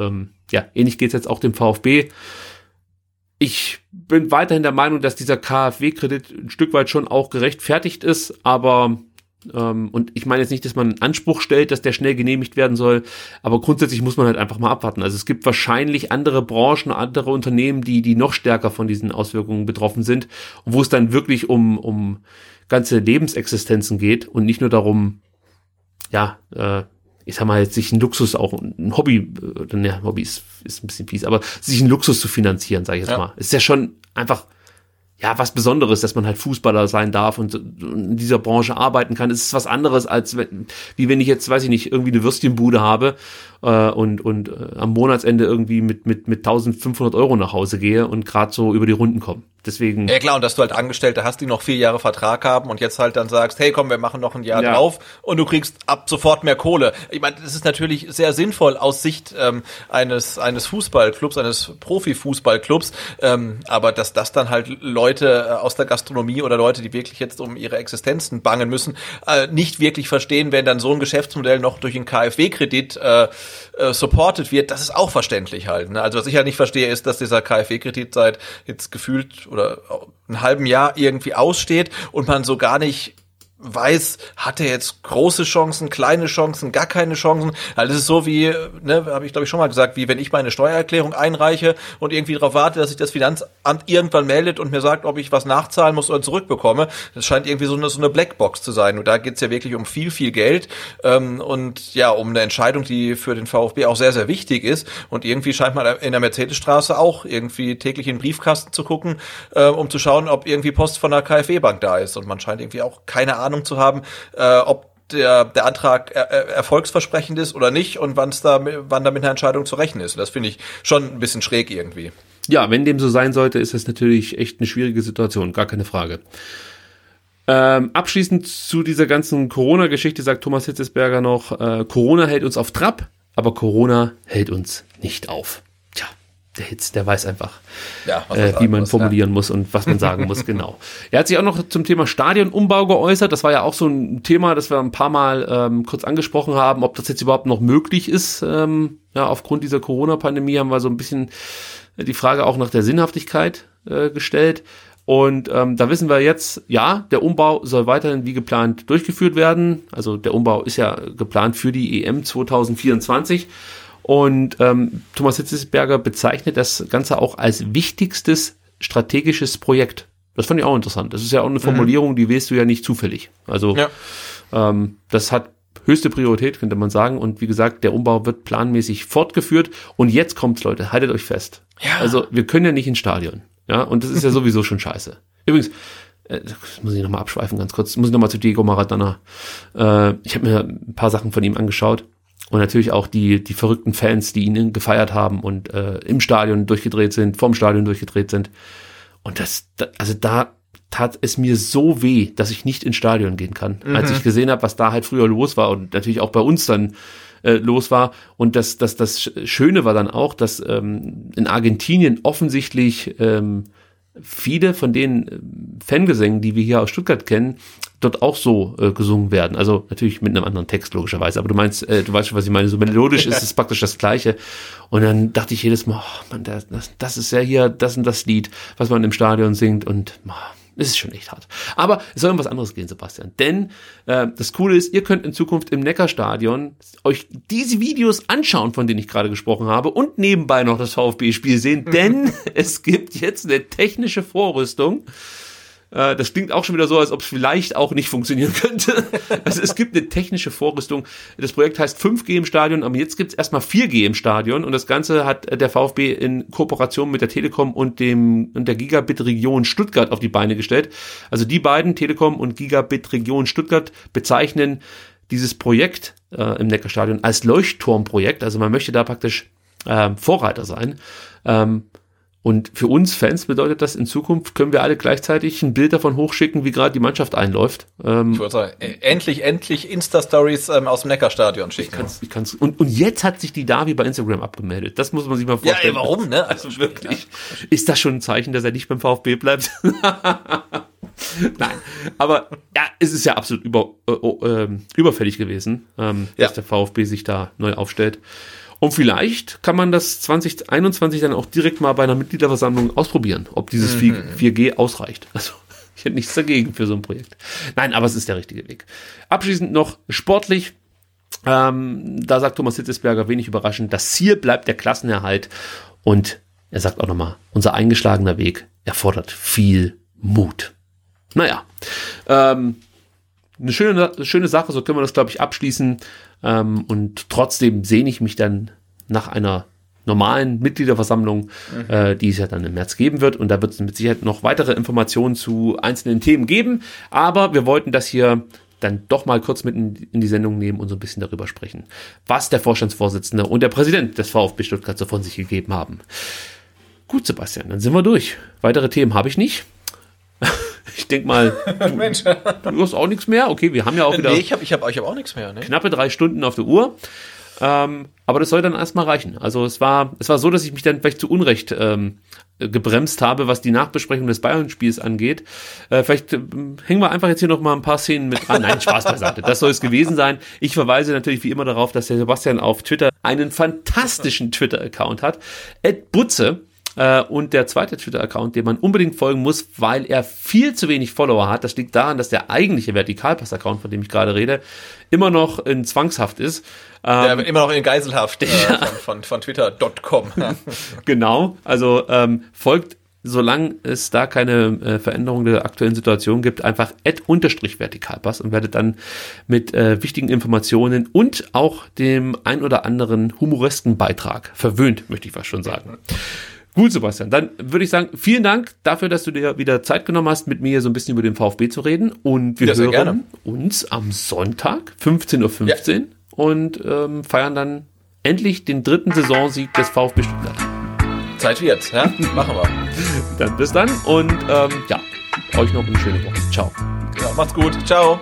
ähnlich geht es jetzt auch dem VfB. Ich bin weiterhin der Meinung, dass dieser KfW-Kredit ein Stück weit schon auch gerechtfertigt ist, aber Und ich meine jetzt nicht, dass man einen Anspruch stellt, dass der schnell genehmigt werden soll, aber grundsätzlich muss man halt einfach mal abwarten. Also es gibt wahrscheinlich andere Branchen, andere Unternehmen, die noch stärker von diesen Auswirkungen betroffen sind und wo es dann wirklich um ganze Lebensexistenzen geht und nicht nur darum, ich sag mal, sich einen Luxus, auch ein Hobby, Hobby ist ein bisschen fies, aber sich einen Luxus zu finanzieren, sage ich jetzt mal. Ist ja schon einfach was Besonderes, dass man halt Fußballer sein darf und in dieser Branche arbeiten kann. Es ist was anderes, als wenn ich jetzt, weiß ich nicht, irgendwie eine Würstchenbude habe und am Monatsende irgendwie mit 1.500 Euro nach Hause gehe und gerade so über die Runden komme. Deswegen. Ja klar, und dass du halt Angestellte hast, die noch 4 Jahre Vertrag haben und jetzt halt dann sagst, hey komm, wir machen noch ein Jahr drauf und du kriegst ab sofort mehr Kohle. Ich meine, das ist natürlich sehr sinnvoll aus Sicht eines Fußballclubs, eines Profifußballclubs, aber dass das dann halt Leute aus der Gastronomie oder Leute, die wirklich jetzt um ihre Existenzen bangen müssen, nicht wirklich verstehen, wenn dann so ein Geschäftsmodell noch durch einen KfW-Kredit supported wird, das ist auch verständlich halt. Ne? Also was ich halt nicht verstehe, ist, dass dieser KfW-Kredit seit jetzt gefühlt oder einem halben Jahr irgendwie aussteht und man so gar nicht weiß, hat er jetzt große Chancen, kleine Chancen, gar keine Chancen. Also das ist so wie, habe ich glaube ich schon mal gesagt, wie wenn ich meine Steuererklärung einreiche und irgendwie darauf warte, dass sich das Finanzamt irgendwann meldet und mir sagt, ob ich was nachzahlen muss oder zurückbekomme. Das scheint irgendwie so eine Blackbox zu sein. Und da geht's ja wirklich um viel, viel Geld und um eine Entscheidung, die für den VfB auch sehr, sehr wichtig ist. Und irgendwie scheint man in der Mercedesstraße auch irgendwie täglich in den Briefkasten zu gucken, um zu schauen, ob irgendwie Post von der KfW-Bank da ist. Und man scheint irgendwie auch keine Ahnung zu haben, ob der Antrag erfolgsversprechend ist oder nicht und wann da mit einer Entscheidung zu rechnen ist. Und das finde ich schon ein bisschen schräg irgendwie. Ja, wenn dem so sein sollte, ist das natürlich echt eine schwierige Situation, gar keine Frage. Abschließend zu dieser ganzen Corona-Geschichte sagt Thomas Hitzesberger noch, Corona hält uns auf Trab, aber Corona hält uns nicht auf. Tja. Der Hitz, der weiß einfach, wie man formulieren muss und was man sagen muss, genau. Er hat sich auch noch zum Thema Stadionumbau geäußert. Das war ja auch so ein Thema, das wir ein paar Mal kurz angesprochen haben, ob das jetzt überhaupt noch möglich ist. Aufgrund dieser Corona-Pandemie haben wir so ein bisschen die Frage auch nach der Sinnhaftigkeit gestellt. Und da wissen wir jetzt, der Umbau soll weiterhin wie geplant durchgeführt werden. Also der Umbau ist ja geplant für die EM 2024. Und Thomas Hitzesberger bezeichnet das Ganze auch als wichtigstes strategisches Projekt. Das fand ich auch interessant. Das ist ja auch eine Formulierung, die wählst du ja nicht zufällig. Also das hat höchste Priorität, könnte man sagen. Und wie gesagt, der Umbau wird planmäßig fortgeführt. Und jetzt kommt's, Leute, haltet euch fest. Ja. Also wir können ja nicht ins Stadion. Ja, und das ist ja sowieso schon scheiße. Übrigens, das muss ich nochmal abschweifen ganz kurz. Das muss ich nochmal zu Diego Maradona. Ich habe mir ein paar Sachen von ihm angeschaut. Und natürlich auch die verrückten Fans, die ihn gefeiert haben und im Stadion durchgedreht sind, vorm Stadion durchgedreht sind. Und da tat es mir so weh, dass ich nicht ins Stadion gehen kann, als ich gesehen habe, was da halt früher los war und natürlich auch bei uns dann los war. Und das Schöne war dann auch, dass in Argentinien offensichtlich viele von den Fangesängen, die wir hier aus Stuttgart kennen, dort auch so gesungen werden. Also natürlich mit einem anderen Text logischerweise, aber du weißt schon, was ich meine. So melodisch ist es praktisch das Gleiche. Und dann dachte ich jedes Mal, das ist ja hier das und das Lied, was man im Stadion singt. Und es ist schon echt hart. Aber es soll um was anderes gehen, Sebastian. Denn das Coole ist, ihr könnt in Zukunft im Neckarstadion euch diese Videos anschauen, von denen ich gerade gesprochen habe und nebenbei noch das VfB-Spiel sehen, denn es gibt jetzt eine technische Vorrüstung. Das klingt auch schon wieder so, als ob es vielleicht auch nicht funktionieren könnte. Also es gibt eine technische Vorrüstung. Das Projekt heißt 5G im Stadion, aber jetzt gibt es erstmal 4G im Stadion. Und das Ganze hat der VfB in Kooperation mit der Telekom und der Gigabit-Region Stuttgart auf die Beine gestellt. Also die beiden, Telekom und Gigabit-Region Stuttgart, bezeichnen dieses Projekt im Neckarstadion als Leuchtturmprojekt. Also man möchte da praktisch Vorreiter sein. Und für uns Fans bedeutet das, in Zukunft können wir alle gleichzeitig ein Bild davon hochschicken, wie gerade die Mannschaft einläuft. Ich würde sagen, endlich Insta-Stories aus dem Neckarstadion schicken. Ich kann's. Und jetzt hat sich die Davi bei Instagram abgemeldet. Das muss man sich mal vorstellen. Ja, warum, ne? Also wirklich. Ja. Ist das schon ein Zeichen, dass er nicht beim VfB bleibt? Nein, aber es ist ja absolut überfällig gewesen, dass der VfB sich da neu aufstellt. Und vielleicht kann man das 2021 dann auch direkt mal bei einer Mitgliederversammlung ausprobieren, ob dieses 4G ausreicht. Also Ich hätte nichts dagegen für so ein Projekt. Nein, aber es ist der richtige Weg. Abschließend noch sportlich. Da sagt Thomas Hitzelsberger wenig überraschend, das Ziel bleibt der Klassenerhalt. Und er sagt auch nochmal, unser eingeschlagener Weg erfordert viel Mut. Naja, eine schöne Sache, so können wir das, glaube ich, abschließen. Und trotzdem sehne ich mich dann nach einer normalen Mitgliederversammlung, die es ja dann im März geben wird. Und da wird es mit Sicherheit noch weitere Informationen zu einzelnen Themen geben. Aber wir wollten das hier dann doch mal kurz mit in die Sendung nehmen und so ein bisschen darüber sprechen, was der Vorstandsvorsitzende und der Präsident des VfB Stuttgart so von sich gegeben haben. Gut, Sebastian, dann sind wir durch. Weitere Themen habe ich nicht. Ich denke mal, du hast auch nichts mehr. Okay, wir haben ja auch wieder... Nee, ich hab auch nichts mehr. Ne? Knappe 3 Stunden auf der Uhr. Aber das soll dann erstmal reichen. Also es war so, dass ich mich dann vielleicht zu Unrecht gebremst habe, was die Nachbesprechung des Bayern-Spiels angeht. Vielleicht hängen wir einfach jetzt hier noch mal ein paar Szenen mit dran. Nein, Spaß beiseite. Das soll es gewesen sein. Ich verweise natürlich wie immer darauf, dass der Sebastian auf Twitter einen fantastischen Twitter-Account hat. @butze. Und der zweite Twitter-Account, dem man unbedingt folgen muss, weil er viel zu wenig Follower hat, das liegt daran, dass der eigentliche Vertikalpass-Account, von dem ich gerade rede, immer noch in Zwangshaft ist. Immer noch in Geiselhaft von Twitter.com. Genau, also folgt, solange es da keine Veränderung der aktuellen Situation gibt, einfach @vertikalpass und werdet dann mit wichtigen Informationen und auch dem ein oder anderen Humorestenbeitrag verwöhnt, möchte ich fast schon sagen. Gut, Sebastian, dann würde ich sagen, vielen Dank dafür, dass du dir wieder Zeit genommen hast, mit mir so ein bisschen über den VfB zu reden. Und wir hören uns am Sonntag, 15.15 Uhr und feiern dann endlich den 3. Saisonsieg des VfB Stuttgart. Zeit wird's, ja? Machen wir. Dann bis dann und euch noch eine schöne Woche. Ciao. Ja, macht's gut. Ciao.